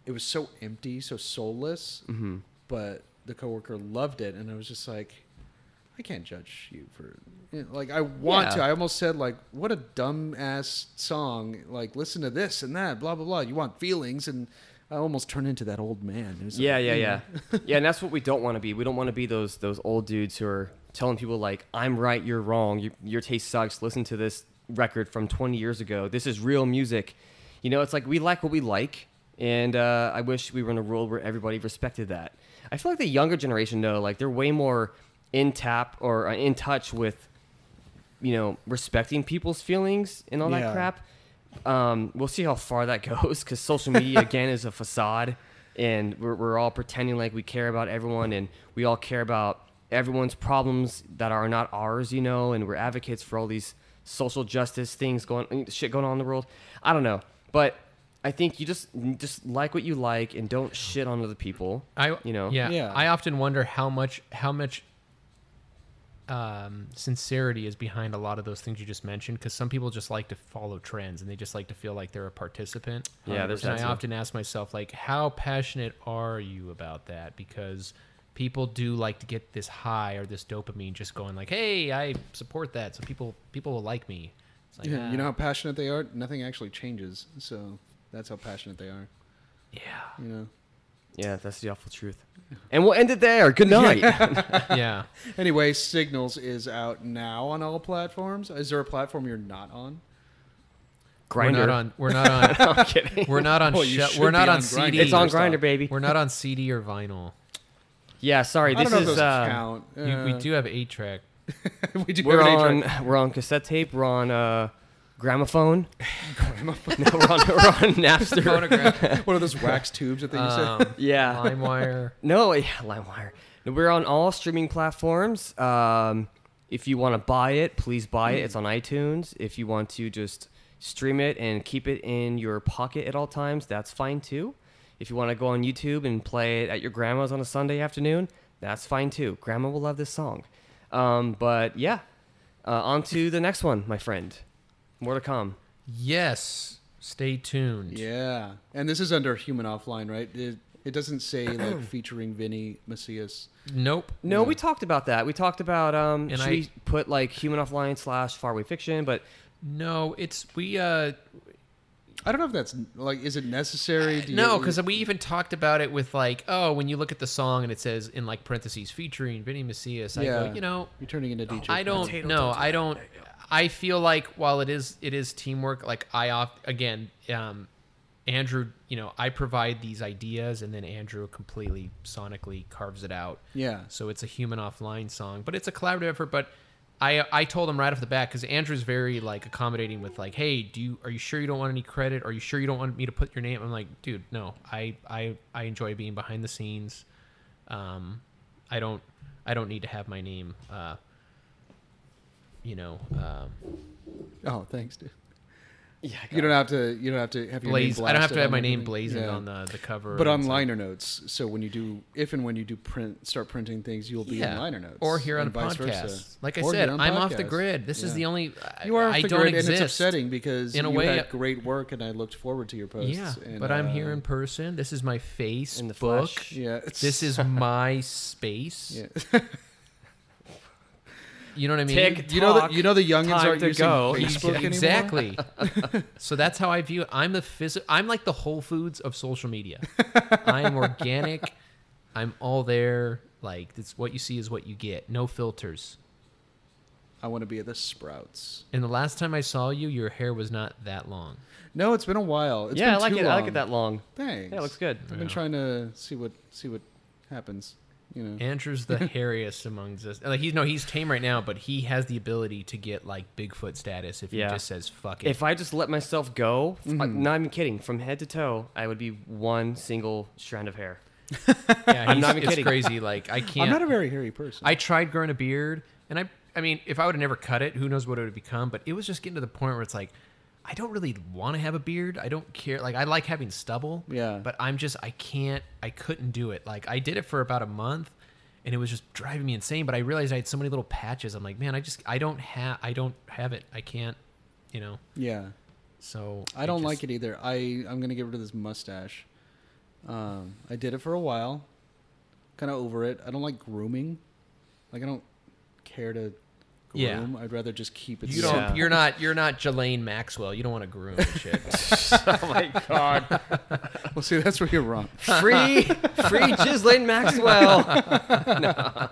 It was so empty, so soulless, mm-hmm. but the coworker loved it, and I was just like. I can't judge you for, you know, like, I want yeah. to. I almost said, like, what a dumbass song. Like, listen to this and that, blah, blah, blah. You want feelings. And I almost turned into that old man. Who's yeah, like, yeah, yeah, yeah. Yeah, and that's what we don't want to be. We don't want to be those those old dudes who are telling people, like, I'm right, you're wrong. You, your taste sucks. Listen to this record from twenty years ago. This is real music. You know, it's like we like what we like. And uh, I wish we were in a world where everybody respected that. I feel like the younger generation, though, like, they're way more in tap or in touch with, you know, respecting people's feelings and all yeah. that crap. Um, we'll see how far that goes, because social media, again, is a facade, and we're, we're all pretending like we care about everyone, and we all care about everyone's problems that are not ours, you know, and we're advocates for all these social justice things going, shit going on in the world. I don't know, but I think you just just like what you like and don't shit on other people. I you know yeah. yeah. I often wonder how much how much um, sincerity is behind a lot of those things you just mentioned, because some people just like to follow trends and they just like to feel like they're a participant. Yeah, um, there's and that I too. often ask myself, like, how passionate are you about that? Because people do like to get this high or this dopamine, just going like, hey, I support that, so people people will like me. It's like, yeah, you know how passionate they are? Nothing actually changes, so that's how passionate they are. Yeah. You know? Yeah, that's the awful truth. And we'll end it there. Good night. Yeah. yeah. Anyway, Signals is out now on all platforms. Is there a platform you're not on? Grindr. We're not on. We're not on. No, I'm kidding. We're not on. Well, sh- we're not on, on C D. It's on Grindr, baby. We're not on C D or vinyl. Yeah, sorry. This I don't know is. If those uh, count. Uh, you, we do have eight track. we do we're have an eight track. We're on cassette tape. We're on. Uh, Gramophone? Gramophone. No, we're on, we're on Napster. One of those wax tubes that they used um, to. Yeah. LimeWire. No, yeah, LimeWire. No, we're on all streaming platforms. Um, if you want to buy it, please buy it. It's on iTunes. If you want to just stream it and keep it in your pocket at all times, that's fine too. If you want to go on YouTube and play it at your grandma's on a Sunday afternoon, that's fine too. Grandma will love this song. Um, but yeah, uh, on to the next one, my friend. More to come. Yes. Stay tuned. Yeah. And this is under Human Offline, right? It, it doesn't say, like, featuring Vinny Macias. Nope. No, yeah. we talked about that. We talked about, um, and should I, we put, like, Human Offline slash Far Away Fiction, but... No, it's... We, uh... I don't know if that's, like, is it necessary? Do no, because we even talked about it with, like, oh, when you look at the song and it says, in, like, parentheses, featuring Vinny Macias, yeah. I go, you know... You're turning into D J. I don't... Potato, no, potato. I don't... I feel like while it is it is teamwork, like I off again, um, Andrew, you know, I provide these ideas and then Andrew completely sonically carves it out. Yeah. So it's a Human Offline song, but it's a collaborative effort. But I I told him right off the bat, because Andrew's very like accommodating with like, hey, do you are you sure you don't want any credit? Are you sure you don't want me to put your name? I'm like, dude, no, I I, I enjoy being behind the scenes. Um, I don't I don't need to have my name. Uh, You know, um, oh, thanks, dude. Yeah, you don't it. have to. You don't have to have your Blaze, name I don't have to have my name blazoned yeah. on the, the cover, but on liner like, notes. So when you do, if and when you do print, start printing things, you'll be yeah. in liner notes, or here on a podcast. Versa. Like I or said, I'm podcast. off the grid. This yeah. is the only I, you are. Off the I don't grid, exist. And it's upsetting because in a you way, had great work, and I looked forward to your posts. Yeah, and, but uh, I'm here in person. This is my face in the book. Flesh. Yeah, this is my space. Yeah. You know what I mean? TikTok, you know the you know the youngins aren't using go. Facebook exactly. anymore. So that's how I view it. I'm the phys- I'm like the Whole Foods of social media. I'm organic. I'm all there. Like it's what you see is what you get. No filters. I want to be at the Sprouts. And the last time I saw you, your hair was not that long. No, it's been a while. It's yeah, been I like too it. Long. I like it that long. Thanks. Yeah, it looks good. I've yeah. been trying to see what see what happens. You know. Andrew's the hairiest amongst us. Like he's no, he's tame right now, but he has the ability to get like Bigfoot status if yeah. he just says "fuck it." If I just let myself go, mm-hmm. I'm not even kidding. From head to toe, I would be one single strand of hair. Yeah, I'm not even it's kidding. It's crazy. Like I can't. I'm not a very hairy person. I tried growing a beard, and I, I mean, if I would have never cut it, who knows what it would have become? But it was just getting to the point where it's like, I don't really want to have a beard. I don't care. Like, I like having stubble. Yeah. But I'm just, I can't, I couldn't do it. Like, I did it for about a month, and it was just driving me insane. But I realized I had so many little patches. I'm like, man, I just, I don't have, I don't have it. I can't, you know. Yeah. So. I, I don't just... like it either. I, I'm going to get rid of this mustache. Um, I did it for a while. Kind of over it. I don't like grooming. Like, I don't care to groom. Yeah. I'd rather just keep it. You simple. Don't, you're not. You're not Ghislaine Maxwell. You don't want to groom and shit. Oh my god. Well, see, that's where you're wrong. Free, free Ghislaine Maxwell. No.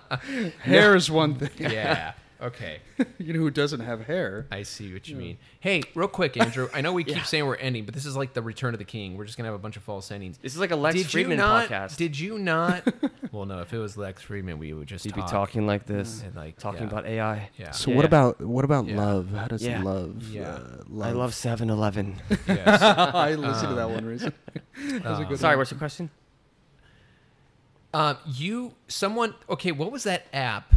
Hair no. is one thing. Yeah. Okay. You know who doesn't have hair? I see what you yeah. mean. Hey, real quick, Andrew. I know we keep yeah. saying we're ending, but this is like the Return of the King. We're just going to have a bunch of false endings. This is like a Lex did Friedman not, podcast. Did you not? Well, no, if it was Lex Friedman, we would just He'd talk. Be talking like this. And like Talking yeah. about A I. Yeah. So yeah. what about what about yeah. love? How does yeah. love, yeah. Uh, love? I love seven eleven. Yes. I listened um, to that one recently. That was um, a good sorry, one. What's your question? Um, you, someone, okay, what was that app?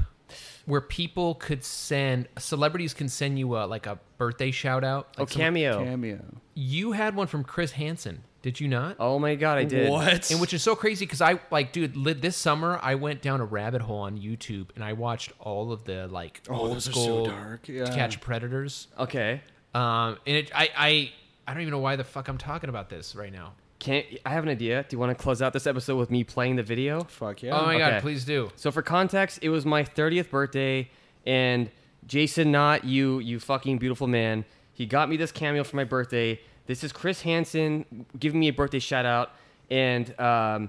Where people could send, celebrities can send you a, like a birthday shout out. Like oh, Cameo. Some, Cameo. You had one from Chris Hansen, did you not? Oh my God, I did. What? And which is so crazy because I, like, dude, lit this summer I went down a rabbit hole on YouTube and I watched all of the, like, oh, old school so dark. Yeah. To Catch Predators. Okay. Um, and it, I, I, I don't even know why the fuck I'm talking about this right now. Can I have an idea? Do you want to close out this episode with me playing the video? Fuck yeah. Oh my okay. God, please do. So for context, it was my thirtieth birthday, and Jason Knott, you you fucking beautiful man, he got me this Cameo for my birthday. This is Chris Hansen giving me a birthday shout out, and um,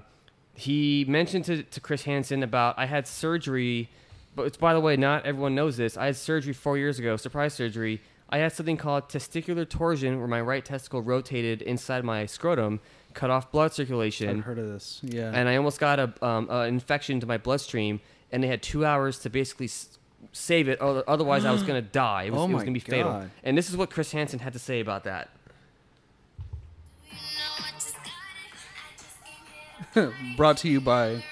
he mentioned to, to Chris Hansen about, I had surgery, but it's, by the way, not everyone knows this. I had surgery four years ago, surprise surgery. I had something called testicular torsion where my right testicle rotated inside my scrotum, cut off blood circulation. I've heard of this, yeah. And I almost got a um, uh, infection to my bloodstream, and they had two hours to basically s- save it. Otherwise, I was going to die. It was, oh it was going to be God. fatal. And this is what Chris Hansen had to say about that. Brought to you by...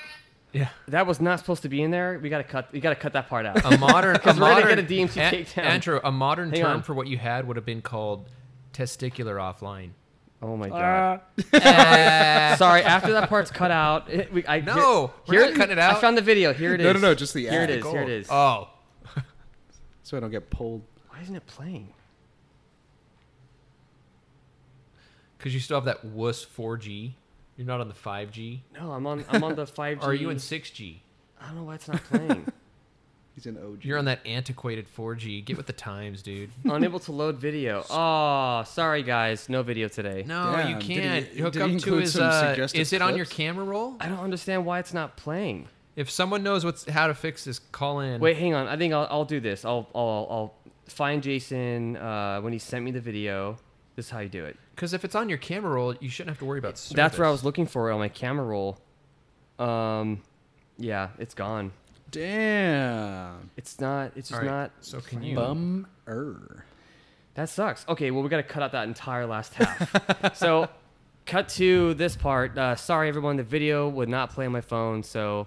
Yeah, that was not supposed to be in there. We gotta cut. We gotta cut that part out. A modern, because we're modern, gonna get a D M C an, takedown. Andrew, a modern Hang term on. for what you had would have been called testicular offline. Oh my god. Uh. Uh. Sorry, after that part's cut out, it, we, I no, here, we're not cutting it out. I found the video. Here it is. No, no, no, just the ad. Here it is. Gold. Here it is. Oh, so I don't get pulled. Why isn't it playing? Because you still have that wuss four G. You're not on the five G? No, I'm on I'm on the five G. Are you in six G? I don't know why it's not playing. He's an O G. You're on that antiquated four G. Get with the times, dude. Unable to load video. Oh, sorry, guys. No video today. No, damn, you can't. He, Hook up to his... Uh, is it clips? On your camera roll? I don't understand why it's not playing. If someone knows what's how to fix this, call in. Wait, hang on. I think I'll, I'll do this. I'll, I'll, I'll find Jason uh, when he sent me the video. This is how you do it. Because if it's on your camera roll, you shouldn't have to worry about service. That's where I was looking for it, on my camera roll. Um, yeah, it's gone. Damn. It's not. It's just right. not. So can you? Bummer. That sucks. Okay, well, we got to cut out that entire last half. So, cut to this part. Uh, sorry, everyone. The video would not play on my phone. So,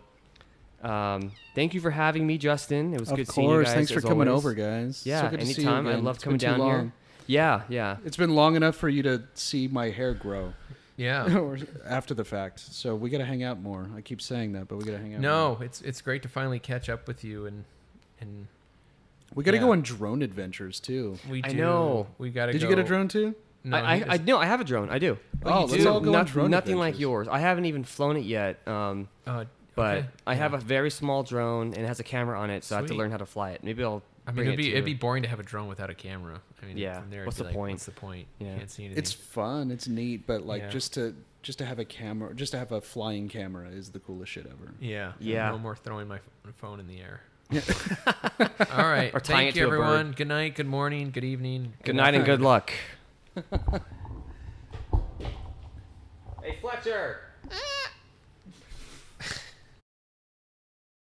um, thank you for having me, Justin. It was of good course. seeing you guys. Thanks for coming always. over, guys. Yeah, so anytime. I love coming down here. Yeah, yeah. It's been long enough for you to see my hair grow. Yeah. After the fact. So we got to hang out more. I keep saying that, but we got to hang out no, more. No, it's it's great to finally catch up with you. And and we got to yeah. go on drone adventures, too. We do. I know. We gotta Did go. you get a drone, too? No, I, I, I, no, I have a drone. I do. Oh, let's do. all go Not, on drone Nothing adventures. like yours. I haven't even flown it yet. Um, uh, but okay. I yeah. have a very small drone, and it has a camera on it, so Sweet. I have to learn how to fly it. Maybe I'll... I mean, it'd be, it it'd be boring to have a drone without a camera. I mean, yeah. From there, what's the like, point? What's the point? Yeah. You can't see anything. It's fun. It's neat, but like yeah. just to just to have a camera, just to have a flying camera is the coolest shit ever. Yeah. Yeah. No more throwing my phone in the air. Yeah. All right. Or tying Thank it you, to everyone. A bird. Good night. Good morning. Good evening. Good, good night, night and good luck. Hey, Fletcher.